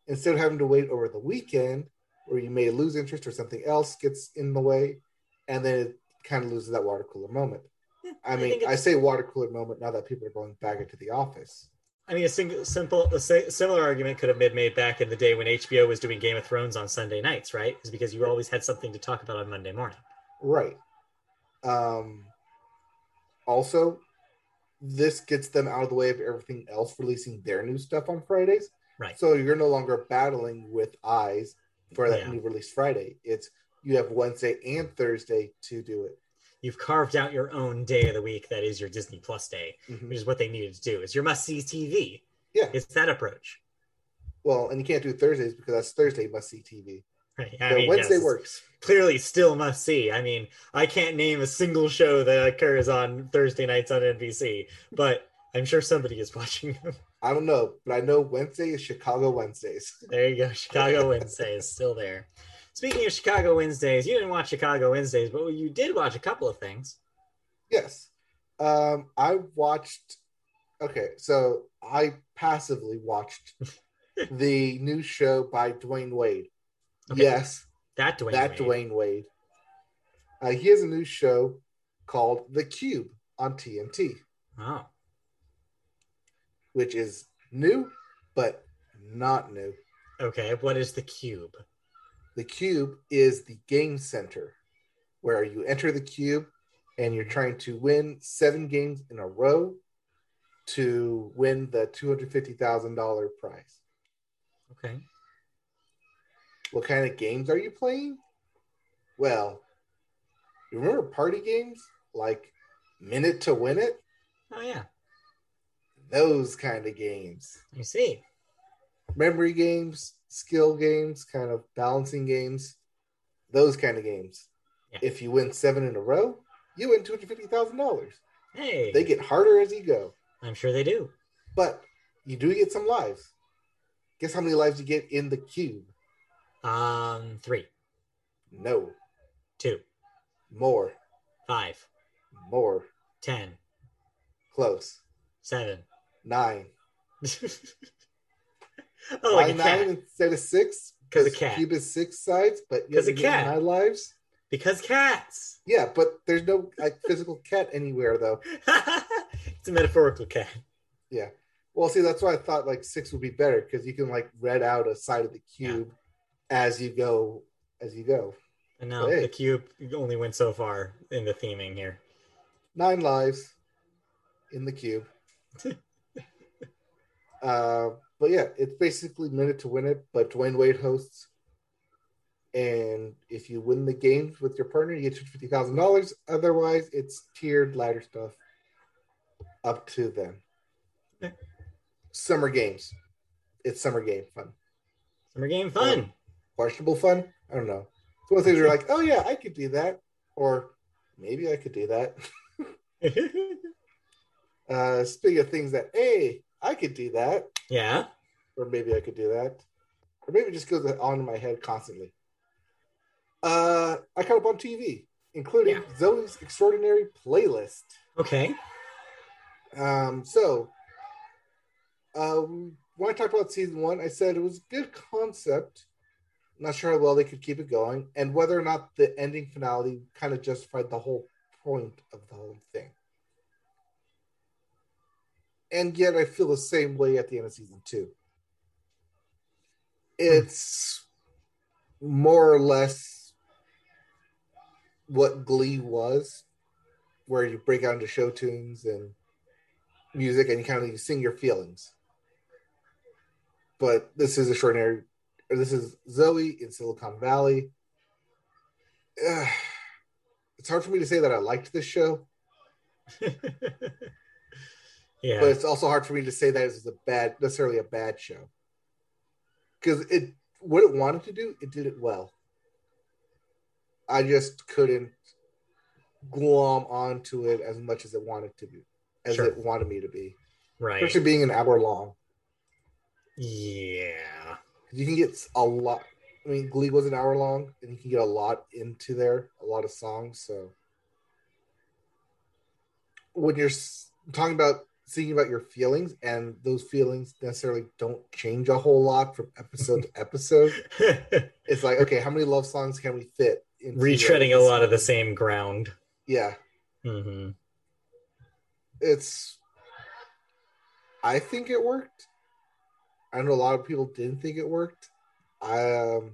Instead of having to wait over the weekend where you may lose interest or something else gets in the way, and then it kind of loses that water cooler moment. Yeah, I say water cooler moment now that people are going back into the office. I mean, a similar argument could have been made back in the day when HBO was doing Game of Thrones on Sunday nights, right? It's because you always had something to talk about on Monday morning. Right. Also, this gets them out of the way of everything else releasing their new stuff on Fridays. Right. So you're no longer battling with eyes for that new release Friday. It's you have Wednesday and Thursday to do it. You've carved out your own day of the week that is your Disney Plus day, which is what they needed to do. It's your must-see TV. Yeah. It's that approach. Well, and you can't do Thursdays because that's Thursday must-see TV. Right. Wednesday works. Clearly still must-see. I mean, I can't name a single show that occurs on Thursday nights on NBC, but I'm sure somebody is watching them. I don't know, but I know Wednesday is Chicago Wednesdays. There you go. Chicago Wednesdays still there. Speaking of Chicago Wednesdays, you didn't watch Chicago Wednesdays, but you did watch a couple of things. Yes. I passively watched the new show by Dwayne Wade. Okay. Yes. Dwayne Wade. He has a new show called The Cube on TNT. Oh. Which is new, but not new. Okay, what is The Cube? The Cube is the game center where you enter the cube and you're trying to win 7 games in a row to win the $250,000 prize. Okay. What kind of games are you playing? Well, you remember party games like Minute to Win It? Oh, yeah. Those kind of games. I see. Memory games, skill games, kind of balancing games, those kind of games. Yeah. If you win 7 in a row, you win $250,000. Hey. They get harder as you go. I'm sure they do. But you do get some lives. Guess how many lives you get in the cube? 3. No. 2. More. 5. More. 10. Close. 7. 9. Oh, like a cat. 9 instead of 6? Because a cat. Cube is 6 sides, but you have 9 lives. Because cats. Yeah, but there's no like physical cat anywhere though. It's a metaphorical cat. Yeah. Well, see, that's why I thought like 6 would be better, because you can like read out a side of the cube as you go. And now the cube only went so far in the theming here. 9 lives in the cube. But yeah, it's basically Minute to Win It, but Dwayne Wade hosts. And if you win the games with your partner, you get $50,000. Otherwise, it's tiered ladder stuff up to them. Okay. Summer games. It's summer game fun. Summer game fun. Questionable fun. I don't know. It's one of the things where you're like, oh yeah, I could do that. Or maybe I could do that. Speaking of things that, hey, I could do that. Yeah. Or maybe I could do that. Or maybe it just goes on in my head constantly. I caught up on TV, including Zoe's Extraordinary Playlist. Okay. So when I talked about season 1, I said it was a good concept. I'm not sure how well they could keep it going, and whether or not the ending finale kind of justified the whole point of the whole thing. And yet I feel the same way at the end of season 2. It's more or less what Glee was, where you break out into show tunes and music and you kind of sing your feelings. But this is extraordinary. Or this is Zoe in Silicon Valley. It's hard for me to say that I liked this show. Yeah. But it's also hard for me to say that it's necessarily a bad show. Because what it wanted to do, it did it well. I just couldn't glom onto it as much as it wanted to be, as it wanted me to be. Right. Especially being an hour long. Yeah. You can get a lot. I mean, Glee was an hour long, and you can get a lot into there, a lot of songs. So when you're talking about thinking about your feelings, and those feelings necessarily don't change a whole lot from episode to episode. It's like, okay, how many love songs can we fit? Retreading a lot of the same ground. Yeah. Mm-hmm. I think it worked. I know a lot of people didn't think it worked. There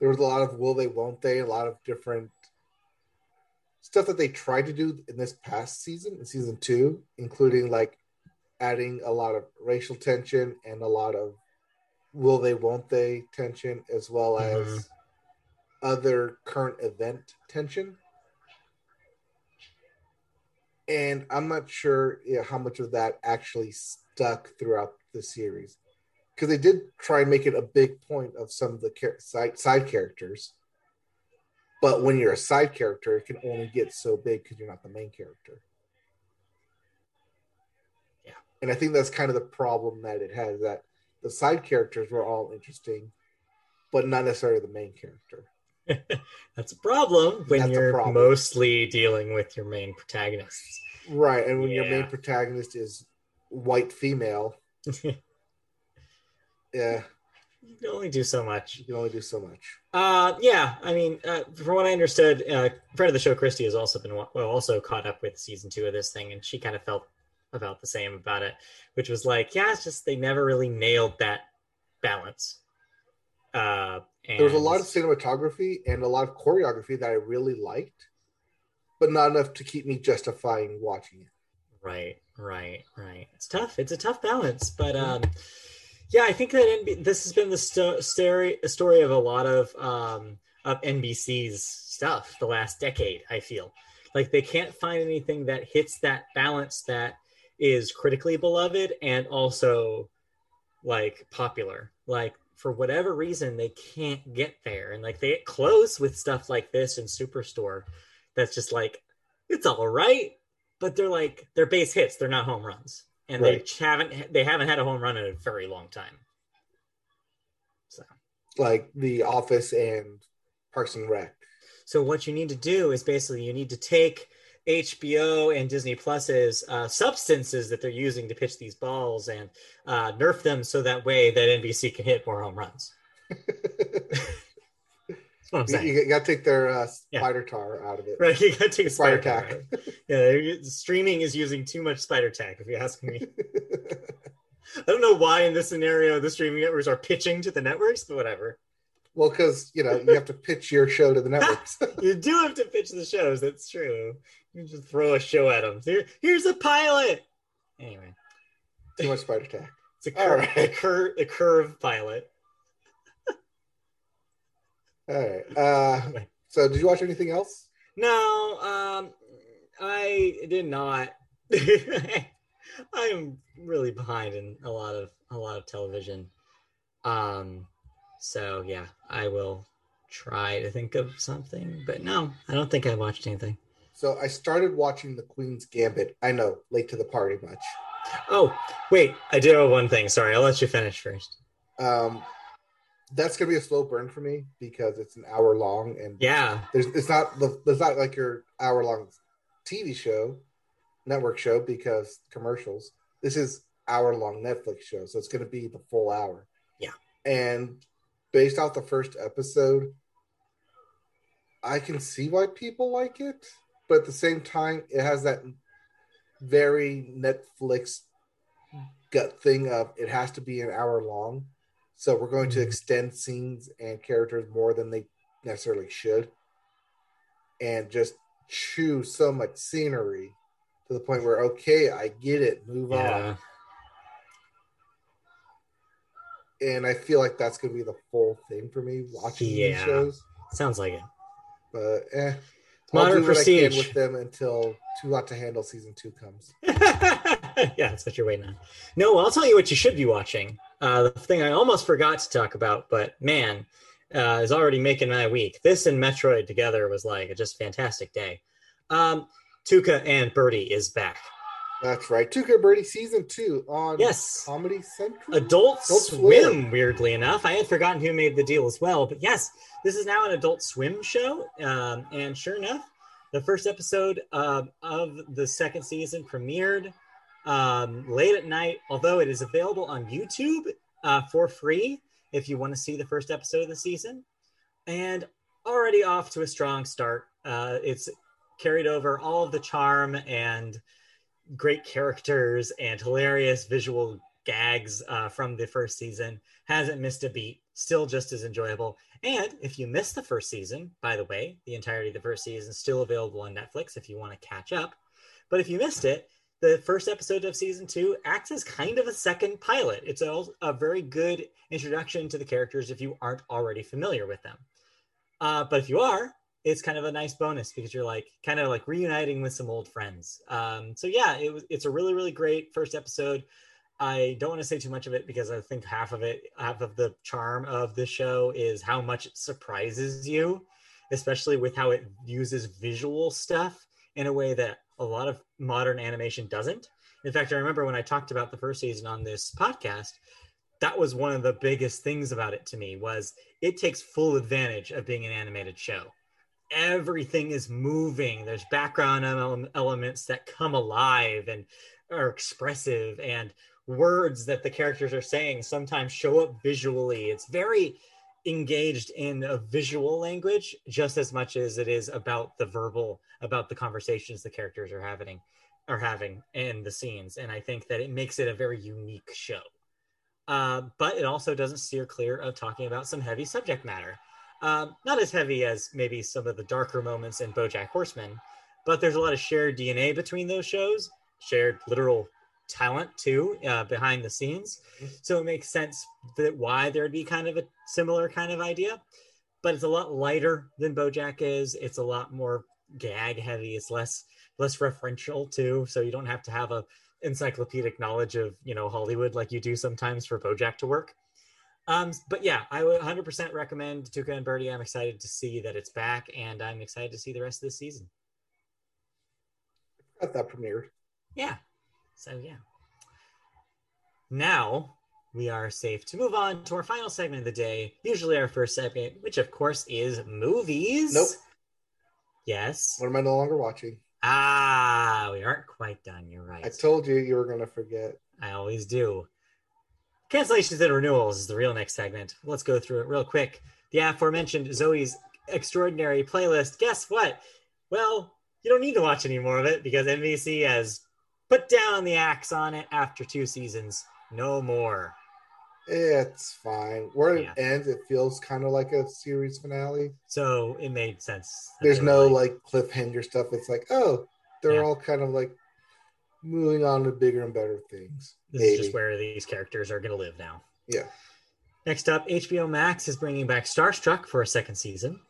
was a lot of will they, won't they, a lot of different stuff that they tried to do in this past season, in season 2, including like adding a lot of racial tension and a lot of will they, won't they tension, as well as other current event tension. And I'm not sure how much of that actually stuck throughout the series. Because they did try and make it a big point of some of the side characters. But when you're a side character, it can only get so big because you're not the main character. Yeah. And I think that's kind of the problem that it has, that the side characters were all interesting, but not necessarily the main character. That's a problem when you're mostly dealing with your main protagonists. Right. And when your main protagonist is white female. Yeah. You can only do so much. I mean, from what I understood, a friend of the show, Christy, has also been also caught up with season 2 of this thing, and she kind of felt about the same about it, which was like, it's just they never really nailed that balance. And there was a lot of cinematography and a lot of choreography that I really liked, but not enough to keep me justifying watching it. Right. It's tough. It's a tough balance, but yeah, I think that this has been the story of a lot of NBC's stuff the last decade. I feel like they can't find anything that hits that balance that is critically beloved and also like popular. Like for whatever reason, they can't get there, and like they get close with stuff like this and Superstore. That's just like it's all right, but they're like they're base hits. They're not home runs, and they haven't had a home run in a very long time. So, like The Office and Parks and Rec. So what you need to do is basically you need to take HBO and Disney Plus's substances that they're using to pitch these balls and nerf them so that way that NBC can hit more home runs. That's what I'm saying. You got to take their spider tar out of it. Right, you got to take a spider tack. Yeah, streaming is using too much spider tack, if you ask me. I don't know why in this scenario the streaming networks are pitching to the networks, but whatever. Well, because, you have to pitch your show to the networks. You do have to pitch the shows. That's true. You just throw a show at them. Here's a pilot. Anyway. Too much spider tack. It's a curve pilot. All right. So did you watch anything else? No, I did not. I'm really behind in a lot of television. So yeah, I will try to think of something, but no, I don't think I watched anything. So I started watching The Queen's Gambit. I know, late to the party much. Oh, wait, I do have one thing. Sorry, I'll let you finish first. That's gonna be a slow burn for me because it's an hour long, and it's not like your hour long TV show, network show because commercials. This is hour long Netflix show, so it's gonna be the full hour. Yeah, and based off the first episode, I can see why people like it, but at the same time, it has that very Netflix gut thing of it has to be an hour long. So we're going to extend scenes and characters more than they necessarily should and just chew so much scenery to the point where, okay, I get it, move on. And I feel like that's going to be the whole thing for me watching these shows. Sounds like it. But I'll do prestige. What I can with them until Too Hot to Handle Season 2 comes. Yeah, that's what you're waiting on. No, I'll tell you what you should be watching. The thing I almost forgot to talk about, but man, is already making my week. This and Metroid together was like just a fantastic day. Tuca and Birdie is back. That's right. Tuca and Birdie Season 2 on Comedy Central. Adult Swim, weirdly enough. I had forgotten who made the deal as well, but yes, this is now an Adult Swim show. And sure enough, the first episode of the second season premiered late at night, although it is available on YouTube for free if you want to see the first episode of the season, and already off to a strong start. It's carried over all of the charm and great characters and hilarious visual gags from the first season. Hasn't missed a beat, still just as enjoyable. And if you missed the first season, by the way, the entirety of the first season is still available on Netflix if you want to catch up. But if you missed it, the first episode of season 2 acts as kind of a second pilot. It's a very good introduction to the characters if you aren't already familiar with them. But if you are, it's kind of a nice bonus because you're like kind of like reuniting with some old friends. So yeah, it's a really, really great first episode. I don't want to say too much of it because I think half of the charm of this show is how much it surprises you, especially with how it uses visual stuff in a way that a lot of modern animation doesn't. In fact, I remember when I talked about the first season on this podcast, that was one of the biggest things about it to me was it takes full advantage of being an animated show. Everything is moving. There's background elements that come alive and are expressive, and words that the characters are saying sometimes show up visually. It's very engaged in a visual language just as much as it is about the verbal, about the conversations the characters are having in the scenes. And I think that it makes it a very unique show. But it also doesn't steer clear of talking about some heavy subject matter. Not as heavy as maybe some of the darker moments in BoJack Horseman, but there's a lot of shared DNA between those shows. shared literal talent too behind the scenes. So it makes sense that why there'd be kind of a similar kind of idea, but it's a lot lighter than BoJack is. It's a lot more gag heavy. It's less referential too. So you don't have to have a encyclopedic knowledge of, you know, Hollywood like you do sometimes for BoJack to work. But yeah, I would 100% recommend Tuca and Birdie. I'm excited to see that it's back, and I'm excited to see the rest of the season. I forgot that premiered. Yeah. So yeah. Now we are safe to move on to our final segment of the day. Usually our first segment, which of course is movies. Nope. Yes. What am I no longer watching? Ah, we aren't quite done. You're right. I told you you were going to forget. I always do. Cancellations and renewals is the real next segment. Let's go through it real quick. The aforementioned Zoe's extraordinary playlist. Guess what? Well, you don't need to watch any more of it because NBC has put down the axe on it after 2 seasons. No more. It's fine. Where it ends, it feels kind of like a series finale. So it made sense. There's no like cliffhanger stuff. It's like, oh, they're all kind of like moving on to bigger and better things. This is just where these characters are going to live now. Yeah. Next up, HBO Max is bringing back Starstruck for a second season.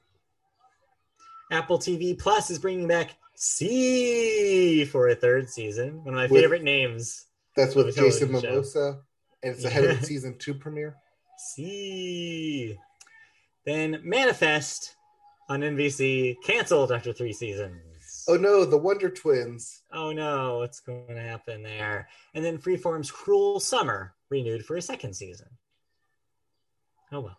Apple TV Plus is bringing back C for a third season. One of my favorite names. That's with Jason Momoa. And it's ahead of the season 2 premiere. See. Then Manifest on NBC canceled after 3 seasons. Oh no, the Wonder Twins. Oh no, what's going to happen there? And then Freeform's Cruel Summer renewed for a second season. Oh well.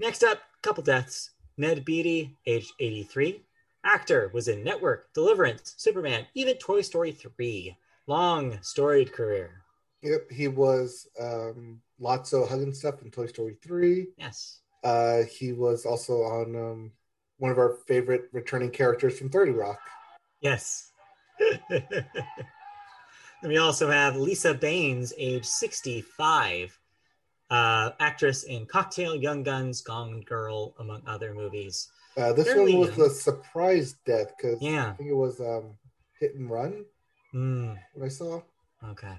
Next up, couple deaths. Ned Beatty, aged 83. Actor was in Network, Deliverance, Superman, even Toy Story 3. Long, storied career. Yep, he was Lotso hugging stuff in Toy Story 3. Yes. He was also on one of our favorite returning characters from 30 Rock. Yes. And we also have Lisa Baines, age 65, actress in Cocktail, Young Guns, Gone Girl, among other movies. This fairly one was a surprise death because I think it was Hit and Run, what I saw. Okay.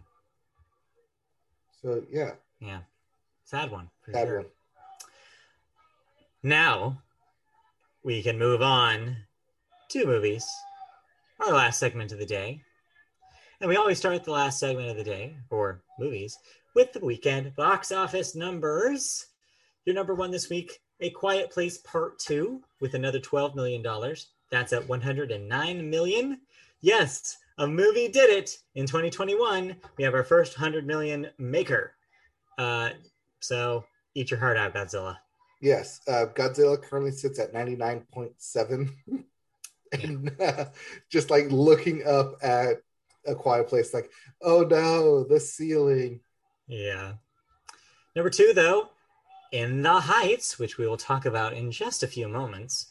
So, yeah. Yeah. Sad one. Sad one. Now, we can move on to movies. Our last segment of the day. And we always start the last segment of the day, or movies, with the weekend box office numbers. Your number one this week, A Quiet Place Part 2, with another $12 million. That's at $109 million. Yes. A movie did it in 2021. We have our first 100 million maker. So eat your heart out, Godzilla. Yes. Godzilla currently sits at 99.7. And just like looking up at A Quiet Place, like, oh no, the ceiling. Yeah. Number two, though, In the Heights, which we will talk about in just a few moments,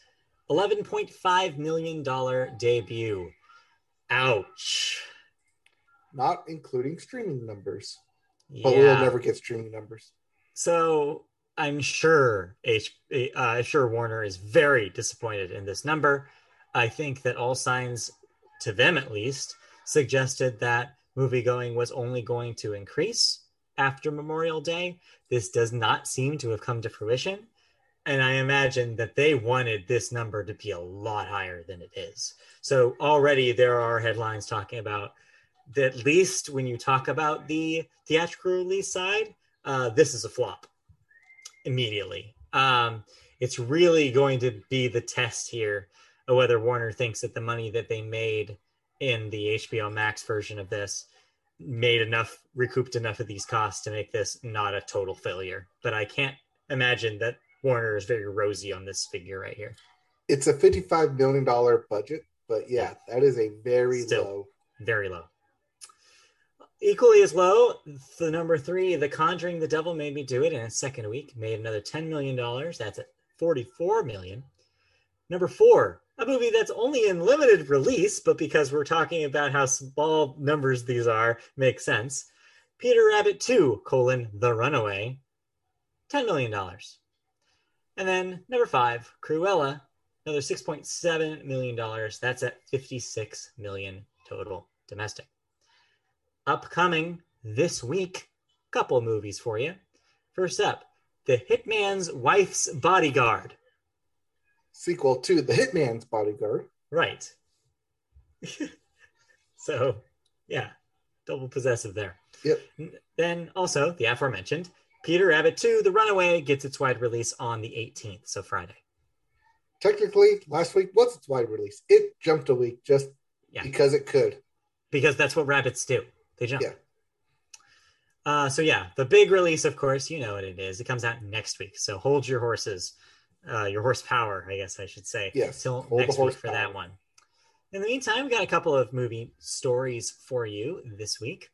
$11.5 million debut. Ouch. Not including streaming numbers. Yeah. But we'll never get streaming numbers. So I'm sure Warner is very disappointed in this number. I think that all signs, to them at least, suggested that moviegoing was only going to increase after Memorial Day. This does not seem to have come to fruition. And I imagine that they wanted this number to be a lot higher than it is. So already there are headlines talking about that at least when you talk about the theatrical release side, this is a flop immediately. It's really going to be the test here of whether Warner thinks that the money that they made in the HBO Max version of this recouped enough of these costs to make this not a total failure. But I can't imagine that Warner is very rosy on this figure right here. It's a $55 million budget, but yeah, that is a very low. Equally as low, the number 3, The Conjuring, The Devil Made Me Do It in its second week, made another $10 million. That's at $44 million. Number 4, a movie that's only in limited release, but because we're talking about how small numbers these are, makes sense. Peter Rabbit 2, The Runaway, $10 million. And then number 5, Cruella, another $6.7 million. That's at $56 million total domestic. Upcoming this week, couple movies for you. First up, The Hitman's Wife's Bodyguard. Sequel to The Hitman's Bodyguard. Right. So, yeah, double possessive there. Yep. Then also, the aforementioned, Peter Rabbit 2, The Runaway, gets its wide release on the 18th, so Friday. Technically, last week was its wide release. It jumped a week just because it could. Because that's what rabbits do. They jump. Yeah. So yeah, the big release, of course, you know what it is. It comes out next week. So hold your horses, your horsepower, I guess I should say. Yes. Till next week for that one. In the meantime, we got a couple of movie stories for you this week.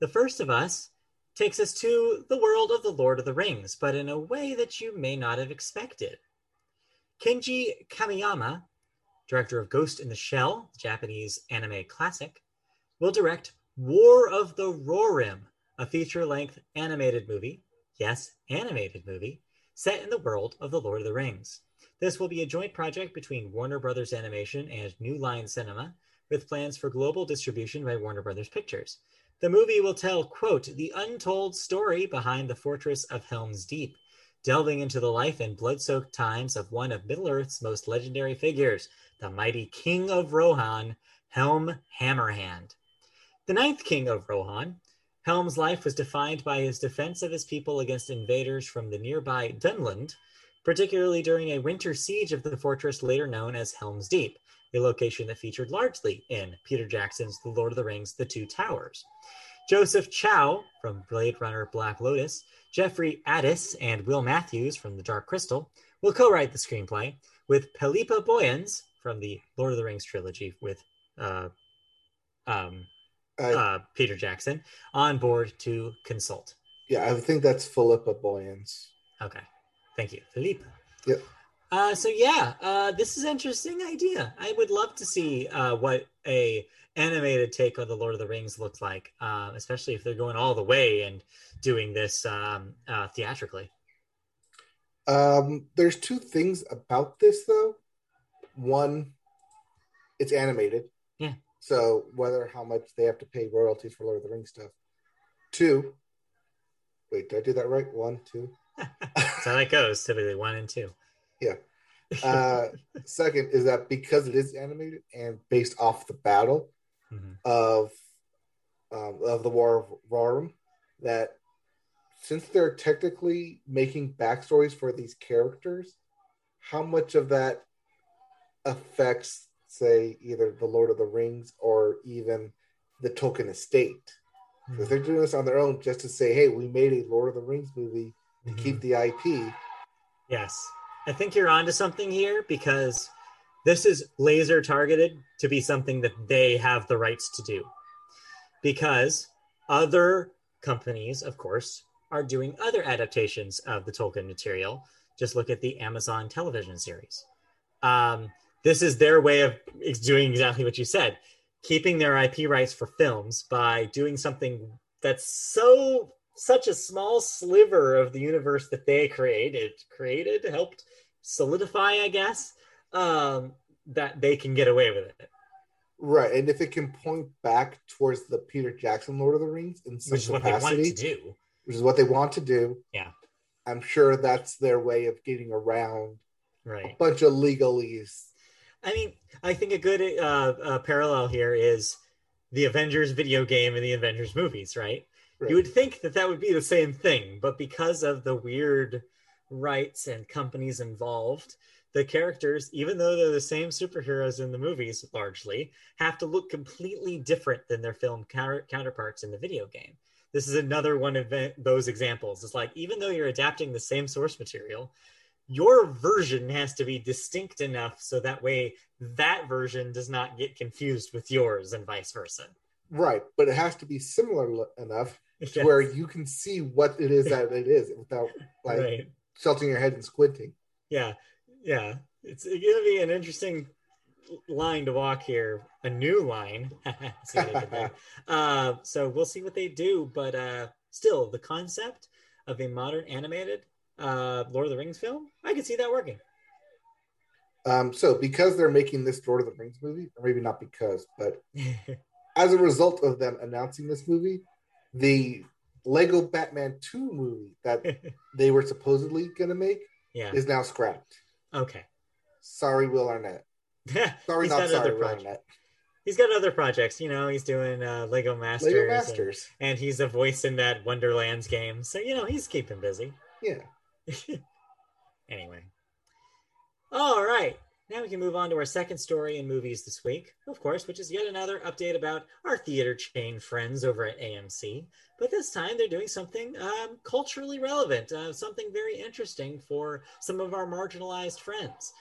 The first of us takes us to the world of The Lord of the Rings, but in a way that you may not have expected. Kenji Kamiyama, director of Ghost in the Shell, the Japanese anime classic, will direct War of the Rohirrim, a feature-length animated movie, yes, animated movie, set in the world of The Lord of the Rings. This will be a joint project between Warner Brothers Animation and New Line Cinema, with plans for global distribution by Warner Brothers Pictures. The movie will tell, quote, the untold story behind the fortress of Helm's Deep, delving into the life and blood-soaked times of one of Middle-earth's most legendary figures, the mighty King of Rohan, Helm Hammerhand. The ninth King of Rohan, Helm's life was defined by his defense of his people against invaders from the nearby Dunland, particularly during a winter siege of the fortress later known as Helm's Deep, a location that featured largely in Peter Jackson's The Lord of the Rings, The Two Towers. Joseph Chow from Blade Runner Black Lotus, Jeffrey Addis, and Will Matthews from The Dark Crystal will co-write the screenplay, with Philippa Boyens from the Lord of the Rings trilogy with Peter Jackson on board to consult. Yeah, I think that's Philippa Boyens. Okay, thank you, Philippa. Yep. This is an interesting idea. I would love to see what a animated take on The Lord of the Rings looks like, especially if they're going all the way and doing this theatrically. There's two things about this, though. One, it's animated. Yeah. So whether how much they have to pay royalties for Lord of the Rings stuff. Two, wait, did I do that right? One, two. That's how that goes, typically, one and two. Yeah. Second is that because it is animated and based off the battle of the War of Rohirrim, that since they're technically making backstories for these characters, how much of that affects, say, either the Lord of the Rings or even the Tolkien estate? So if they're doing this on their own just to say, hey, we made a Lord of the Rings movie to keep the IP. Yes. I think you're onto something here, because this is laser targeted to be something that they have the rights to do, because other companies, of course, are doing other adaptations of the Tolkien material. Just look at the Amazon television series. This is their way of doing exactly what you said, keeping their IP rights for films by doing something that's such a small sliver of the universe that they created, helped solidify, I guess, that they can get away with it. Right. And if it can point back towards the Peter Jackson Lord of the Rings in some capacity, which is what they want to do. Yeah. I'm sure that's their way of getting around a bunch of legalese. I mean, I think a good parallel here is the Avengers video game and the Avengers movies, right? You would think that that would be the same thing, but because of the weird rights and companies involved, the characters, even though they're the same superheroes in the movies, largely, have to look completely different than their film counterparts in the video game. This is another one of those examples. It's like, even though you're adapting the same source material, your version has to be distinct enough so that way that version does not get confused with yours and vice versa. Right, but it has to be similar enough to where you can see what it is that it is without tilting your head and squinting. Yeah. It's going to be an interesting line to walk here. A new line. So we'll see what they do, but still, the concept of a modern animated Lord of the Rings film, I can see that working. Because they're making this Lord of the Rings movie, or maybe not because, but as a result of them announcing this movie, the Lego Batman 2 movie that they were supposedly going to make is now scrapped. Okay. Sorry, Will Arnett. Sorry, not sorry, Will Arnett. He's got other projects, you know, he's doing Lego Masters. Lego Masters. And he's a voice in that Wonderlands game. So, you know, he's keeping busy. Yeah. Anyway. All right. Now we can move on to our second story in movies this week, of course, which is yet another update about our theater chain friends over at AMC. But this time they're doing something culturally relevant, something very interesting for some of our marginalized friends.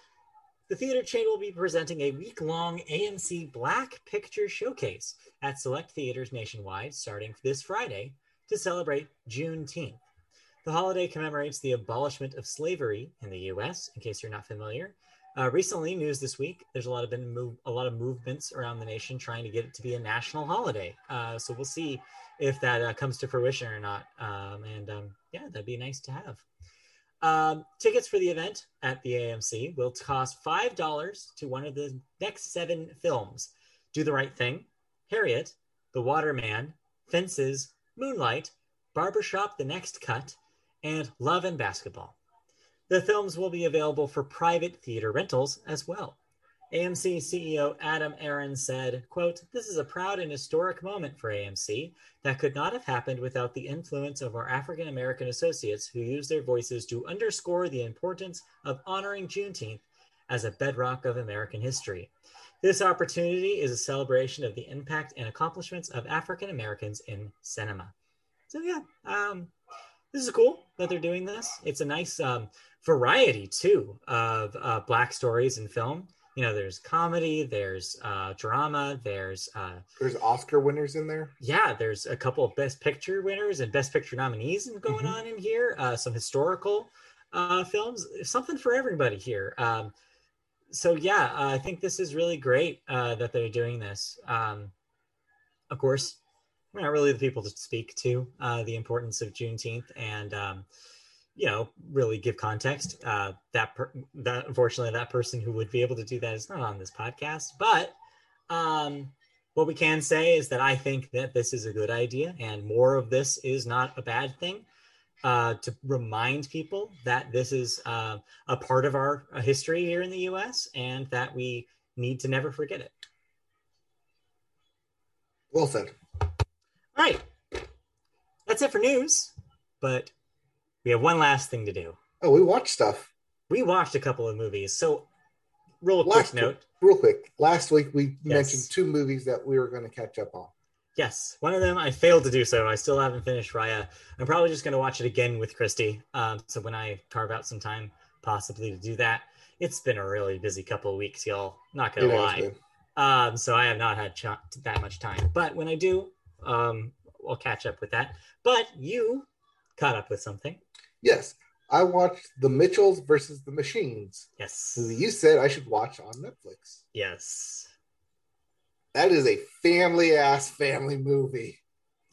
The theater chain will be presenting a week-long AMC Black Picture Showcase at select theaters nationwide starting this Friday to celebrate Juneteenth. The holiday commemorates the abolishment of slavery in the U.S., in case you're not familiar. Recently, news this week, there's a lot of movements around the nation trying to get it to be a national holiday. So we'll see if that comes to fruition or not. Yeah, that'd be nice to have. Tickets for the event at the AMC will cost $5 to one of the next 7 films: Do the Right Thing, Harriet, The Waterman, Fences, Moonlight, Barbershop: The Next Cut, and Love and Basketball. The films will be available for private theater rentals as well. AMC CEO Adam Aron said, quote, "This is a proud and historic moment for AMC that could not have happened without the influence of our African-American associates who use their voices to underscore the importance of honoring Juneteenth as a bedrock of American history. This opportunity is a celebration of the impact and accomplishments of African-Americans in cinema." So yeah, this is cool that they're doing this. It's a nice variety too of Black stories in film. You know, there's comedy, there's drama, there's Oscar winners in there. Yeah, there's a couple of Best Picture winners and Best Picture nominees going on in here. Some historical films, something for everybody here. I think this is really great that they're doing this. Of course, we're not really the people to speak to the importance of Juneteenth and you know, really give context. That unfortunately, that person who would be able to do that is not on this podcast. But what we can say is that I think that this is a good idea, and more of this is not a bad thing. To remind people that this is a part of our history here in the U.S. and that we need to never forget it. Well said. All right, that's it for news, but we have one last thing to do. Oh, we watched stuff. We watched a couple of movies. So, real quick. Last week, we mentioned 2 movies that we were going to catch up on. Yes. One of them, I failed to do so. I still haven't finished Raya. I'm probably just going to watch it again with Christy. So when I carve out some time, possibly to do that. It's been a really busy couple of weeks, y'all. Not going to lie. So I have not had that much time. But when I do, I'll catch up with that. But you caught up with something. Yes, I watched The Mitchells versus the Machines. Yes. You said I should watch on Netflix. Yes. That is a family movie.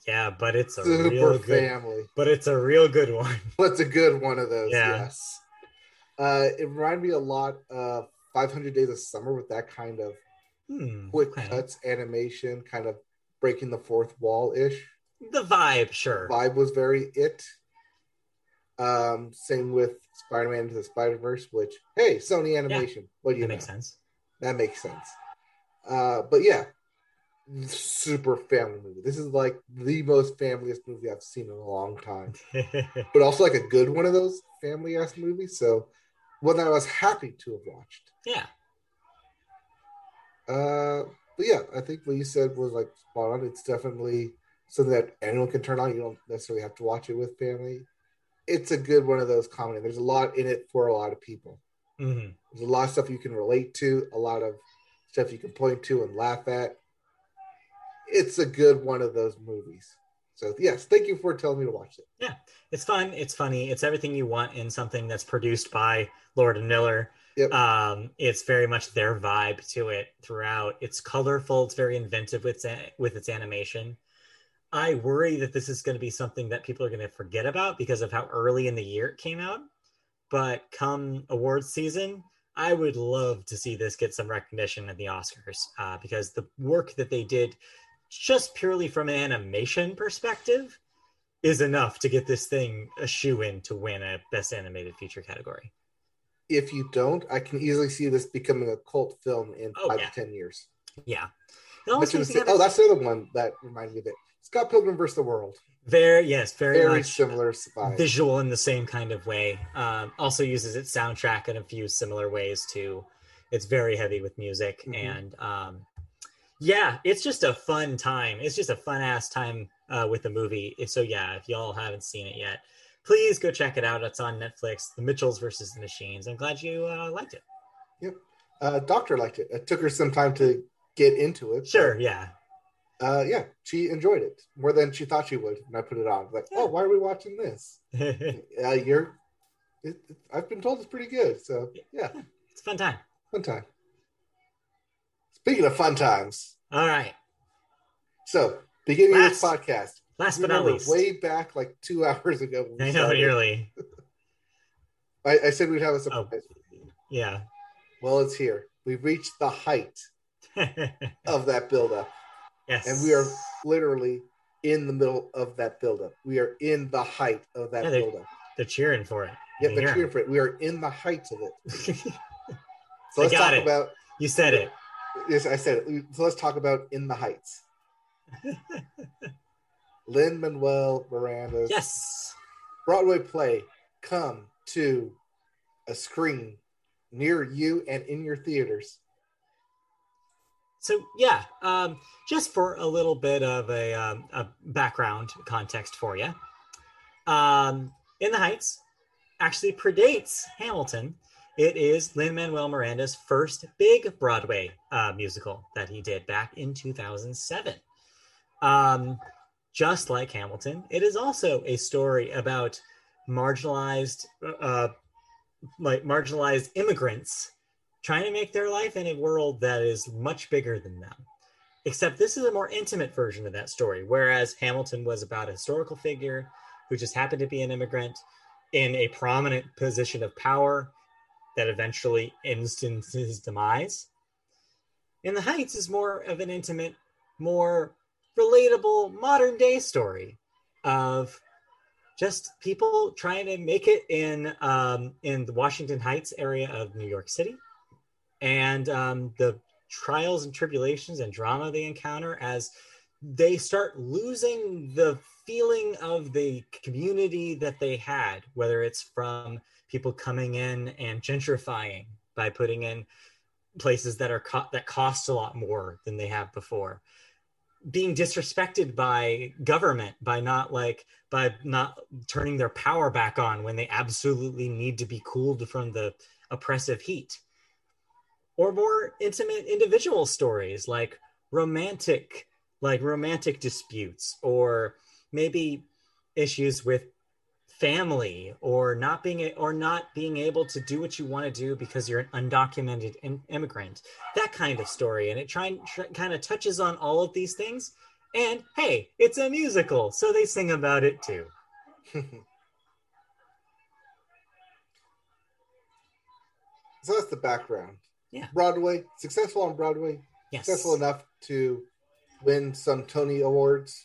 Yeah, but it's a super real good family. But it's a real good one. What's a good one of those? Yeah. Yes. It reminded me a lot of 500 Days of Summer with that kind of quick cuts animation, kind of breaking the fourth wall-ish. The vibe, sure. The vibe was very it. Same with Spider-Man Into the Spider-Verse, which, hey, Sony Animation. Yeah. What do you know? That makes sense. That makes sense. But yeah, super family movie. This is like the most family-est movie I've seen in a long time. But also like a good one of those family-ass movies. So one I was happy to have watched. Yeah. But yeah, I think what you said was like spot on. It's definitely something that anyone can turn on. You don't necessarily have to watch it with family. It's a good one of those comedy. There's a lot in it for a lot of people. Mm-hmm. There's a lot of stuff you can relate to, a lot of stuff you can point to and laugh at. It's a good one of those movies. So yes, thank you for telling me to watch it. Yeah, it's fun. It's funny. It's everything you want in something that's produced by Lord and Miller. Yep. It's very much their vibe to it throughout. It's colorful. It's very inventive with its animation. I worry that this is going to be something that people are going to forget about because of how early in the year it came out. But come awards season, I would love to see this get some recognition at the Oscars because the work that they did just purely from an animation perspective is enough to get this thing a shoe-in to win a Best Animated Feature category. If you don't, I can easily see this becoming a cult film in 5 to 10 years. Yeah. That's another one that reminded me of it. Scott Pilgrim vs. the World. Very similar. Visual in the same kind of way. Also uses its soundtrack in a few similar ways too. It's very heavy with music, mm-hmm. and it's just a fun time. It's just a fun ass time with the movie. So yeah, if y'all haven't seen it yet, please go check it out. It's on Netflix. The Mitchells versus the Machines. I'm glad you liked it. Yep, Doctor liked it. It took her some time to get into it. Sure, but... yeah. Yeah, she enjoyed it more than she thought she would when I put it on. Like, oh, why are we watching this? I've been told it's pretty good, so yeah. It's a fun time. Fun time. Speaking of fun times. All right. So, beginning of this podcast. Last but not least. Way back like 2 hours ago. I know, nearly. I said we'd have a surprise. Oh, yeah. Well, it's here. We've reached the height of that build-up. Yes. And we are literally in the middle of that buildup. We are in the height of that buildup. They're cheering for it. Yeah, they're cheering for it. We are in the height of it. So let's talk about... You said it. Yes, I said it. So let's talk about In the Heights. Lin-Manuel Miranda's Broadway play, come to a screen near you and in your theaters. So yeah, just for a little bit of a background context for you, In the Heights actually predates Hamilton. It is Lin-Manuel Miranda's first big Broadway musical that he did back in 2007. Just like Hamilton, it is also a story about marginalized immigrants trying to make their life in a world that is much bigger than them. Except this is a more intimate version of that story, whereas Hamilton was about a historical figure who just happened to be an immigrant in a prominent position of power that eventually instants his demise. In the Heights is more of an intimate, more relatable modern day story of just people trying to make it in the Washington Heights area of New York City. And the trials and tribulations and drama they encounter as they start losing the feeling of the community that they had, whether it's from people coming in and gentrifying by putting in places that are that cost a lot more than they have before, being disrespected by government by not turning their power back on when they absolutely need to be cooled from the oppressive heat. Or more intimate individual stories like romantic disputes, or maybe issues with family, or not being able to do what you want to do because you're an undocumented immigrant. That kind of story, and it kind of touches on all of these things. And hey, it's a musical, so they sing about it too. So that's the background. Yeah. Broadway, successful on Broadway. Yes. Successful enough to win some Tony Awards.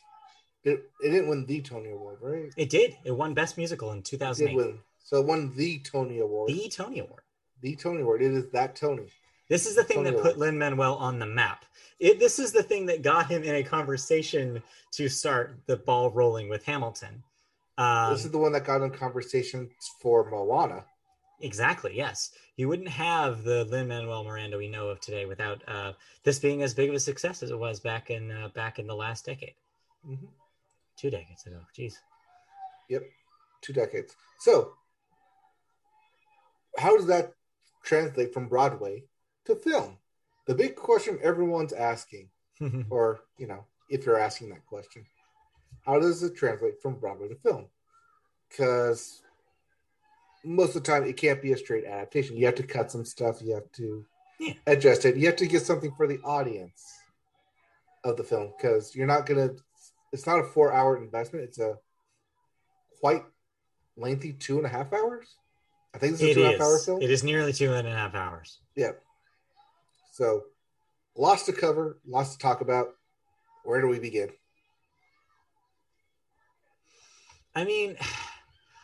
It didn't win the Tony Award, right? It did. It won Best Musical in 2008. It did win. So it won the Tony Award. The Tony Award. The Tony Award. It is that Tony. This is the thing that put Lin-Manuel on the map. This is the thing that got him in a conversation to start the ball rolling with Hamilton. This is the one that got him conversations for Moana. Exactly, yes. You wouldn't have the Lin-Manuel Miranda we know of today without this being as big of a success as it was back in the last decade. Mm-hmm. 2 decades ago, jeez. Yep, 2 decades. So, how does that translate from Broadway to film? The big question everyone's asking, or, if you're asking that question, how does it translate from Broadway to film? Because... most of the time, it can't be a straight adaptation. You have to cut some stuff. You have to adjust it. You have to get something for the audience of the film, because you're not going to... It's not a 4-hour investment. It's a quite lengthy 2.5 hours. I think this is a 2.5-hour film. It is nearly 2.5 hours. Yeah. So, lots to cover, lots to talk about. Where do we begin? I mean,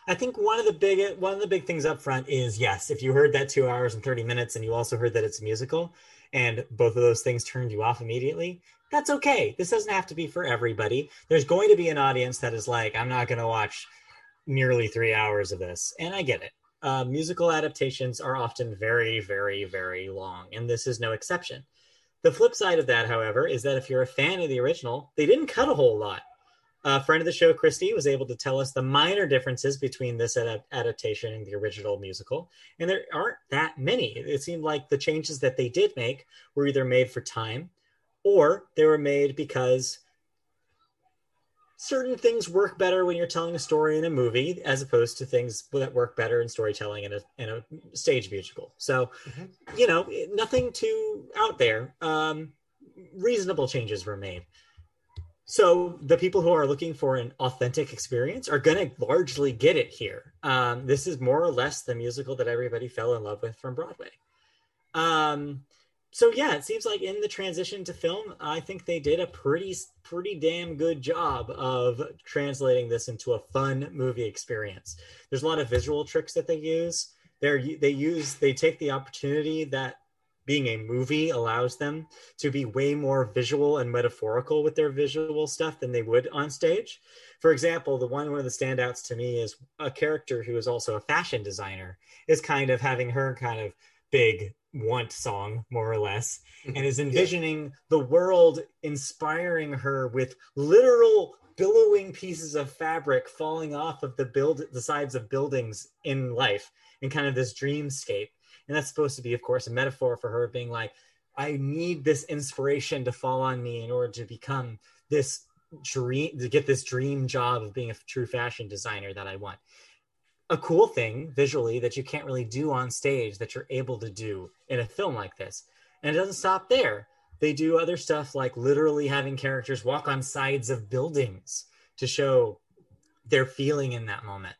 I think one of the big things up front is, yes, if you heard that 2 hours and 30 minutes and you also heard that it's a musical and both of those things turned you off immediately, that's okay. This doesn't have to be for everybody. There's going to be an audience that is like, I'm not going to watch nearly 3 hours of this. And I get it. Musical adaptations are often very, very, very long, and this is no exception. The flip side of that, however, is that if you're a fan of the original, they didn't cut a whole lot. A friend of the show, Christy, was able to tell us the minor differences between this adaptation and the original musical, and there aren't that many. It seemed like the changes that they did make were either made for time or they were made because certain things work better when you're telling a story in a movie as opposed to things that work better in storytelling in a stage musical. So, you know, nothing too out there. Reasonable changes were made. So the people who are looking for an authentic experience are going to largely get it here. This is more or less the musical that everybody fell in love with from Broadway. So yeah, it seems like in the transition to film, I think they did a pretty damn good job of translating this into a fun movie experience. There's a lot of visual tricks that they use. They take the opportunity that being a movie allows them to be way more visual and metaphorical with their visual stuff than they would on stage. For example, one of the standouts to me is a character who is also a fashion designer is kind of having her kind of big want song, more or less, and is envisioning the world inspiring her with literal billowing pieces of fabric falling off of the sides of buildings in life in kind of this dreamscape. And that's supposed to be, of course, a metaphor for her being like, I need this inspiration to fall on me in order to become this dream, to get this dream job of being a true fashion designer that I want. A cool thing visually that you can't really do on stage that you're able to do in a film like this. And it doesn't stop there. They do other stuff like literally having characters walk on sides of buildings to show their feeling in that moment.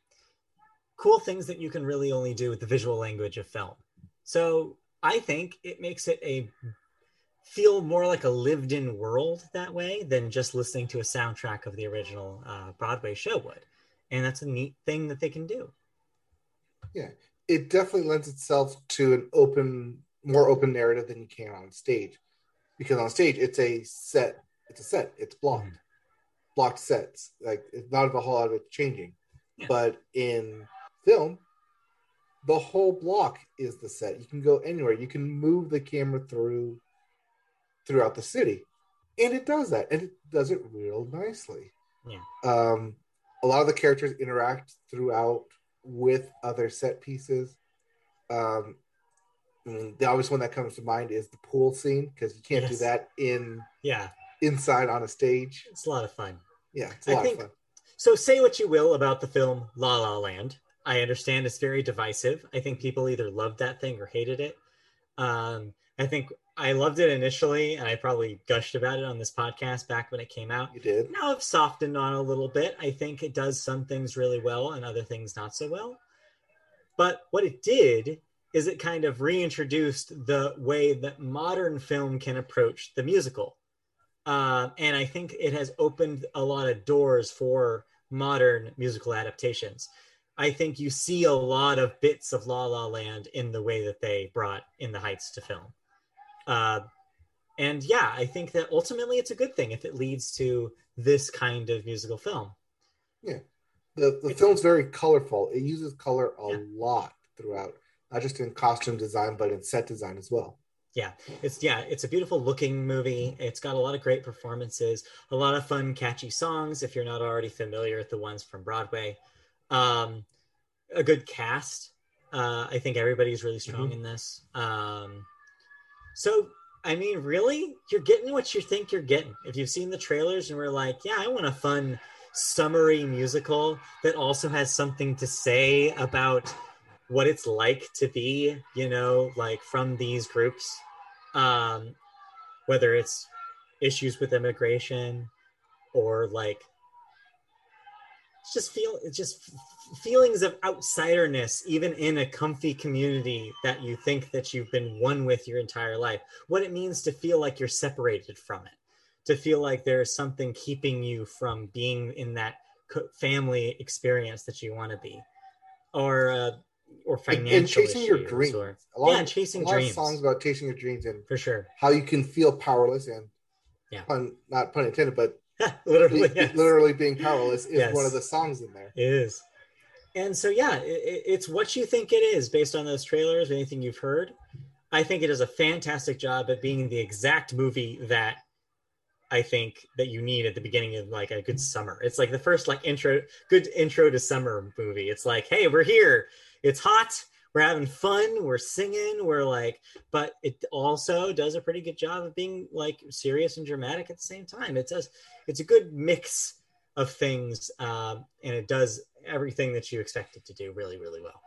Cool things that you can really only do with the visual language of film. So I think it makes it feel more like a lived-in world that way than just listening to a soundtrack of the original Broadway show would. And that's a neat thing that they can do. Yeah, it definitely lends itself to an more open narrative than you can on stage. Because on stage, it's a set, it's blocked. Mm-hmm. Blocked sets, like it's not a whole lot of it changing. Yeah. But in film, the whole block is the set. You can go anywhere. You can move the camera throughout the city. And it does that. And it does it real nicely. Yeah. A lot of the characters interact throughout with other set pieces. I mean, the obvious one that comes to mind is the pool scene, because you can't do that inside on a stage. It's a lot of fun. Yeah, it's a lot of fun. So say what you will about the film La La Land. I understand it's very divisive. I think people either loved that thing or hated it. I think I loved it initially, and I probably gushed about it on this podcast back when it came out. You did. Now I've softened on a little bit. I think it does some things really well and other things not so well. But what it did is it kind of reintroduced the way that modern film can approach the musical. And I think it has opened a lot of doors for modern musical adaptations. I think you see a lot of bits of La La Land in the way that they brought In the Heights to film. And yeah, I think that ultimately it's a good thing if it leads to this kind of musical film. Yeah, the film's very colorful. It uses color a lot throughout, not just in costume design, but in set design as well. Yeah, it's a beautiful looking movie. It's got a lot of great performances, a lot of fun, catchy songs, if you're not already familiar with the ones from Broadway. A good cast. I think everybody's really strong in this. So, I mean, really, you're getting what you think you're getting. If you've seen the trailers and we're like, yeah, I want a fun, summery musical that also has something to say about what it's like to be, like from these groups, whether it's issues with immigration or like just feelings of outsiderness, even in a comfy community that you think that you've been one with your entire life, what it means to feel like you're separated from it. to feel like there is something keeping you from being in that family experience that you want to be, or financial and chasing your dreams. Chasing dreams. A lot of songs about chasing your dreams and for sure how you can feel powerless and not pun intended, but literally being powerless is one of the songs in there. It is. And so, it's what you think it is based on those trailers, anything you've heard. I think it does a fantastic job at being the exact movie that I think that you need at the beginning of like a good summer. It's like the first good intro to summer movie. It's like, hey, we're here. It's hot. We're having fun. We're singing. We're like, but it also does a pretty good job of being like serious and dramatic at the same time. It's a good mix of things, and it does everything that you expect it to do really, really well.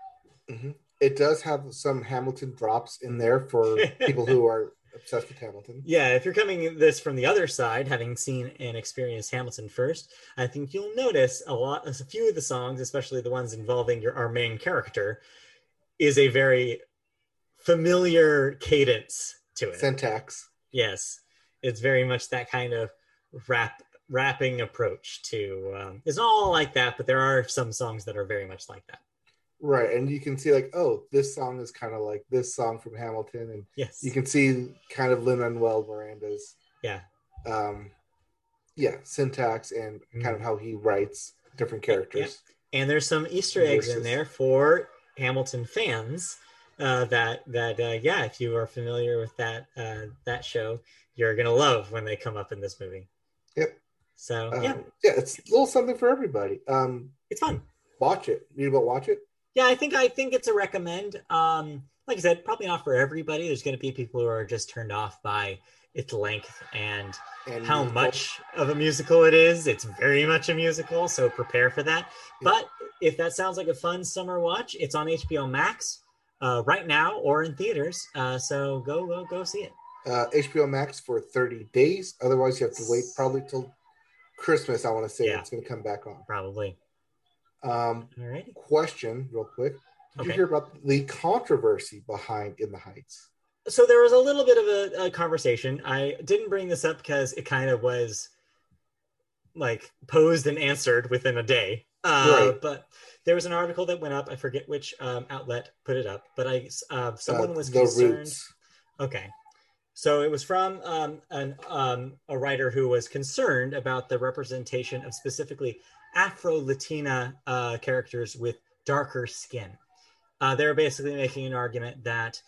Mm-hmm. It does have some Hamilton drops in there for people who are obsessed with Hamilton. Yeah, if you're coming at this from the other side, having seen and experienced Hamilton first, I think you'll notice a few of the songs, especially the ones involving our main character, is a very familiar cadence to it. Syntax. Yes, it's very much that kind of rapping approach to it's not all like that, but there are some songs that are very much like that, right? And you can see like, oh, this song is kind of like this song from Hamilton, and you can see kind of Lin-Manuel Miranda's syntax and kind of how he writes different characters. And there's some Easter eggs in there for Hamilton fans that if you are familiar with that show, you're gonna love when they come up in this movie. So it's a little something for everybody. It's fun. Watch it. You about watch it? Yeah, I think it's a recommend. Like I said, probably not for everybody. There's going to be people who are just turned off by its length and how much of a musical it is. It's very much a musical, so prepare for that. Yeah. But if that sounds like a fun summer watch, it's on HBO Max right now or in theaters. So go see it. HBO Max for 30 days. Otherwise, you have to wait probably till Christmas, I want to say. It's going to come back on. Probably. Alrighty. Question real quick. Did you hear about the controversy behind In the Heights? So there was a little bit of a conversation. I didn't bring this up because it kind of was like posed and answered within a day. Right. But there was an article that went up. I forget which outlet put it up, but someone was concerned. Roots. Okay. So it was from a writer who was concerned about the representation of specifically Afro-Latina characters with darker skin. They're basically making an argument that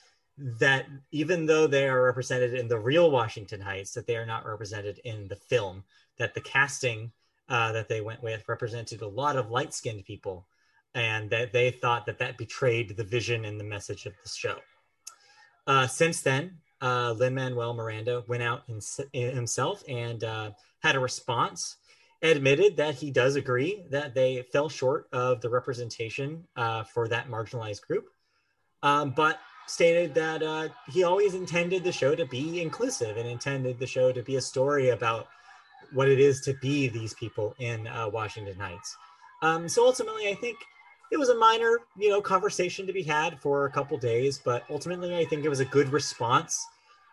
even though they are represented in the real Washington Heights, that they are not represented in the film, that the casting that they went with represented a lot of light-skinned people, and that they thought that betrayed the vision and the message of the show. Since then, Lin-Manuel Miranda went out himself and had a response, admitted that he does agree that they fell short of the representation for that marginalized group, but stated that he always intended the show to be inclusive and intended the show to be a story about what it is to be these people in Washington Heights. So ultimately, I think it was a minor, conversation to be had for a couple days, but ultimately I think it was a good response.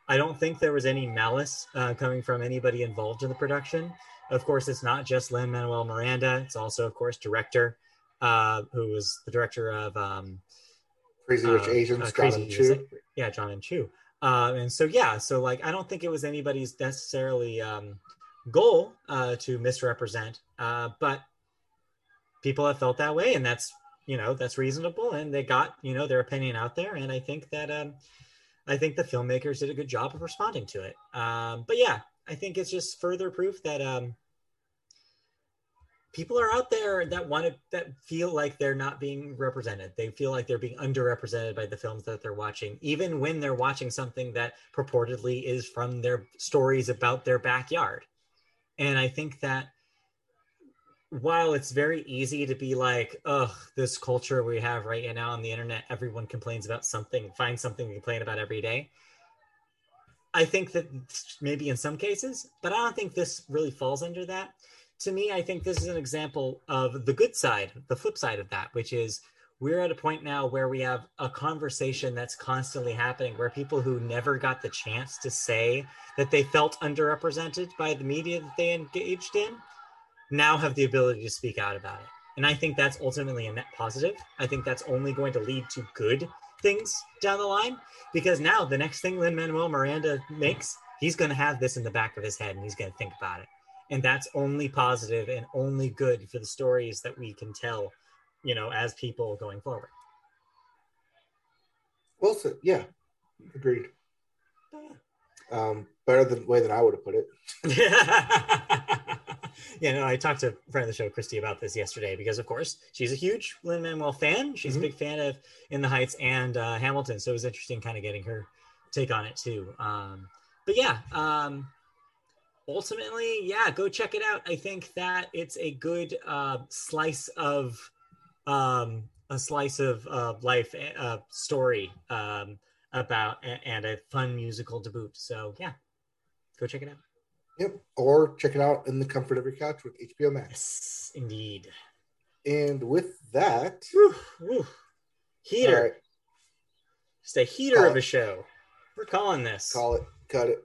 I don't think there was any malice coming from anybody involved in the production. Of course, it's not just Lin-Manuel Miranda. It's also, of course, director, who was the director of Crazy Rich Asians, John and Chu. Yeah, John and Chu. So I don't think it was anybody's necessarily goal to misrepresent, but people have felt that way, and that's reasonable, and they got their opinion out there, and I think the filmmakers did a good job of responding to it. I think it's just further proof that people are out there that feel like they're not being represented. They feel like they're being underrepresented by the films that they're watching, even when they're watching something that purportedly is from their stories about their backyard. And I think that while it's very easy to be like, oh, this culture we have right now on the internet, everyone complains about something, find something to complain about every day. I think that maybe in some cases, but I don't think this really falls under that. To me, I think this is an example of the good side, the flip side of that, which is we're at a point now where we have a conversation that's constantly happening where people who never got the chance to say that they felt underrepresented by the media that they engaged in now have the ability to speak out about it. And I think that's ultimately a net positive. I think that's only going to lead to good things down the line, because now the next thing Lin-Manuel Miranda makes, he's going to have this in the back of his head and he's going to think about it. And that's only positive and only good for the stories that we can tell, you know, as people going forward. Well said. Yeah, agreed. Better than the way that I would have put it. Yeah, no, I talked to a friend of the show, Christy, about this yesterday because, of course, she's a huge Lin-Manuel fan. She's a big fan of In the Heights and Hamilton. So it was interesting kind of getting her take on it, too. But yeah, ultimately, yeah, go check it out. I think that it's a good slice of life story about and a fun musical to boot. So yeah, go check it out. Yep, or check it out in the comfort of your couch with HBO Max. Yes, indeed. And with that, heater. Right. Just a heater of a show. We're calling this. Call it. Cut it.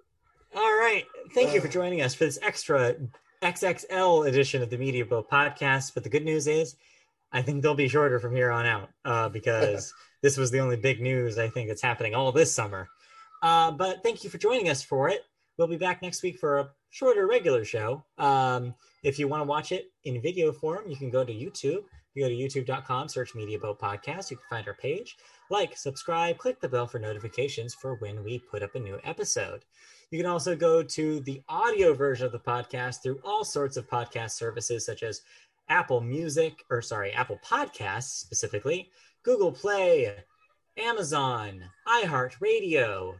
All right. Thank you for joining us for this extra XXL edition of the Media Boat podcast. But the good news is, I think they'll be shorter from here on out because this was the only big news I think that's happening all this summer. But thank you for joining us for it. We'll be back next week for a shorter regular show. If you want to watch it in video form, you can go to YouTube. You go to youtube.com, search Media Boat Podcast. You can find our page. Like, subscribe, click the bell for notifications for when we put up a new episode. You can also go to the audio version of the podcast through all sorts of podcast services such as Apple Podcasts specifically, Google Play, Amazon, iHeartRadio,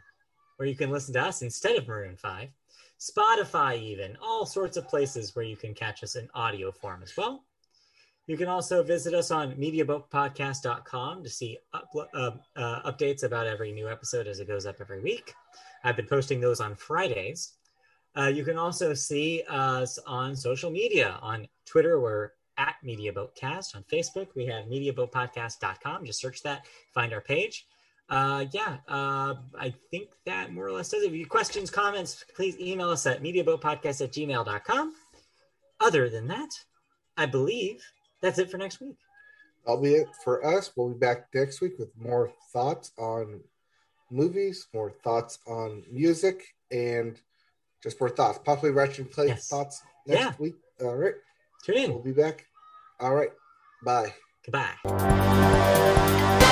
where you can listen to us instead of Maroon 5, Spotify even, all sorts of places where you can catch us in audio form as well. You can also visit us on MediaBoatPodcast.com to see updates about every new episode as it goes up every week. I've been posting those on Fridays. You can also see us on social media. On Twitter, we're at MediaBoatCast. On Facebook, we have MediaBoatPodcast.com. Just search that, find our page. I think that more or less does it. If you have questions, comments, please email us at mediaboatpodcast@gmail.com. Other than that, I believe that's it for next week. That'll be it for us. We'll be back next week with more thoughts on movies, more thoughts on music, and just more thoughts. Possibly watch and play thoughts next week. All right. Tune in. We'll be back. All right. Bye. Goodbye.